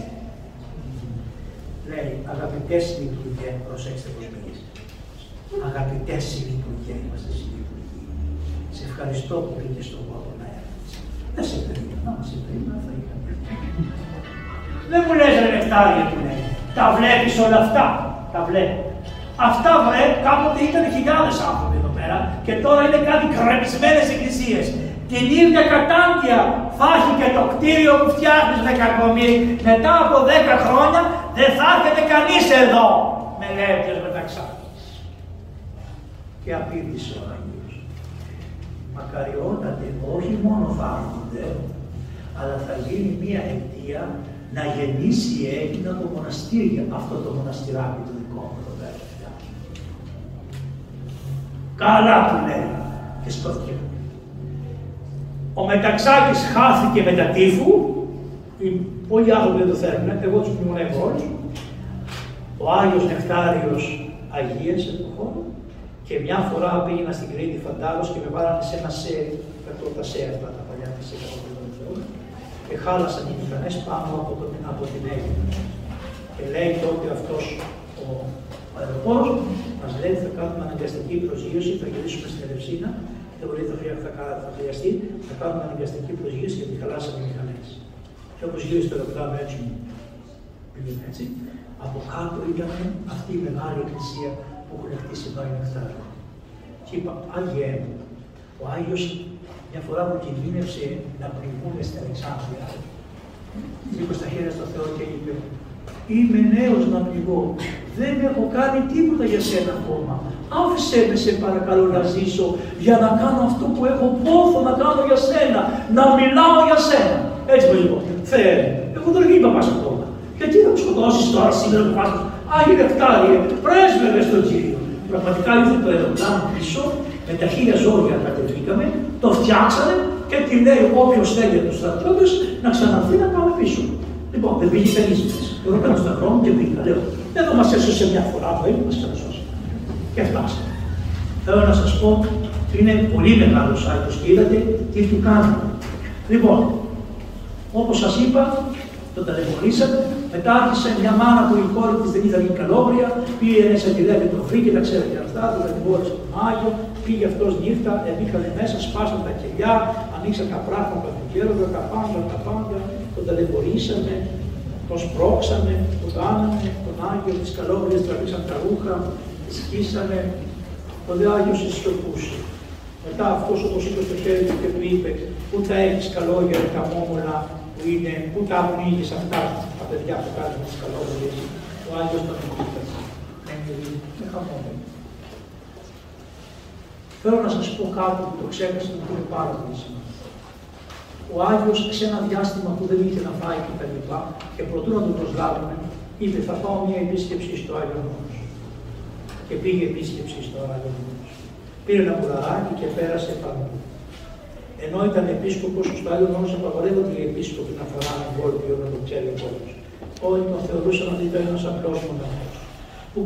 Λέει, αγαπητές λειτουργέ, προσέξτε πώς μιλείς. Αγαπητές λειτουργέ, είμαστε συλλειτουργοί. Σε ευχαριστώ που πήγες στον κόπο να έρθεις. Δεν σε περίμενα, θα είχα πει. Δεν μου λες ρε Νεκτάριε, του λέει. Τα βλέπεις όλα αυτά, τα βλέπω. Αυτά βρε, κάποτε ήταν χιλιάδες άνθρωποι εδώ πέρα και τώρα είναι κάτι κρεμισμένες εκκλησίες. Την ίδια κατάντια θα έχει και το κτίριο που φτιάχνεις δεκακομίρι. Μετά από 10 χρόνια δεν θα έρχεται κανείς εδώ. Μελέτιος Μεταξάκης. Και απείλησε ο Άγιος. Μακαριότατε, όχι μόνο βάρονται, αλλά θα γίνει μία αιτία να γεννήσει η Έγινα το μοναστήρι, αυτό το μοναστηράκι του δικό μου. Καλά του λέει και σκόθηκε. Ο Μεταξάκης χάθηκε με τα τύφου. Πολλοί άνθρωποι δεν το θέλουν, εγώ τους πνιμονεύω όλους. Ο Άγιος Νεκτάριος αγίασε τον χώρο και μια φορά πήγαινα στην Κρήτη φαντάρος και με βάλανε σε ένα σε, τα σε αυτά τα παλιά τα σε και χάλασαν οι μηχανές πάνω από την Έγινα. Και λέει τότε αυτός ο αεροπόρος μας λέει ότι θα κάνουμε αναγκαστική προσγείωση, θα γυρίσουμε στην Ελευσίνα και εγώ λέει θα χρειαστεί, θα κάνουμε αναγκαστική προσγείωση γιατί χαλάσαν οι μηχανές. Και όπως γύρισε το αεροπλάνο έτσι, από κάτω ήταν αυτή η μεγάλη εκκλησία που έχουν χτίσει εδώ οι Νεκτάριοι. Και είπα, Άγιε μου, ο Άγιος μια φορά που κινδύνευσε να πνιγούμε στην Αλεξάνδρεια, σήκω στα χέρια στο Θεό και είπε, είμαι νέος να πνιγώ. Δεν έχω κάνει τίποτα για σένα ακόμα. Άφησέ με σε παρακαλώ να ζήσω για να κάνω αυτό που έχω πόθο να κάνω για σένα. Να μιλάω για σένα. Έτσι μου λοιπόν. Θεέ, εγώ δεν είπα πας ακόμα. Γιατί να μου σκοτώσεις τώρα σήμερα που πας. Άγιε Νεκτάριε, πρέσβευε στον Κύριο. Πραγματικά ήρθε το αεροπλάνο πίσω. Με τα χίλια ζόρια κατεβήκαμε. Το φτιάξανε και τη λέει όποιος θέλει από τους στρατιώτες να ξαναρθεί να πάμε πίσω. Λοιπόν, δεν πήγε κανείς μέσα. Εγώ έκανα στον χρόνο και πήγα. Λέω, δεν θα μας έσωσε μια φορά που έγινε, μας κατασώσε. Και φτάσαμε. Θέλω να σας πω, είναι πολύ μεγάλος Άγιος και είδατε τι του κάνουμε. Λοιπόν, όπως σας είπα, τον ταλαιπωρήσαμε. Μετά άρχισε μια μάνα που η κόρη της δεν ήταν καλόγρια, πήγαινε σε τη δεύτερη τροφή και τα ξέρετε αυτά, του κατηγόρησε τον Άγιο, πήγε αυτός νύχτα, εμπήκανε μέσα, σπάσαν τα κελιά, ανοίξαν τα πράγματα του γέροντα, τα πάντα, τον ταλαιπωρήσαμε. Τον σπρώξανε, τον κάνανε, τον Άγιο της Καλόγριας, τραβήξαν τα ρούχα, τη σκίσανε, τον δε Άγιος της σιωπούσε. Μετά αυτός όπως είπε στο χέρι του και του είπε «Πού τα έχεις καλόγια, τα μόμολα που είναι, πού τα αμνίγεις αυτά τα παιδιά που κάνουν τις Καλόγριες». Ο Άγιος τον κοίταξε. Με χαμόμενο. Θέλω να σας πω κάτι που το ξέχασα που είναι πάρα πολύ σημαντικό. Ο Άγιος σε ένα διάστημα που δεν είχε να φάει και τα λοιπά και προτού να τον προσλάβουμε, είπε θα πάω μια επίσκεψη στο Άγιο Νόμος. Και πήγε επίσκεψη στο Άγιο Νόμος. Πήρε ένα κουλαράκι και πέρασε παντού. Ενώ ήταν επίσκοπος στο Άγιο Νόμος, απαγορεύονται οι επίσκοποι να φοράνε εμπόλιο, να το ξέρει ο πόλος. Όλοι τον θεωρούσαν ότι ήταν ένας απλός μοναχός. Που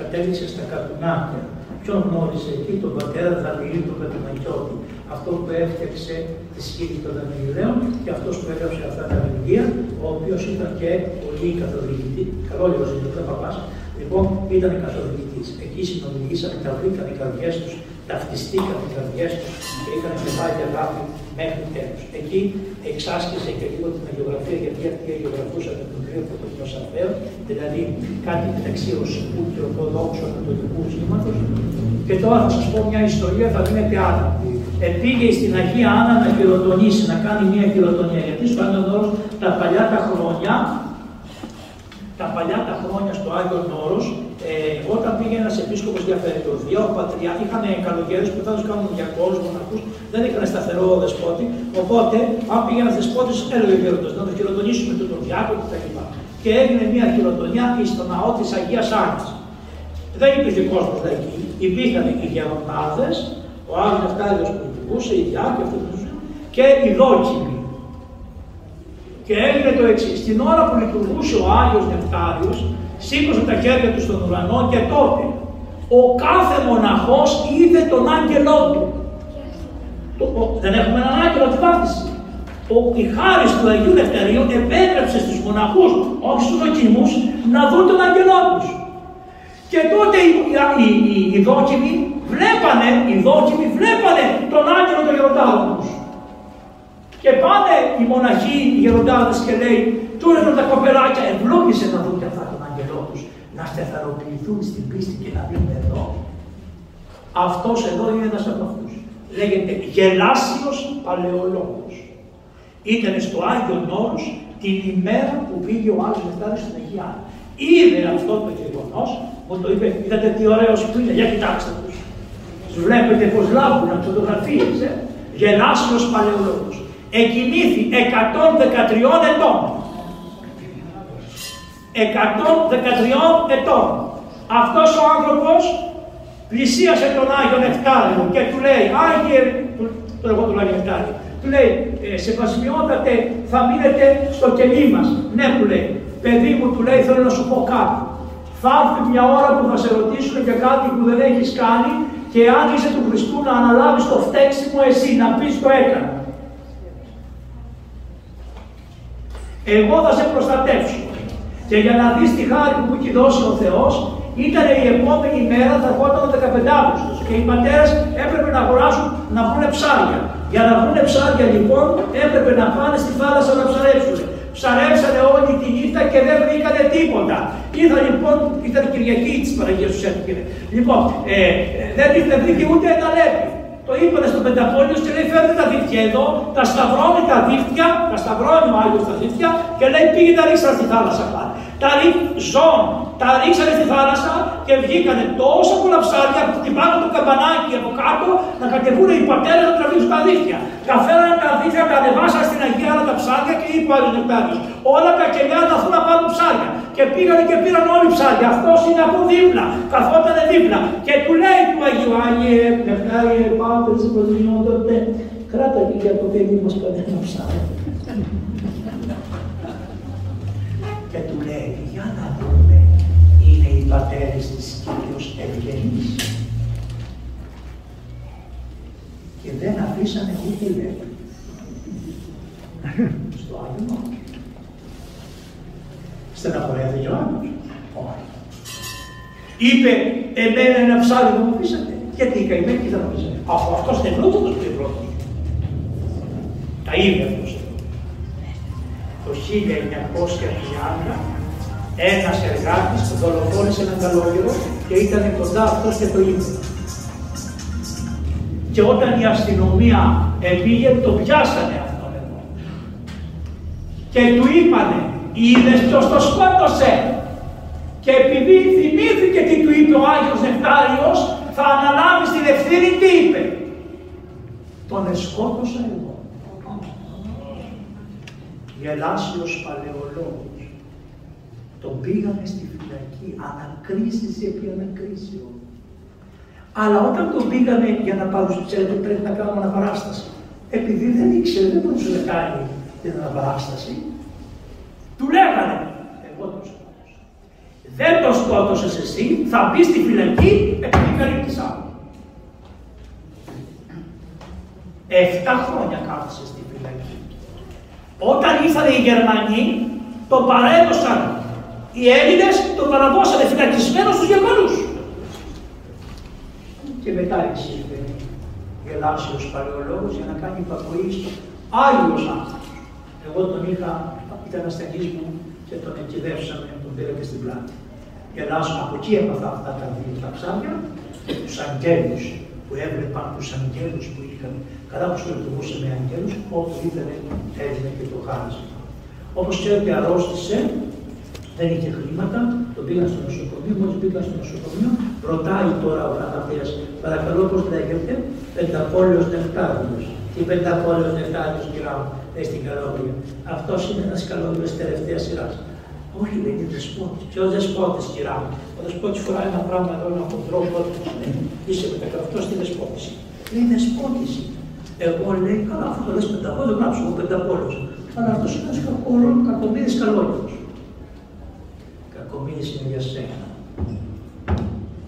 κατέληξε στα Κακουνάκια, ποιον γνώρισε εκεί, τον πατέρα Δανιήλ, τον Πετρομακιώτη, αυτό που έφτιαξε τη σκήνη των Δανιηλαίων και αυτός που έγραψε αυτά τα βιβλία, ο οποίος ήταν και πολύ καθοδηγητή, καλόγερος ήταν ο παπάς, λοιπόν ήταν καθοδηγητής. Εκεί συνομιλήσαν, τα βρήκαν οι καρδιές τους, ταυτιστήκαν οι καρδιές τους και είχαν κεφάλια αγάπη μέχρι τέλους. Εκεί εξάσκησε και λίγο την αγιογραφία, γιατί αυτή αγιογραφούσαν τον κρύο και τον Ιωσαφέο, δηλαδή κάτι μεταξύ ρωσικού και ορθοδόξου ανατολικού σχήματος. Και τώρα θα σας πω μια ιστορία, θα δίνετε άλλη. Επήγε στην Αγία Άννα να χειροτονήσει, να κάνει μια χειροτονία. Γιατί στο Άγιο Νόρος τα παλιά τα χρόνια στο Άγιο Νόρος, όταν πήγε ένας επίσκοπος για περιοδία, ο Πατριάρχης, είχαν καλοκαίρες που θα τους κάνουν 200 μοναχούς, δεν είχαν σταθερό δεσπότη. Οπότε, αν πήγε ένας δεσπότης, έλεγε ο γέροντας, να το χειροτονήσουμε τον διάκοντα κτλ. Και έγινε μια χειροτονία στο ναό της Αγίας Άννας. Δεν υπήρχε κόσμο εκεί. Υπήρχαν οι γεροντάδες, ο Άγιος Νεκτάριος που υπουργούσε, οι διάκοι, και οι δόκιμοι. Και έγινε το εξής. Στην ώρα που λειτουργούσε ο Άγιος Νεκτάριος, σήκωσε τα χέρια του στον ουρανό και τότε ο κάθε μοναχός είδε τον άγγελό του. Δεν έχουμε έναν άγγελο τη βάφτιση. Η χάρη του Αγίου Νεκταρίου επέτρεψε στους μοναχούς, όχι στους δοκιμούς, να δουν τον άγγελό τους. Και τότε οι δόκιμοι βλέπανε τον άγγελο των γεροντάδων τους. Και πάνε οι μοναχοί, οι γεροντάδες και λέει, του έλεγαν τα κοπελάκια, ευλόγησε να δουν και αυτά τον άγγελό τους, να στεθεροποιηθούν στην πίστη και να δίνουν εδώ. Αυτός εδώ είναι ένας από αυτούς. Λέγεται Γελάσιος Παλαιολόγος. Ήταν στο Άγιο Νόρος την ημέρα που πήγε ο Άγιος Νεκτάριος στην Αγία Άννα. Είδε αυτό το γεγονός, μου το είπε, είδατε τι ωραίος που είναι, για κοιτάξτε τους. Τους βλέπετε πως λάβουν από φωτογραφίες, Γελάσιος Παλαιολόγος. Εκοιμήθη 113 ετών. 113 ετών. Αυτός ο άνθρωπος πλησίασε τον Άγιο Νεκτάριο και του λέει, Άγιε, το εγώ τον Άγιο Νεκτάριο, του λέει, σεβασμιότατε, θα μείνετε στο κελί μας. Ναι, του λέει, παιδί μου, του λέει, θέλω να σου πω κάτι. Θα έρθει μια ώρα που θα σε ρωτήσουν για κάτι που δεν έχεις κάνει και αν είσαι του Χριστού να αναλάβεις το φταίξιμο εσύ, να πεις το έκανα. Εγώ θα σε προστατεύσω. Και για να δεις τη χάρη που έχει δώσει ο Θεός, ήταν η επόμενη μέρα, θα ερχόταν ο 15 Αύγουστος και οι πατέρες έπρεπε να αγοράσουν, να βγουν ψάρια. Για να βγουν ψάρια λοιπόν, έπρεπε να πάνε στη θάλασσα να ψαρέψουν. Ψαρέψανε όλη τη νύχτα και δεν βρήκανε τίποτα. Είδα λοιπόν, ήταν Κυριακή της Παναγίας τους έφυγε. Λοιπόν, δεν βρήκε ούτε ένα λέπι. Το είπανε στον Πενταπόλιο και λέει: φέρτε τα δίχτυα εδώ, τα σταυρώνει τα δίχτυα, τα σταυρώνει ο Άγιος τα δίχτυα και λέει: πήγε τα ρίξανε στη θάλασσα πάλι. Τα ρίξανε στη θάλασσα και βγήκανε τόσα πολλά ψάρια που χτυπάνε το καμπανάκι από κάτω να κατεβούν οι πατέρες να τραβήξουν τα δίχτυα. Τα φέρανε τα δίχτυα, τα ανεβάσαν στην Αγία Άννα τα ψάρια και είπε ο Άγιος Νεκτάριος: όλα τα κελιά να έρθουν να πάρουν ψάρια. Και πήγανε και πήραν όλοι ψάρια. Αυτός είναι από δίπλα, καθότανε δίπλα. Και του λέει του Αγίου: Άγιε, Νεκτάριε, πάτε τις προσμιότατε, κράτα και από παιδί μας κανένα ψάρια. Και του λέει, για να δούμε, είναι οι πατέρες της Κύριος ευγενείς. Και δεν αφήσανε ούτε λέπη. Στο Άγιο Νόρο. Στεναχωρέθηκε ο Άγιος. Όχι. Είπε, εμένα ένα ψάρι μου αφήσατε. Γιατί οι καημένοι θα μου αφήσανε. Αφού αυτός είναι πρώτος και πρώτος. Τα ίδια αυτός. Το 1930 ένας εργάτης δολοφόνησε έναν καλόγερο και ήταν κοντά αυτός και το ίδιο. Και όταν η αστυνομία επήγε, το πιάσανε αυτόν εδώ. Και του είπανε, είδες ποιος το σκότωσε. Και επειδή θυμήθηκε τι του είπε ο Άγιος Νεκτάριος, θα αναλάβει την ευθύνη, τι είπε. Τον εσκότωσα εγώ. Γελάσιος Παλαιολόγος, τον πήγανε στη φυλακή, ανακρίσεις επί ανακρίσεων. Αλλά όταν τον πήγανε για να πάρουν, ξέρετε, πρέπει να κάνουν αναπαράσταση. Επειδή δεν ήξερε, δεν μπορούσε να κάνει την αναπαράσταση, του λέγανε, εγώ τον σκότωσα. Δεν το σκότωσες εσύ, θα μπει στη φυλακή επειδή καλύπτεις άλλον. 7 χρόνια κάθισε στη φυλακή. Όταν ήρθαν οι Γερμανοί, το παρέδωσαν. Οι Έλληνες το παραδώσανε φυλακισμένο στους Γερμανούς. Και μετά εξήγησε Γελάσιος παλαιολόγος για να κάνει υπακοή στον Άγιος άνθρωπος. Εγώ τον είχα, ήταν ασταγής μου και τον εκκυδεύσαμε, τον πήραμε στην πλάτη. Γελάσιο από εκεί έπαθα αυτά τα δύο τα ψάρια, τους αγγέλους που έβλεπαν, τους αγγέλους που είχαν. Καλά που στρατηγούσε με αγγέλους, όπου ήθελε έδινε και το χάριζε. Όπως ξέρετε αρρώστησε, δεν είχε χρήματα, τον πήγαν στο νοσοκομείο, μόλις πήγαν στο νοσοκομείο, ρωτάει τώρα ο καταπλέας, παρακαλώ πώς λέγεται, Πενταπόλεως Νεκτάριος. Τι Πενταπόλεως Νεκτάριος κυρά μου, λέει στην Καλόγρια. Αυτός είναι ένας Καλόγριος τελευταίας σειράς. Όχι, λέει, είναι δεσπότης. Ποιος δεσπότης κυρά μου. Ο δεσπότης φοράει ένα πράγμα εδώ, ένα χοντρό κότος. Είσαι με αυτός τι δεσπότης. Είναι δεσπότης. Εγώ λέει, καλά, αυτό το λες Πενταπόλεως, γράψω εγώ Πενταπόλεως. Αλλά αυτός είναι ένας κακομοίρης Καλόγριος. Κακομοίρης είναι για σένα.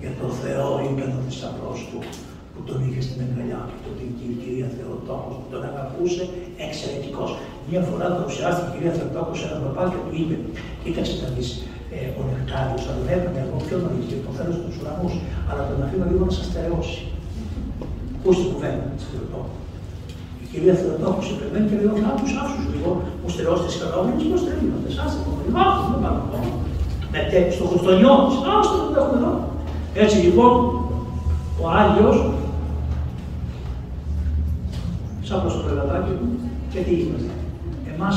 Για το Θεό ήταν ο θησαυρός του. Που τον είχε στην αγκαλιά του, τον η κυρία Θεοτόκος, που τον αγαπούσε, εξαιρετικός. Μία φορά τον ψηλάστηκε η κυρία Θεοτόκος σε ένα παπάκι και του είπε: Κοίταξε να δει ο Νεκτάριος, αλλά δεν έκανε εγώ πιο νωρίς και τον θέλω στους ουρανούς, αλλά τον αφήνω λίγο να σας στερεώσει. Ακούστε την κουβέντα τη Θεοτόκου. Η κυρία Θεοτόκος επεμβαίνει και λέει: Άκου, άσου λίγο, μου στερεώσει τις καλόγρινες, μου στερεώνονται. Άσου το λίγο, άσου το λίγο. Μετέχει στο χουστονιό τη, άσου το έχουμε εδώ. Έτσι λοιπόν ο Άγιος. Σαν προς το πελατάκι μου και τι είμαστε. Εμάς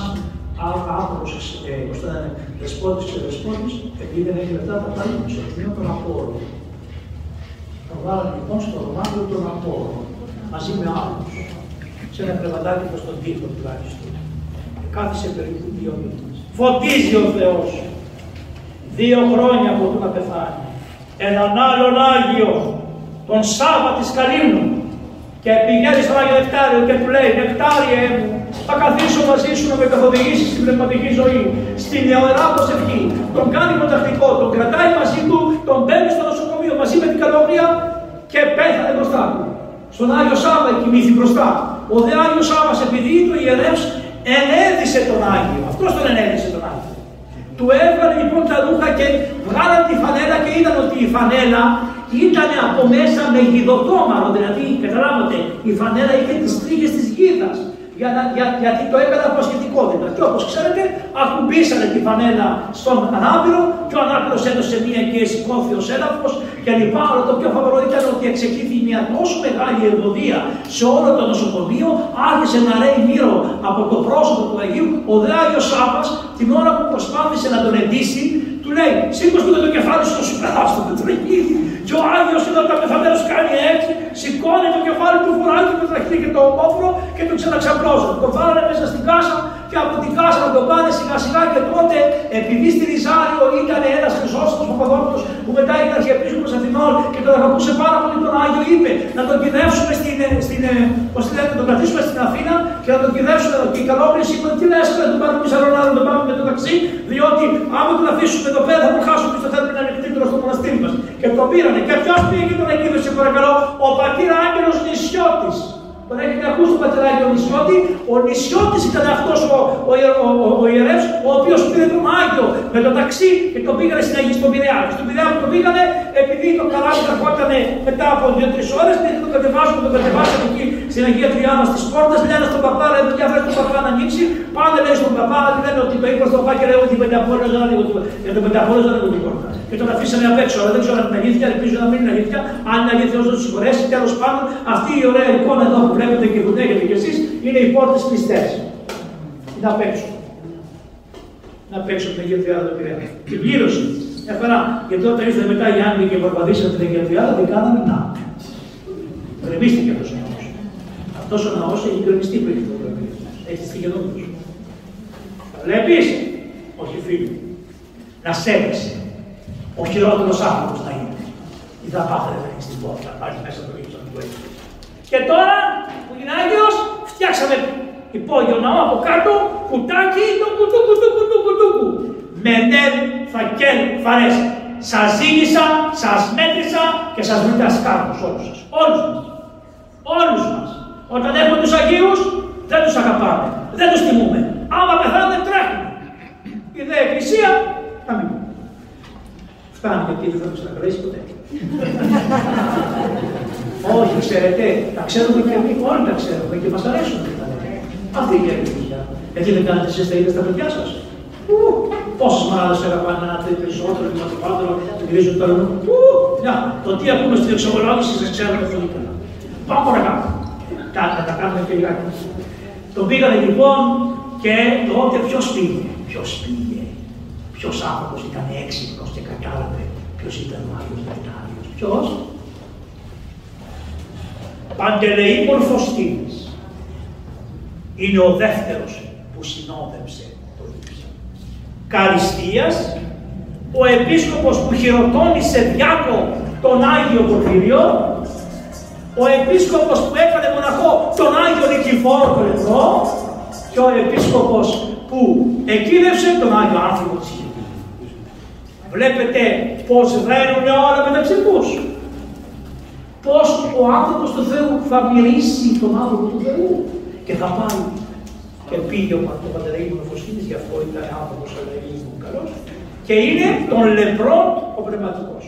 άπορος όπως ήταν δεσπότης και δεσπότης, επειδή δεν έχει λεφτά θα πάει στο σημείο των Απόλλων. Τον βάλαν λοιπόν στο δωμάτιο των Απόλλων, μαζί με άλλους, σε ένα κρεβατάκι προς τον τύπο τουλάχιστον. Και κάθισε περίπου 2 μήνες. Φωτίζει ο Θεός. 2 χρόνια από το να πεθάνει. Έναν άλλον Άγιο, τον Σάββα της Καλίνου. Και πηγαίνει στον Άγιο Νεκτάριο και του λέει: Νεκτάριε μου, θα καθίσω μαζί σου να με καθοδηγήσει στην πνευματική ζωή, στην νεωρά προσευχή. Τον κάνει κοντακτικό, τον κρατάει μαζί του, τον παίρνει στο νοσοκομείο μαζί με την Καλόγρια και πέθανε μπροστά του. Στον Άγιο Σάββα κοιμήθη μπροστά. Ο δε Άγιος Σάββας, επειδή το ιερεύς, ενέδισε τον Άγιο. Αυτός τον ενέδισε τον Άγιο. Του έβγαλε λοιπόν τα ρούχα και βγάλαν τη φανέλα και είδαν ότι η φανέλα. Ήταν από μέσα με γιδοτόμαρο, δηλαδή καταλάβατε, η φανέλα είχε τις τρίχες της γίδας, γιατί το έκανα προσχετικότητα. Και όπως ξέρετε, ακουμπήσανε τη φανέλα στον ανάπηρο και ο ανάπηρος έδωσε μία και σηκώθηκε ως έλαφος κλπ. Αλλά το πιο φοβερό ήταν ότι εξεκρίθη μια τόσο μεγάλη ευωδία σε όλο το νοσοκομείο, άρχισε να ρέει μύρο από το πρόσωπο του Αγίου. Ο δε Άγιος Σάββας, την ώρα που προσπάθησε να τον εντύσει, του λέει: Σήκωσε το κεφάλι σου, σου κατάστο με τραγίδι. Και ο Άγιος είναι όταν πεθαμένος κάνει έτσι, σηκώνει το κεφάλι του, φοράει το τραχύλι και το ομόφρο και τον ξαναξαπλώζουν. Τον βάλανε μέσα στην κάσα και από την κάσα να τον πάνε σιγά σιγά. Και τότε, επειδή στη Ριζάριο ήταν ένας Χρυσόστομος Παπαδόπουλος που μετά ήταν αρχιεπίσκοπος Αθηνών και τον αγαπούσε πάρα πολύ τον Άγιο, είπε να τον κυδεύσουμε τον κρατήσουμε στην Αθήνα και να τον κυδεύσουμε. Και οι Καλόγριοι είπαν: Τι λες, να τον πάμε Θεσσαλονίκη, να τον πάμε με το ταξί, διότι άμα τον αφήσουμε εδώ πέρα θα τον χάσουμε και στο θέλουμε να είναι τίτλο στο μοναστήρι μας. Και τον πήρανε. Και ποιος πήγε και τον εκείδωσε, παρακαλώ, ο πατήρ Άγγελος Νησιώτης. Τον έχετε ακούσει τον πατήρ Άγγελο Νησιώτη. Ο Νησιώτης ήταν αυτός ο ιερεύς, ο οποίος πήρε τον Άγιο με το ταξί και τον πήγανε στην Αγία στον Πειραιά. Στον Πειραιά που τον πήγανε, επειδή το καράβι τραχόταν μετά από 2-3 ώρες, και τον κατεβάζουν, εκεί στην Αγία Τριάννα στις πόρτες. Λένε στον παπά, λένε ότι αφήνει τον παπά να ανοίξει. Πάνε λέει στον παπά, λένε ότι το είπα στον παπά και λέει ότι δεν. Και τον αφήσανε απ' έξω, αλλά δεν ξέρω αν είναι αλήθεια, ελπίζω να μην είναι αλήθεια. Αν είναι αλήθεια, όσο του συγχωρέσει, τέλος πάντων, αυτή η ωραία εικόνα εδώ που βλέπετε και που λέγετε κι εσείς είναι οι πόρτες κλειστές. Είναι απ' έξω. Είναι απ' έξω από την Αγία Τριάδα του Πειραιά. Την πλήρωσε. Μια χαρά. Γιατί όταν ήρθαν μετά οι Άγγλοι και βαρβαδίσαν την Αγία Τριάδα, δεν κάνανε να. Γκρεμίστηκε αυτός ο ναός. Αυτός ο ναός έχει γκρεμιστεί πριν από το Πειραιά. Έχει τη γεγονότα. Βλέπει, όχι φίλοι, να σέβεσαι. Ο χειρότερος άνθρωπος να είναι. Η δαπάθρε δεν έχεις την πόρτα, πάρεις μέσα το ίδιο σαν το έτσι. Και τώρα που είναι Άγιος, φτιάξαμε υπόγειο ναό από κάτω, κουτάκι, το κουτού, κουτού, κουτού, κουτού, κουτού. Μενέν φακέλ φαρές. Σας ζήτησα, σας μέτρησα και σας βρήκα σκάρτους όλους σας. Όλους μας. Όλους μας. Όταν έχουμε τους Αγίους, δεν τους αγαπάμε. Δεν τους τιμούμε. Άμα πεθάνουν, τρέχουμε. Η δε Εκκλησία, να μην πούμε. Φτάνει, γιατί δεν θα τους ανακαλέσει ποτέ. Όχι, ξέρετε, τα ξέρουμε και εμείς. Όλοι τα ξέρουμε και μας αρέσουν. Αυτή είναι η Εκκλησία. Γιατί δεν κάνετε εσείς τα ίδια στα παιδιά σας. Πόσε μάρες αγαπανάτε, περισσότερο και το πάντομα, το γυρίζουν το παρελθόν. Το τι ακούμε στην εξομολόγηση δεν ξέρουμε αυτό το πράγμα. Πάμε παρακάτω. Τα κάνουμε και λιγάκι. Τον πήγανε λοιπόν και τότε ποιο άνθρωπο ήταν έξυπνο και κατάλαβε ποιο ήταν ο Άγιος Νεκτάριος. Ποιο? Παντελεήμορφος Τίνης. Είναι ο δεύτερος που συνόδευσε. Καριστίας, ο επίσκοπος που χειροτώνησε διάκο τον Άγιο Πορφύριο, ο επίσκοπος που έκανε μοναχό τον Άγιο Νικηφόρο τον Εθνό και ο επίσκοπος που εκείδευσε τον Άγιο Άνθρωπο της Χιλής. Βλέπετε πως δένουν όλα μεταξύ τους. Πως ο άνθρωπος του Θεού θα μυρίσει τον άνθρωπο του Θεού και θα πάει. Και πήγε ο Παντελεήμορφος Τίνης, γι' αυτό ήταν άνθρωπος αλληλεγγύης καλός, και είναι των λεπρών ο πνευματικός.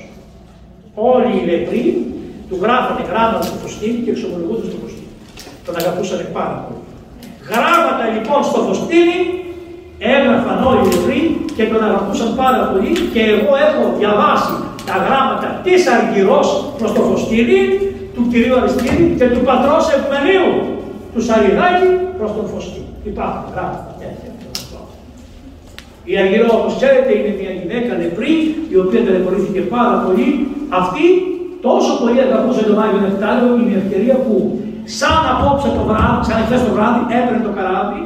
Όλοι οι λεπροί του γράφανε γράμματα στο Φωστίνη και εξομολογούνταν στο Φωστίνη. Τον αγαπούσανε πάρα πολύ. Γράμματα λοιπόν στο Φωστίνη έγραφαν όλοι οι λεπροί και τον αγαπούσαν πάρα πολύ. Και εγώ έχω διαβάσει τα γράμματα της Αργυρός προς το Φωστίνη, του κυρίου Αριστίδη και του πατρός Ευμενίου, του Σαριδάκη προς τον Φωστίνη. Υπάρχουν γράμματα τέτοια. Η Αργυρό, όπως ξέρετε, είναι μια γυναίκα νεπρή, η οποία ταλαιπωρήθηκε πάρα πολύ. Αυτή τόσο πολύ αγαπούσε τον Άγιο Νεκτάριο, είναι η ευκαιρία που, σαν απόψε το βράδυ, σαν χθες το βράδυ, έπαιρνε το καράβι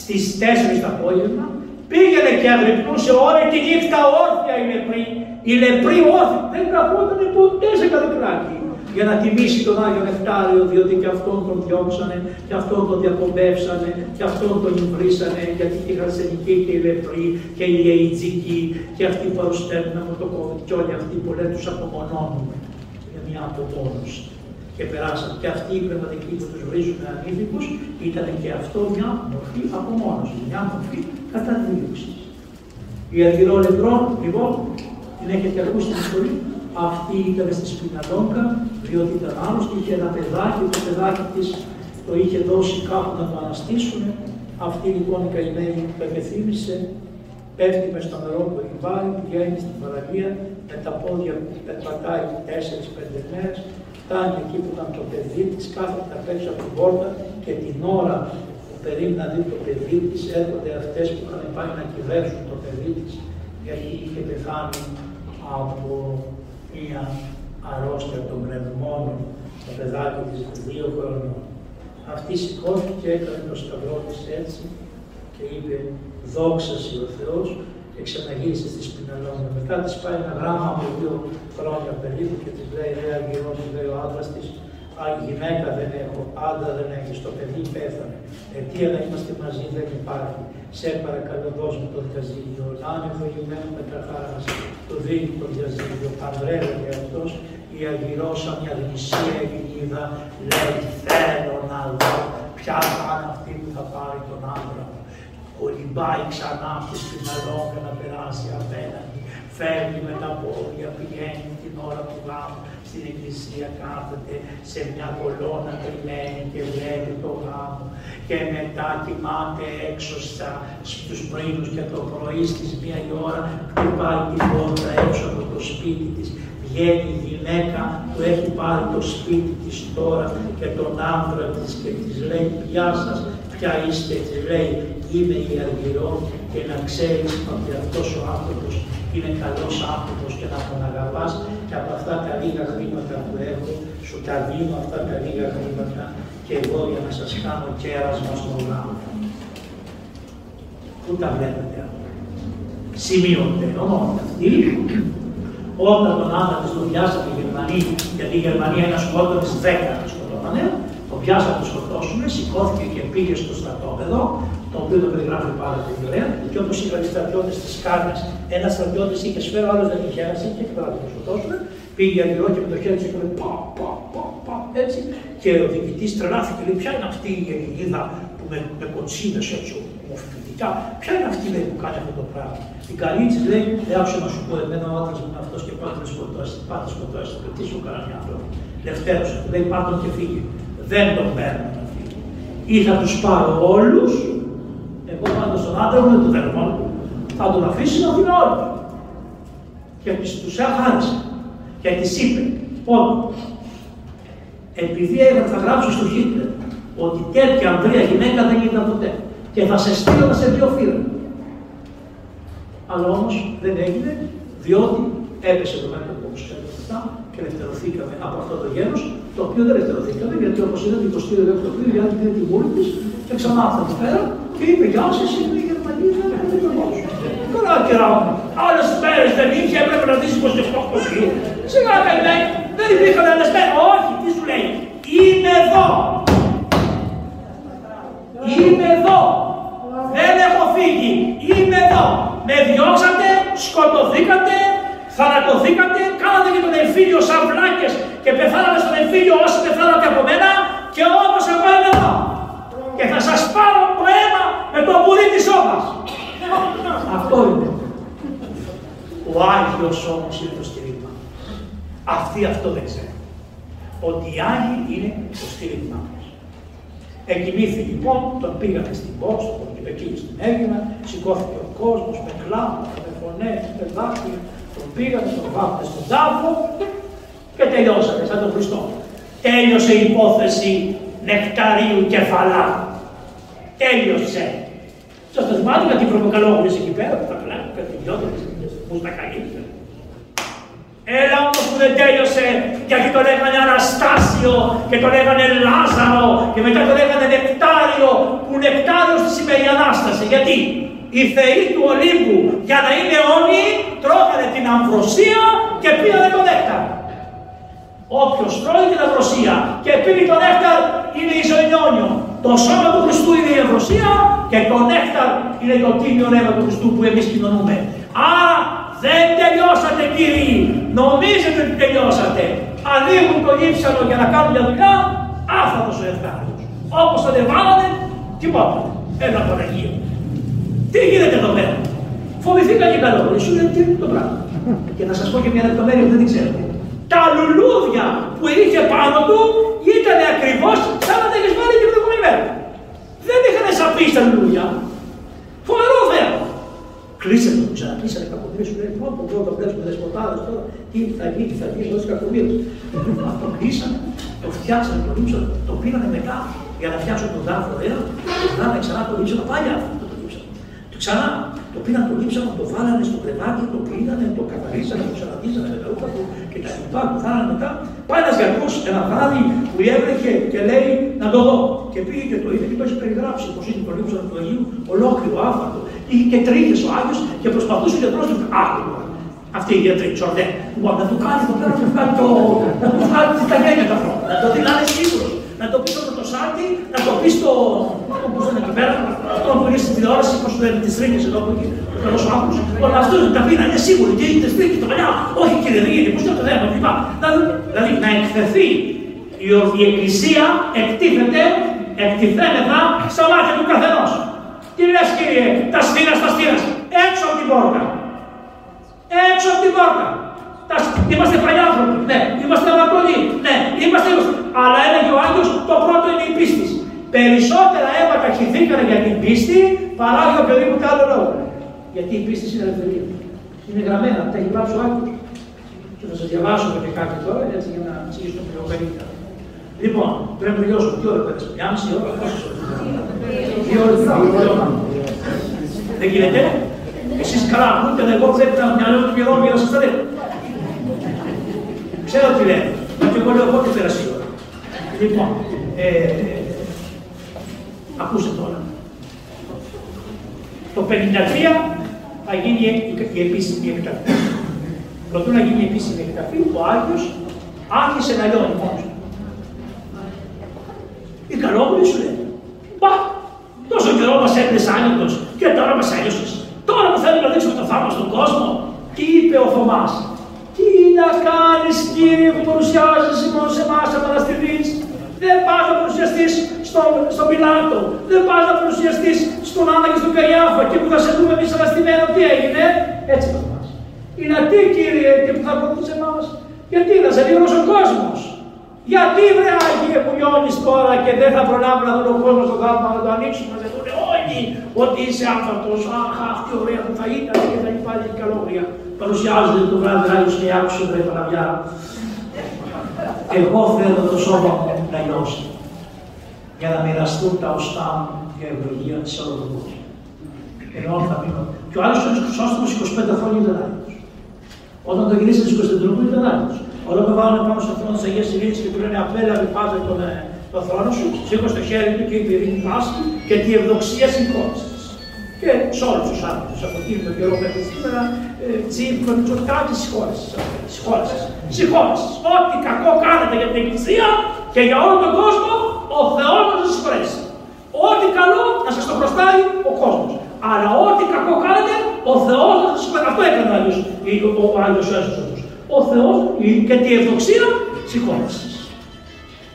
στις 4 το απόγευμα, πήγαινε και αγρυπνούσε όλη τη νύχτα όρθια η νεπρή. Η νεπρή όρθια δεν καθόταν ποτέ σε κατοικράκι. Για να τιμήσει τον Άγιο Νεκτάριο, διότι και αυτόν τον διώξανε, και αυτόν τον διακοπεύσανε, και αυτόν τον υβρίσανε, γιατί και οι Χαρσενικοί και οι Λεπροί και οι Αιτζικοί και αυτοί που αρρωσταίνουν από το COVID, και όλοι αυτοί που λένε τους απομονώνουμε για μια απομόνωση. Και περάσαν και αυτοί οι πνευματικοί που τους βρίζουν ανήθικους, ήταν και αυτό μια μορφή απομόνωση, μια μορφή καταδίωξης. Η Αργυρό Λεπρών, λοιπόν, την έχετε ακούσει την ιστορία. Αυτή ήταν στη Σπιναλόγκα, διότι ήταν άρρωστη, είχε ένα παιδάκι, το παιδάκι της το είχε δώσει κάπου να το αναστήσουν. Αυτή λοιπόν η καημένη που επεθύμησε, πέφτει μες στο νερό που έχει βάλει, πηγαίνει στην παραλία, με τα πόδια που περπατάει 4-5 μέρες, φτάνει εκεί που ήταν το παιδί της, κάθεται απέξω από την πόρτα και την ώρα που περίμενα δει το παιδί της, έρχονται αυτές που είχαν πάει να κυβέρσουν το παιδί της, γιατί είχε πεθάνει από μία αρρώστια των πνευμόνων, το παιδάκι της 2 χρονών. Αυτή σηκώθηκε, έκανε το σταυρό της έτσι και είπε «Δόξασαι ο Θεός» και ξαναγύρισε στη Σπιναλόγκα. Μετά της πάει ένα γράμμα από 2 χρόνια περίπου και της λέει «Ρε Αργυρό», της λέει ο άντρας της, «Γυναίκα δεν έχω, άντρα δεν έχει, το παιδί πέθανε. Αιτία να είμαστε μαζί δεν υπάρχει. Σε παρακαλώ, δώσ' μου το διαζύγιο. Να είναι ευλογημένο με τα χάρας, το δίνει το διαζύγιο. Παντρεύεται αυτός, η Αργυρό σαν μια γνησία Ελληνίδα, λέει: Θέλω να δω ποια θα είναι αυτή που θα πάρει τον άντρα μου. Κολυμπάει ξανά από τη Σπιναλόγκα να περάσει απέναντι. Φεύγει με τα πόδια, πηγαίνει την ώρα του γάμου. Στην εκκλησία κάθεται σε μια κολόνα κρυμμένη και βλέπει το γάμο και μετά κοιμάται έξω στους πρωινούς και το πρωί στις 1 η ώρα χτυπάει την πόρτα έξω από το σπίτι της. Βγαίνει η γυναίκα που έχει πάρει το σπίτι της τώρα και τον άντρα της και της λέει «Γεια σας, ποια είστε» της λέει «Είμαι η Αργυρό και να ξέρεις ότι αυτός ο άνθρωπος είναι καλός άνθρωπος και να τον αγαπάς και από αυτά τα λίγα χρήματα που έχω, σου τα δίνω αυτά τα λίγα χρήματα και εγώ για να σας κάνω κέρασμα στον γάμο». Πού τα βλέπετε αυτά. Σημείονται ονόματα αυτοί. Όταν τον άντρα της δουλειάς από τη Γερμανία, γιατί η Γερμανία ένα σκότωνες 10 σκοτώνανε, τον σκοπιάς να το σκοτώσουν, σηκώθηκε και πήγε στο στρατόπεδο, το οποίο το περιγράφει πάρα πολύ ωραία, και όπως είχαν οι στρατιώτες στις Κάρνες, ένας στρατιώτης είχε σφαίρα, άλλος δεν είχε, ένας είχε και τώρα το σκοτώσουν, πήγε αλληλό και με το χέρι του έκανε πα, έτσι, και ο διοικητής τρελάθηκε, λέει, ποια είναι αυτή η Ελληνίδα που με κοτσίνες έτσι, ομοφυλητικά, ποια είναι αυτή λέει, που κάνει αυτό το πράγμα. Η καλή της λέει, δεν άκουσα να σου πω, εμένα ο άντρας μου αυτός και πάντα σκοτώσει, θα πετύσω κανέναν άνθρωπο. Δευτέρωσε, λέει, πάρτον και φύγει. Δεν τον παίρνω να φύγει. Ή θα τους πάρω όλους, εγώ πάντα στον άντρα μου δεν τον παίρνω, θα τον αφήσει να δει όλα. Και τους χάρισε. Και της είπε, όντως, επειδή θα γράψω στο Χίτλερ ότι τέτοια ανδρεία γυναίκα δεν ήταν ποτέ και θα σε στείλω να σε δύο φύλλα. Αλλά όμως δεν έγινε, διότι έπεσε το μέτωπο που ξέρετε αυτά και ελευθερωθήκαμε από αυτό το γένος, το οποίο δεν ελευθερωθήκαμε, γιατί όπως είδατε το στήριο δεν το πήρε, γιατί πήρε τη μούρη της και ξανά ήρθε εδώ πέρα και είπε, γεια σας, είμαι η Γερμανία, δεν έχω δει το πόσο. Καλά κεράμα, άλλες μέρες δεν είχε, έπρεπε να δεις 28 κοσμίου. Σιγά καλημένοι, δεν υπήρχαν άλλες μέρες, όχι, τι σου λέει, είμαι εδώ. Είμαι εδώ. Δεν έχω φύγει, είμαι εδώ. Με διώξατε, σκοτωθήκατε, θανατωθήκατε, κάνατε και τον εμφύλιο σαν βλάκες και πεθάνατε στον εμφύλιο όσοι πεθάνατε από μένα και όμως εγώ είμαι εδώ. Και θα σας πάρω το αίμα με το πουρί της όχθας. Αυτό είναι. Ο Άγιος όμως είναι το στήριγμα. Αυτοί αυτό δεν ξέρουν. Ότι οι Άγιοι είναι το στήριγμα μας. Εκοιμήθη λοιπόν, τον πήγανε στην Πόξο, εκείνη στην Έγινα, σηκώθηκε ο κόσμος με κλάμα, με φωνές, με δάχτυλα, τον πήγανε, τον βάφανε στον τάφο και τελειώσανε σαν τον Χριστό. Τέλειωσε η υπόθεση νεκταρίου κεφαλά. Τέλειωσε. Σας το θυμάται γιατί προκαλόγονες εκεί πέρα, που τα κλάμα, και τελειώτες, που τα καλύπτουν. Έλα όμως που δεν τέλειωσε, γιατί το λέγανε Αναστάσιο και το λέγανε Λάζαρο και μετά το λέγανε Νεκτάριο, που Νεκτάριος της είπε η Ανάσταση. Γιατί οι θεοί του Ολύμπου για να είναι αιώνιοι τρώγανε την αμβροσία και πήρανε τον νέκταρ. Όποιος τρώει την αμβροσία και πίνει τον νέκταρ είναι η ζωή αιώνιον. Το σώμα του Χριστού είναι η αμβροσία και το νέκταρ είναι το τίμιο ρεύμα του Χριστού που εμείς κοινωνούμε. Άρα δεν τελειώσατε κύριοι, νομίζετε ότι τελειώσατε. Ανοίγουν το ύψαλο για να κάνουν μια δουλειά, άφαντος ο Ευκάριος. Όπως τον εβάλανε, κοιμόταν. Ένα Παναγείο. Τι γίνεται εδώ πέρα. Φοβηθήκα και καλό, σου λέει τι είναι το πράγμα. Και να σας πω και μια λεπτομέρεια που δεν την ξέρετε. Τα λουλούδια που είχε πάνω του ήταν ακριβώς σαν να τα έχεις βάλει και με το κομμημέρα. Δεν είχαν σαπίσει τα λουλούδια. Φοβερό θέμα. Κλείσε το, ξανακλείσανε κακομοίρες, σου λέει «Πόπο, εγώ το βλέπω με δεσποτάδες τώρα, τι θα γίνει, τι θα γίνει, εδώ τις κακομοίρες». Το κλείσανε, το φτιάξανε, το λείψανε, το πήρανε μετά για να φτιάξουν τον τάφο εδώ, το πήρανε ξανά, το λείψανε, πάλι αυτό το λείψανε. Το ξανά, το πήραν, το λείψανε, το βάλανε στο κρεβάτι, το πήρανε, το καθαρίσανε, το ξαναδίσανε με τα ρούχα του και τα λοιπά, το θάνανε μετά. Πάει ένας γιατρός ένα βράδυ που έβρεχε και λέει να το δω. Και πήγε και το είδε και το έχει περιγράψει πως είναι το λείψανε του Αγίου, ολόκληρο, άφαντο. Είχε και τρίχες ο Άγιος και προσπαθούσε ο γιατρός του άκουγα. Αυτή η γιατρή, ξορδέ. Να του κάνει το πέρα, να του βγάλει τα γένια τα φρόντα. Να το δειλάνε σίγουρος. Να το πει το πρωτοσάρτη, να το πει το. Πώς είναι εκεί πέρα, αυτό που είναι στην τηλεόραση, πώς του έλεγε τις τρίχες εδώ που είναι ο καλός Άγιος. Όλα αυτό τα πει να είναι σίγουροι και είναι τρίχες τα παλιά. Όχι κύριε δεν γίνεται, πώς το δέμα, κλπ. Δηλαδή να εκθεθεί η Εκκλησία εκτιθέμεθα στα μάτια του καθενός. Τι λες κύριε, τα στήρας, έξω από την πόρτα. Έξω από την πόρτα. Είμαστε παλιάνθρωποι, ναι, είμαστε αμαρτωλοί, ναι, είμαστε. Αλλά έλεγε ο Άγιος, το πρώτο είναι η πίστη. Περισσότερα αίματα χυθήκανε για την πίστη παρά για οποιοδήποτε άλλο λόγο. Γιατί η πίστη είναι ελευθερία. Είναι γραμμένα, τα έχει γράψει ο Άγιος. Και θα σας διαβάσω και κάτι τώρα, έτσι για να ψυχήσω το πληροπαίδιο. Λοιπόν, πρέπει να τελειώσω. Τι ώρα πέρασε, μια μισή ώρα, δύο ώρες. Δεν γίνεται. Εσείς καλά ακούτε, εγώ πρέπει να μυαλό του μυαλό για να σας τα λέω. Ξέρω τι λέω. Και εγώ λέω πότε πέρασε η ώρα. Λοιπόν, ακούστε τώρα. Το 1953 θα γίνει η επίσημη επιταγή. Προτού να γίνει η επίσημη επιταγή, ο Άγιος άρχισε να λιώνει μόνος. Πολύ σου λέει. Μπα, τόσο καιρό μας έκλεισες άνετος και τώρα μας έλειωσες. Τώρα που θέλουμε να δείξουμε το θαύμα στον κόσμο. Τι είπε ο Θωμάς. Τι να κάνεις, Κύριε, που παρουσιάζεσαι μόνο σε εμάς να παραστηθείς. Δεν πας να παρουσιαστείς στον Πιλάτο. Δεν πας να παρουσιαστείς στον Άννα και στον Καϊάφα. Και που θα σε δούμε εμείς αναστημένο, τι έγινε. Έτσι μας πας. Είναι τι, Κύριε, και που θα ακολουθείς εμάς. Γιατί να σε λύγρος ο κόσμος. Γιατί βρε Άγιε που λιώνεις τώρα και δεν θα προλάβουν να δουν ο κόσμος στον θαύμα να το ανοίξουν. Να δουν όλοι ότι είσαι άφθαρτος. Αχ, αυτή ωραία που θα ήταν και θα υπάρχει και καλόγρια. Παρουσιάζονται το βράδυ Άγιος και άκουσε βρε παραβιά. Εγώ θέλω το σώμα μου να λιώσει. Για να μοιραστούν τα οστά μου και η ευλογία της ολοδομός. Ενώ θα πήγαν. Και ο άλλος Χρυσόστομος 25 χρόνια ήταν Άγιος. Όταν το γυρίσαν στις Κωνσταντινούπολη ήταν Άγιος. Όταν με βάλουν πάνω στο θρόνο της Αγίας Ειρήνης και του λένε «Απέλαβε Πάτερ τον θρόνο σου», σήκωσε το χέρι του και είπε «Ειρήνη Πάσχη» και τη ευδοξία συγχώρησης. Και σε όλους τους άνθρωπους από εκείνο τον καιρό μέχρι σήμερα, κάτι συγχώρησης. Συγχώρησης. Ό,τι κακό κάνετε για την Εκκλησία και για όλο τον κόσμο, ο Θεός να σας συγχωρέσει. Ό,τι καλό να σας το χρωστάει ο κόσμος. Αλλά ό,τι κακό κάνετε, ο Θεός να σας συγχωρέσει. Αυτό έκανε ο Άγιος Ιωσήφ. Ο Θεός και τη ευδοξία συγχώρηση.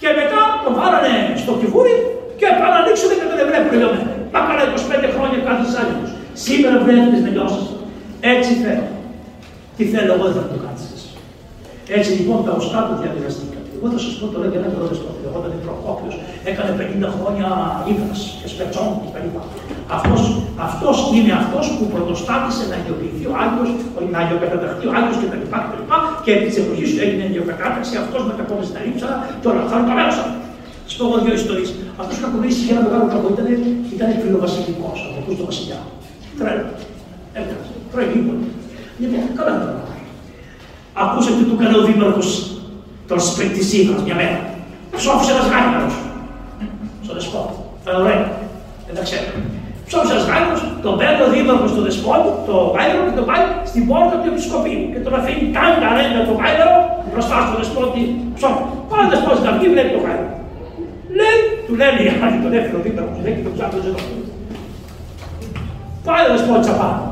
Και μετά τον βάλανε στο κυβούρι και πάνε ανοίξουν και τον ευρέπουν λιωμένο. Τα κάνα 25 χρόνια κάθε Άγιος. Σήμερα βρέθηκες με λιώσεις. Έτσι θέλω. Τι θέλω εγώ δεν θα το κάνεις εσύ. Έτσι λοιπόν τα οστά του διαμοιραστήκαν. Εγώ θα σας πω τώρα και ένα ερώτημα. Όταν είναι Προκόπιος έκανε 50 χρόνια ύβρας και σπετσόντου κτλ. Αυτός είναι αυτός που πρωτοστάτησε να αγιοποιηθεί ο Άγιος, να αγιοκαταταχθεί ο Άγιος κτλ. Και επί της ευλογής του έγινε αγιοκατάταξη. Αυτός με κακόμισε τα ύψαρα και όλα αυτά τα μέσα. Σας πω εγώ δύο ιστορίες. Αυτός κακομίσης είχε ένα μεγάλο κακό. Ήταν φιλοβασιλικός, αγαπητό του βασιλιά. Τρέλα. Έκανε. Τρέλα. Λοιπόν, καλά να το κάνω. Ακούσε τι του έκανε ο δήμαρχος των Σπεκτισίδων μια μέρα. Ψόφισε ένα γάγκαρο. Στον δεσπότη. Φαινορέα. Δεν τα ξέρω. Ψόφισε ένα γάγκαρο, τον παίρνει ο δήμαρχος του δεσπότη, το γάγκαρο, και τον πάει στην πόρτα του επισκοπείου. Και τον αφήνει τάγκα ρέντα το γάγκαρο μπροστά στον δεσπότη. Ψόφισε. Πάει ο δεσπότη να βγει, βλέπει το γάγκαρο. Λέει, του λένε οι άλλοι, τον έφυγε ο δήμαρχος, λέει και τον ψάχνει το ζευγάρι. Πάει ο δεσπότη απάνω.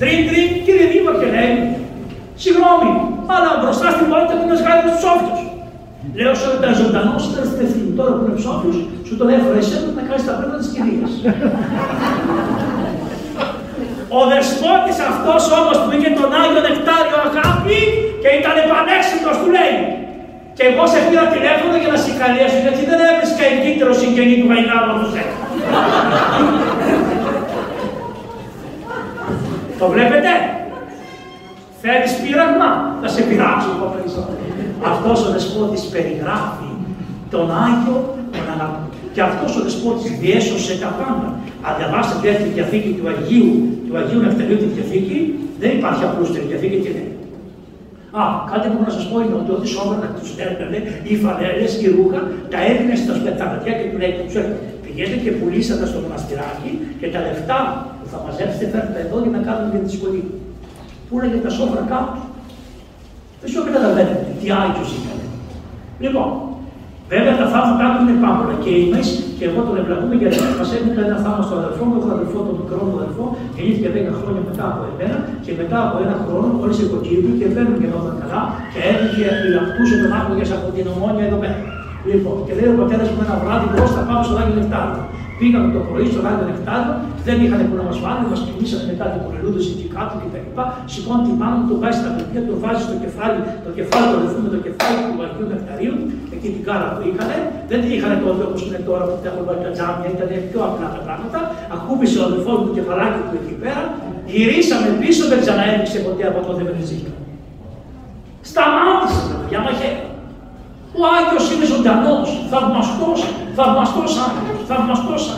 Τρίτριν, κύριε δήμαρχε, λέει, συγγνώμη, αλλά μπροστά στην πόρτα του ένα γάγκαρο ψόφιο. Λέω όσο ήταν ζωντανό, ήταν στεφτή. Τώρα που είναι ψόφιο, σου τον έφερε εσένα να κάνει τα πράγματα τη κυρία. Ο δεσπότης αυτός όμως που είχε τον Άγιο Νεκτάριο αγάπη και ήταν πανέξυπνος, του λέει: και εγώ σε πήρα τηλέφωνο για να συγκαλέσω, γιατί δεν έβρισκα εγκύτερο συγγενή του Γαϊνάρου από τους 10. Το βλέπετε. Θέλει πείραγμα, θα σε πειράξω εγώ περισσότερο. Αυτός ο δεσπότης περιγράφει τον Άγιο τον Ανάπτυ. Και αυτός ο δεσπότης διέσωσε τα πάντα. Αν διαβάσετε τη δεύτερη διαθήκη του Αγίου Νεκταρίου, τη διαθήκη, δεν υπάρχει απλούστερη διαθήκη και δεν. Α, κάτι που να σας πω είναι ότι ό,τι σώματα τους έπαιρνε, οι φανέλες, οι ρούχα, τα έδινε στα σπεταματιά και του λέει: πηγαίνετε και πουλήσατε στο μοναστηράκι και τα λεφτά που θα μαζέψετε φέρνετε εδώ για να κάνουμε για τη σχολή. Πούλαγε τα σόφρα κάτω. Εσύ δεν καταλαβαίνετε τι Άγιος ήταν. Λοιπόν, βέβαια τα θαύματα του είναι πάμπολα και εμείς και εγώ τον εμπλακούμε γιατί μας έδινε ένα θαύμα στον αδελφό μου, τον αδελφό, τον μικρό μου αδελφό, γεννήθηκε 10 χρόνια μετά από εμένα και μετά από ένα χρόνο χωρίς οικοκύριο και φέρνουν και νόταν καλά και έβγαινε φυλακτούσε τον άκουγες από την Ομόνια εδώ πέρα. Λοιπόν, και λέει ο πατέρας μου ένα βράδυ πώς θα πάμε στον Άγιο Νεκτάριο. Πήγαμε το πρωί στον Άγιο Νεκτάριο, δεν είχαν που να μας βάλουν, μας κοιμήσανε μετά την πολελούδα εκεί κάτω κτλ. Σηκώνει τη μάνα του, τον βάζει στα παιδιά, τον βάζει στο κεφάλι, το ρυθμό με το κεφάλι του Αγίου Νεκταρίου, εκεί την κάρα που είχανε. Δεν την είχαν τότε όπως είναι τώρα που έχουν βάλει τα τζάμια, ήταν πιο απλά τα πράγματα. Ακούμπησε ο αδελφός μου το κεφαλάκι του εκεί πέρα, γυρίσαμε πίσω, δεν ξαναέριξε ποτέ από τότε με τη ζήκα. Σταμάτησε τα παιδιά μαχαίρια. Ο Άγιος είναι ζωντανός, θαυμαστός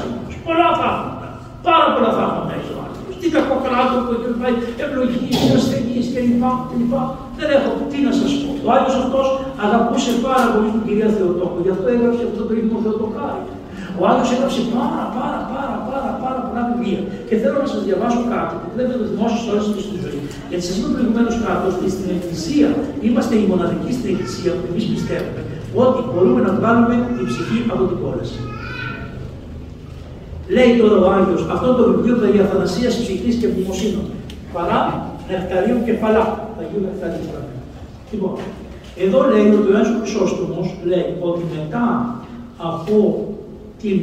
Άγιος, πολλά θαύματα, πάρα πολλά θαύματα έχει ο Άγιος. Τι κακοκράτο που έχει πάει, ευλογίες, ασθενείς κλπ. Δεν έχω τι να σας πω. Ο Άγιος αυτός αγαπούσε πάρα πολύ την κυρία Θεοτόκου, γι' αυτό έγραψε αυτό το ύμνο Θεοτοκάρι. Ο Άγιος έγραψε πάρα πολλά βιβλία. Και θέλω να σας διαβάσω κάτι που δεν το δημόσιο τώρα στη ζωή. Γιατί σας είπα προηγουμένως κάτω ότι στην Εκκλησία είμαστε η μοναδική στην Εκκλησία που εμείς πιστεύουμε ότι μπορούμε να βγάλουμε την ψυχή από την κόλαση. Λέει τώρα ο Άγιος, αυτό το βιβλίο θα η αθανασία ψυχής και ευγνωμοσύνη. Παρά νεκταρίου και παλά. Θα γίνουν αυτά. Λοιπόν, εδώ λέει ότι ο Ιωάννης Χρυσόστομος λέει ότι μετά από την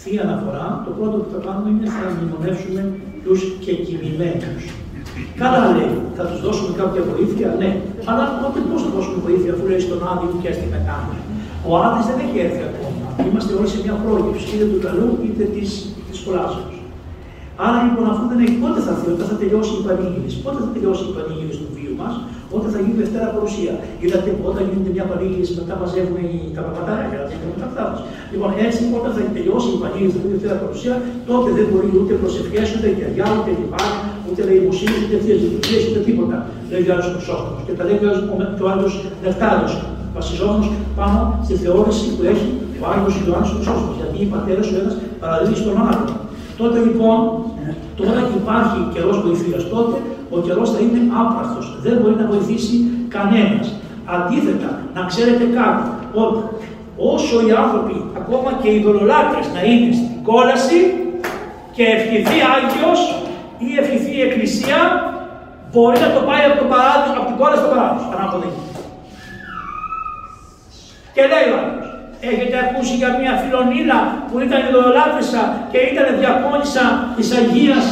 θεία αναφορά, το πρώτο που θα κάνουμε είναι να μνημονεύσουμε τους κεκοιμημένους. Καλά λέει, θα τους δώσουμε κάποια βοήθεια, ναι. Αλλά τότε πώς θα δώσουμε βοήθεια, αφού λέει στον άδειο και στη μετάνοια. Ο άδειος δεν έχει έρθει ακόμα. Είμαστε όλοι σε μια πρόγευση, είτε του καλού είτε της κολάσεως. Άρα λοιπόν, αφού δεν έχει, πότε θα έρθει, όταν θα τελειώσει η πανηγύριση. Πότε θα τελειώσει η πανηγύριση του βίου μας, όταν θα γίνει η Δευτέρα παρουσία. Είδατε όταν γίνεται μια πανηγύριση, μετά μαζεύουν τα παπατάρια και τα φτάνουν. Λοιπόν, έτσι όταν θα τελειώσει η πανηγύριση, θα γίνει η Δευτέρα παρουσία, τότε δεν μπορεί ούτε προσευχές, ούτε κεριά, ούτε λιβάρι, ούτε λαϊμοσύνη, ούτε θείες λειτουργίες, ούτε τίποτα. Λέει ο Άγιος Χρυσόστομος. Και τα λέει ο Άγιος Νεκτάριος. Βασιζόμενος πάνω στη θεώρηση που έχει ο Άγιος Ιωάννης Χρυσόστομος. Γιατί οι πατέρες ο ένας παραλύει στον άλλο. Τότε λοιπόν, τώρα υπάρχει καιρός βοηθείας. Τότε ο καιρός θα είναι άπραστος. Δεν μπορεί να βοηθήσει κανένας. Αντίθετα, να ξέρετε κάτι, ότι όσο οι άνθρωποι, ακόμα και οι ειδωλολάτρες, να είναι στην κόλαση και ευχηθεί Άγιος ή ευχηθεί η Εκκλησία, μπορεί να το πάει από, το παράδεισο, από την κόλαση στο παράδεισο. Ανάποδα. Και λέει ο Άγιος, έχετε ακούσει για μια Φιλονίλα που ήταν ειδωλολάτρησα και ήταν διακόνισσα της Αγίας,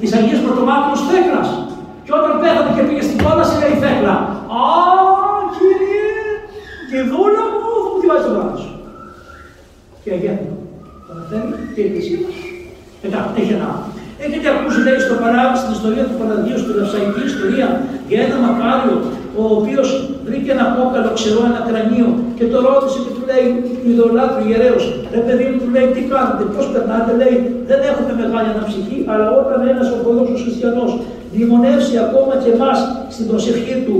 της Αγίας Πρωτομάκρους Θέκλας. Και όταν πέθανε και πήγε στην κόλαση, λέει η Θέκλα, «Α, κύριε, τη δούλα μου, θα μου τη βάζει το βράδυ σου». Και αγέννη, παρατέλει, και η Εκκλησία μας. Έχει ένα άλλο. Έχετε ακούσει, λέει, στο παράδεισο, στην ιστορία του Παραδείου, στην Λαυσαϊκή ιστορία, για ένα μακάριο, ο οποίος βρήκε ένα κόκαλο ξερό, ένα κρανίο και το ρώτησε και του λέει του ειδωλολάτρου ιερέως, ρε παιδί μου, του λέει, τι κάνετε, πώς περνάτε, λέει, δεν έχουμε μεγάλη αναψυχή, αλλά όταν ένας ορθόδοξος χριστιανός μνημονεύσει ακόμα και εμάς στην προσευχή του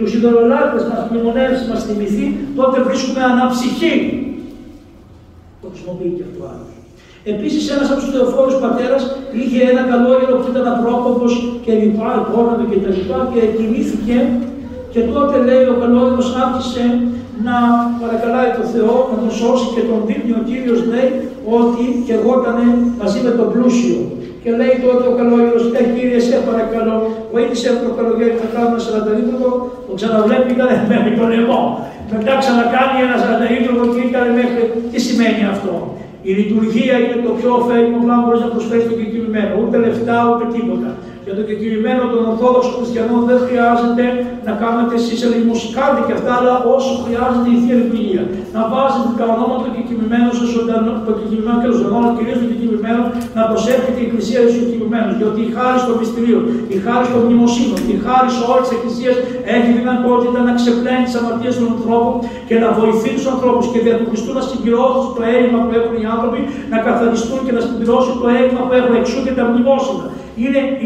τους ειδωλολάτρες, μας μνημονεύσει, μας θυμηθεί, τότε βρίσκουμε αναψυχή. Το χρησιμοποιεί και αυτό άλλο. Επίσης, ένας από τους θεοφόρους πατέρας είχε ένα καλόγερο που ήταν απρόκοπος και λοιπά, υπόνομη και τα λοιπά και κοιμήθηκε. Και τότε λέει ο καλόγερος άρχισε να παρακαλάει τον Θεό να τον σώσει και τον δείχνει ο Κύριος, λέει, ότι και εγώ ήτανε μαζί με τον πλούσιο. Και λέει τότε ο καλόγερος, «Ε, Κύριε, σε παρακαλώ, βοήθησε αυτό το καλογέρι να κάνω ένα σαρανταρίτρογο», το ξαναβλέπει, ήτανε μέχρι τον λαιμό. Μετά ξανακάνει ένα σαρανταρίτρογο και ήτανε μέχρι. Τι σημαίνει αυτό? Η λειτουργία είναι το πιο ωφέλιμο πράγμα που μπορεί να προσφέρει στον κεκοιμημένο. Ούτε λεφτά, ούτε τίποτα. Για τον κεκοιμημένο, τον Ορθόδοξο Χριστιανό, δεν χρειάζεται να κάνετε εσείς ελεημοσύνη και αυτά, αλλά όσο χρειάζεται η θεία λειτουργία. Να βάζετε τα ονόματα των κεκοιμημένων σε ζωντανών και των ζωντανών, κυρίως των κεκοιμημένων, να προσέχετε η Εκκλησία στους κεκοιμημένους. Διότι η χάρις των μυστηρίων, η χάρις των μνημοσύνων, η χάρις όλης της Εκκλησίας έχει δυνατότητα να ξεπλένει τις αμαρτίες των ανθρώπων και να βοηθεί τους ανθρώπους και δια του Χριστού να συμπληρώσουν το έλλειμμα που έχουν οι άνθρωποι, να καθαριστούν και να συμπληρώσουν το έλλειμμα που έχουν εξού και τα μνημόσυνα.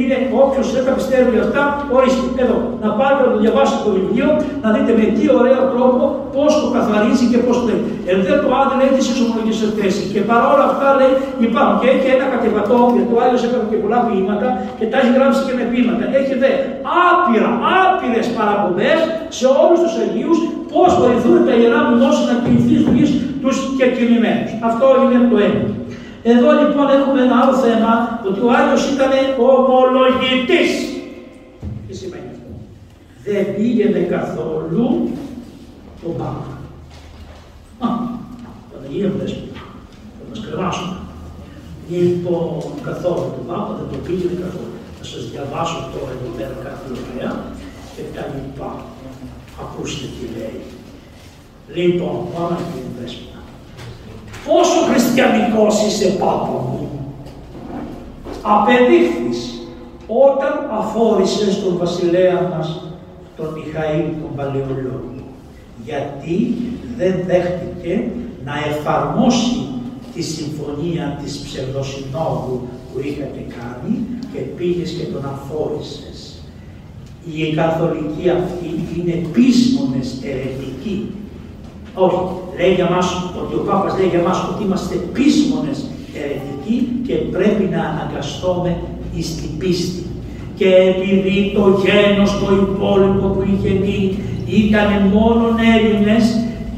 Είναι όποιος δεν τα πιστεύει αυτά, ορίστε. Εδώ, να πάρετε να το διαβάσετε το βιβλίο, να δείτε με τι ωραίο τρόπο πώς το καθαρίζει και πώς το λέει. Ενδέχεται το άδειο λέει τις ισομολογικές εκθέσεις. Και παρόλα αυτά λέει υπάρχουν. Και έχει ένα κατεβατό, γιατί ο Άγιος έκανε και πολλά ποίηματα και τα έχει γράψει και με ποίηματα. Έχει δε άπειρες παραπομπές σε όλους τους Αγίους, πώς βοηθούν τα ιερά μνημόσυνα να κινηθούν τους κεκοιμημένους. Αυτό είναι το ένα. Εδώ λοιπόν έχουμε ένα άλλο θέμα, ότι ο Άγιος ήταν ομολογητής. Τι σημαίνει αυτό? Δεν πήγαινε καθόλου τον Πάπα. Α, τον Αγίον Δέσποτα, θα μας κρεμάσουν. Λοιπόν, καθόλου τον Πάπα, δεν τον πήγαινε καθόλου. Θα σας διαβάσω τώρα εδώ πέρα κάτι ωραία και τα λοιπά. Ακούστε τι λέει. Λοιπόν, πάμε να Αγίον Δέσποτα. Πόσο χριστιανικός είσαι, Πάπα μου, απεδείχθης όταν αφόρησες τον βασιλέα μας, τον Μιχαήλ τον Παλαιολόγο, γιατί δεν δέχτηκε να εφαρμόσει τη συμφωνία της ψευδοσυνόδου που είχατε κάνει και πήγες και τον αφόρησες. Η καθολική αυτή είναι πείσμονες ερετικοί. Όχι, λέει για μας, ότι ο Πάπας λέει για μας ότι είμαστε πείσμονες ερετικοί και πρέπει να αναγκαστούμε εις την πίστη. Και επειδή το γένος το υπόλοιπο που είχε μείνει ήταν μόνον Έλληνες,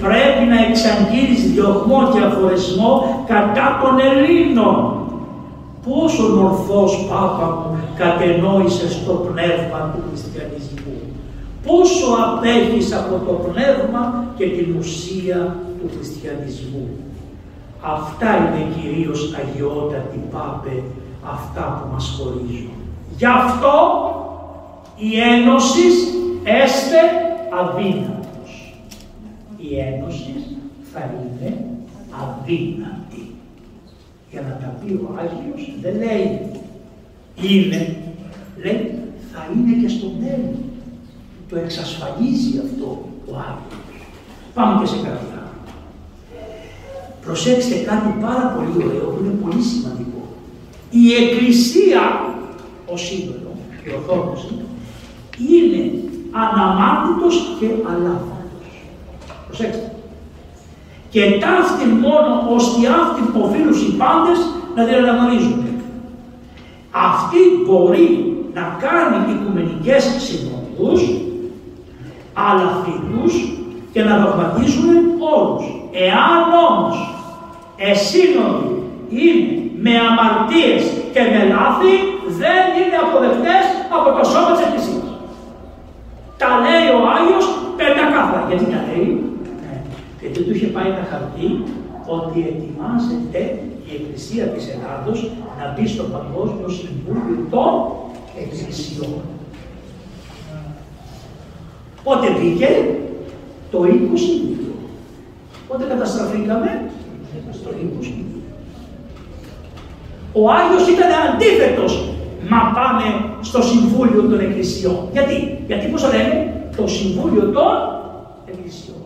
πρέπει να εξαγγείλεις διωγμό και αφορισμό κατά των Ελλήνων. Πόσον ορθός, Πάπα μου, κατενόησες το πνεύμα του χριστιανισμού. Πόσο απέχεις από το πνεύμα και την ουσία του χριστιανισμού. Αυτά είναι κυρίως αγιότατη Πάπε, αυτά που μας χωρίζουν. Γι' αυτό η ένωση έστε αδύνατος. Η ένωση θα είναι αδύνατη. Για να τα πει ο Άγιος δεν λέει είναι, λέει θα είναι και στο μέλλον. Το εξασφαλίζει αυτό ο Άγιος. Πάμε και σε κάποια. Προσέξτε κάτι πάρα πολύ ωραίο που είναι πολύ σημαντικό. Η Εκκλησία ως σύνολο, η Ορθόδοξη, είναι αναμάρτητος και αλάβατος. Προσέξτε. Και ταύτη μόνο ώστε αυτοί που οφείλουν οι πάντες να την αναγνωρίζουν. Αυτή μπορεί να κάνει οικουμενικές συνόδους, αλλά φοιτούς και να δογματίζουν όλους. Εάν όμως εσύνοδοι είναι με αμαρτίες και με λάθη, δεν είναι αποδεκτές από το σώμα της Εκκλησίας. Τα λέει ο Άγιος πεντακάθαρα. Γιατί τα λέει, γιατί του είχε πάει ένα χαρτί ότι ετοιμάζεται η Εκκλησία της Ελλάδος να μπει στο Παγκόσμιο Συμβούλιο των Εκκλησιών. Πότε μπήκε? Το 22. Πότε καταστραφήκαμε? Το 22. Ο Άγιος ήταν αντίθετος, μα πάμε στο Συμβούλιο των Εκκλησιών. Γιατί πώς λέμε, το Συμβούλιο των Εκκλησιών.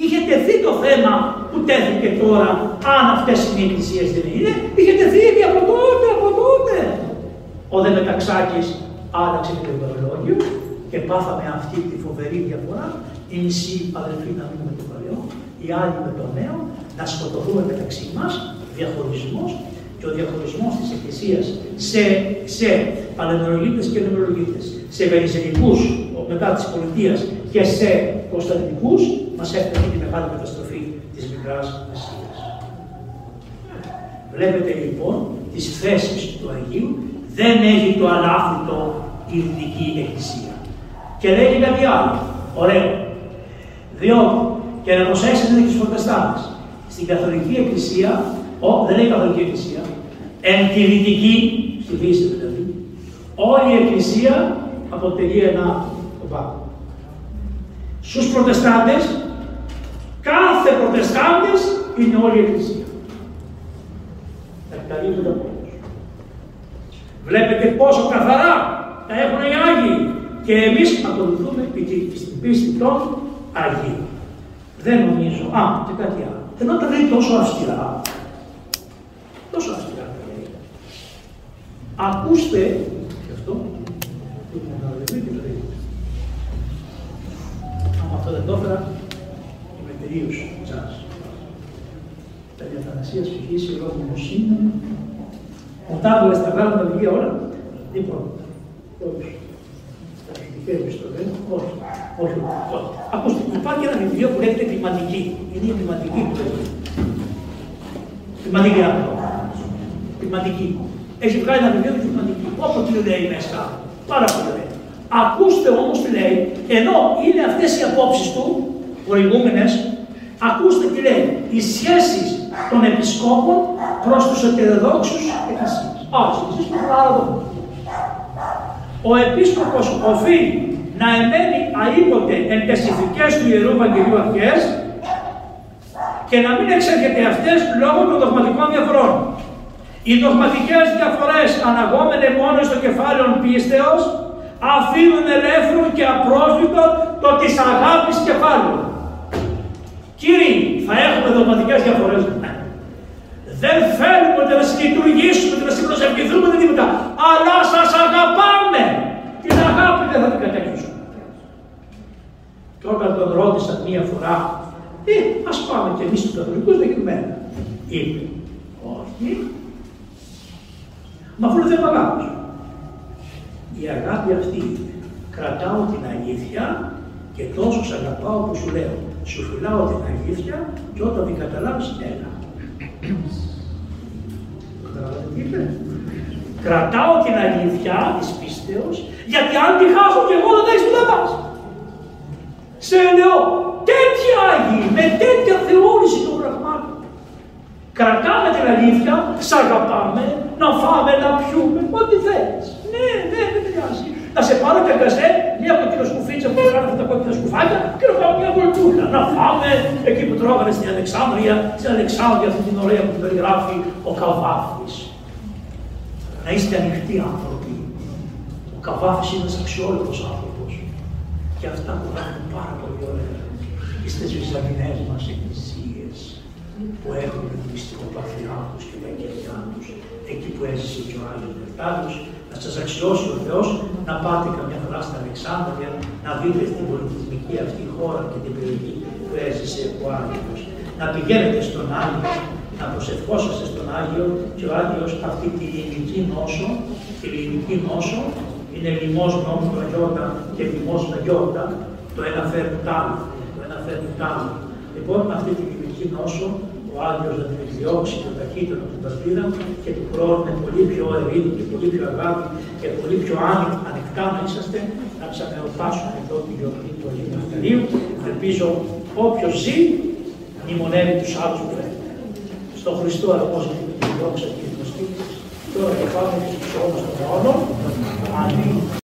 Είχε τεθεί το θέμα που τέθηκε τώρα, αν αυτές οι εκκλησίες δεν είναι, είχε τεθεί ήδη από τότε. Ο Δε Μεταξάκης άλλαξε το ημερολόγιο και πάθαμε αυτή τη φοβερή διαφορά, οι μισοί αδελφοί να μην με το παλαιό, οι άλλοι με το νέο, να σκοτωθούμε μεταξύ μας, διαχωρισμός. Και ο διαχωρισμός της Εκκλησίας σε παλαινολογίτες και νεολογίτες, σε βερισενικούς μετά της πολιτείας και σε κωνσταντινικούς, μας έφτασε τη μεγάλη καταστροφή της Μικράς Ασίας. Βλέπετε λοιπόν τις θέσεις του Αγίου, δεν έχει το αλάθητο η Δυτική Εκκλησία. Και λέει κάτι άλλο, ωραίο. Διότι, και να προσέξετε και στους Προτεστάντες, στην Καθολική Εκκλησία, δεν λέει η Καθολική Εκκλησία, εν τη Δυτική, στη Δύση δηλαδή, όλη η Εκκλησία αποτελεί ένα κομμάτι. Στους Προτεστάντες, κάθε Προτεστάντες είναι όλη η Εκκλησία. Τα καλύπτουν από όλους. Βλέπετε πόσο καθαρά τα έχουν οι Άγιοι και εμείς ακολουθούμε στην πίστη των Αγίων. Δεν νομίζω, και κάτι άλλο. Ενώ τα λέει τόσο αυστηρά. Τόσο αυστηρά τα λέει. Ακούστε, και αυτό, το μεταδελφή και το λέει. Άμα αυτό δεν το έφερα, είμαι τελείως τσάς. Τα διαθανασίας ψυχής, η λόγιμος είναι, ο τάβολες τα βγάλουν τα βιβλία όλα. Λοιπόν, όχι. Τα βιβλία στο λένε, όχι. Ακούστε, υπάρχει ένα βιβλίο που λέγεται κλιματική. Είναι η κλιματική που λέγεται. Κλιματική άνθρωπο. Κλιματική. Έχει βγάλει ένα βιβλίο για κλιματική. Όποτε τι λέει μέσα. Πάρα πολύ ωραία. Ακούστε όμως τι λέει, ενώ είναι αυτές οι απόψεις του, προηγούμενες, ακούστε τι λέει. Οι σχέσεις των επισκόπων προς τους ορθοδόξους εκκλησίες. Άρα, εσείς το παράδοξο. Ο επίσκοπος οφείλει να εμένει αείποτε εν τες ηθικές του Ιερού Ευαγγελίου αρχές και να μην εξέρχεται αυτές λόγω των δογματικών διαφορών. Οι δογματικές διαφορές αναγόμενε μόνο στο κεφάλαιο πίστεως αφήνουν ελεύθερο και απρόσβλητο το της αγάπης κεφάλαιο. Κύριοι, θα έχουμε δογματικές διαφορές. Δεν θέλουμε ούτε να συλλειτουργήσουμε, ούτε να συμπροσευχηθούμε, ούτε τίποτα. Αλλά σας αγαπάμε. Την αγάπη δεν θα την κατέχουμε. Και όταν τον ρώτησαν μία φορά, ας πάμε και εμείς τους Καθολικούς να γίνουμε ένα. Είπε, όχι. Μα αυτό είναι θέμα αγάπης. Η αγάπη αυτή είναι. Κρατάω την αλήθεια και τόσο σ' αγαπάω που σου λέω. Σου φυλάω την αλήθεια και όταν την καταλάβεις, έλα. Καταλάβατε τι είπε. Κρατάω την αλήθεια της πίστεως, γιατί αν τη χάσω και εγώ δεν θα έχεις που να πας. Σε εννοώ, τέτοια Άγιοι, με τέτοια θεώρηση των πραγμάτων. Κρατάμε την αλήθεια, σ' αγαπάμε, να φάμε, να πιούμε, ό,τι θέλεις. Ναι, ναι, δεν χρειάζεται. Να σε πάρω και καζέ, μία κοκκινή σκουφίτσα που κάναμε αυτά τα κόκκινα σκουφάκια και να πάμε μια βολτούλα. Να φάμε εκεί που τρώγανε στην Αλεξάνδρεια, αυτή την ωραία που περιγράφει ο Καβάφης. Να είστε ανοιχτοί άνθρωποι. Ο Καβάφης είναι ένας αξιόλογος άνθρωπος. Και αυτά που κάνουν πάρα πολύ ωραία. Είστε στις βυζαντινές μας εκκλησίες που έχουν την μυστικοπαθειά τους και τα κεριά τους, εκεί που έζησε και ο Άγιος Νεκτάριος. Να σας αξιώσει ο Θεός να πάτε καμιά φορά στην Αλεξάνδρεια, να δείτε στην πολιτισμική αυτή χώρα και την περιοχή που έζησε ο Άγιος. Να πηγαίνετε στον Άγιο, να προσευχόσαστε στον Άγιο και ο Άγιος αυτή τη ελληνική νόσο, είναι λοιμός νόμου Αγιώτα και λοιμός Αγιώτα, το ένα φέρνει τ' άλλο, Λοιπόν, αυτή τη λοιμική νόσο ο Άγιος να την εκδιώξει των ταχύτητων από την παρτίδα και του χρόνου με πολύ πιο ειρήνη και πολύ πιο αγάπη και πολύ πιο ανοιχτά να είσαστε, να ξαναεορτάσουμε εδώ τη γιορτή του Αγίου Νεκταρίου. Ελπίζω όποιος ζει, μνημονεύει τους άλλους που φέρνει. Στον Χριστό αρμόζεται την δόξα και την προσκύνηση. Τώρα και πάμε στους αιώνας των αιώνων. Αμήν.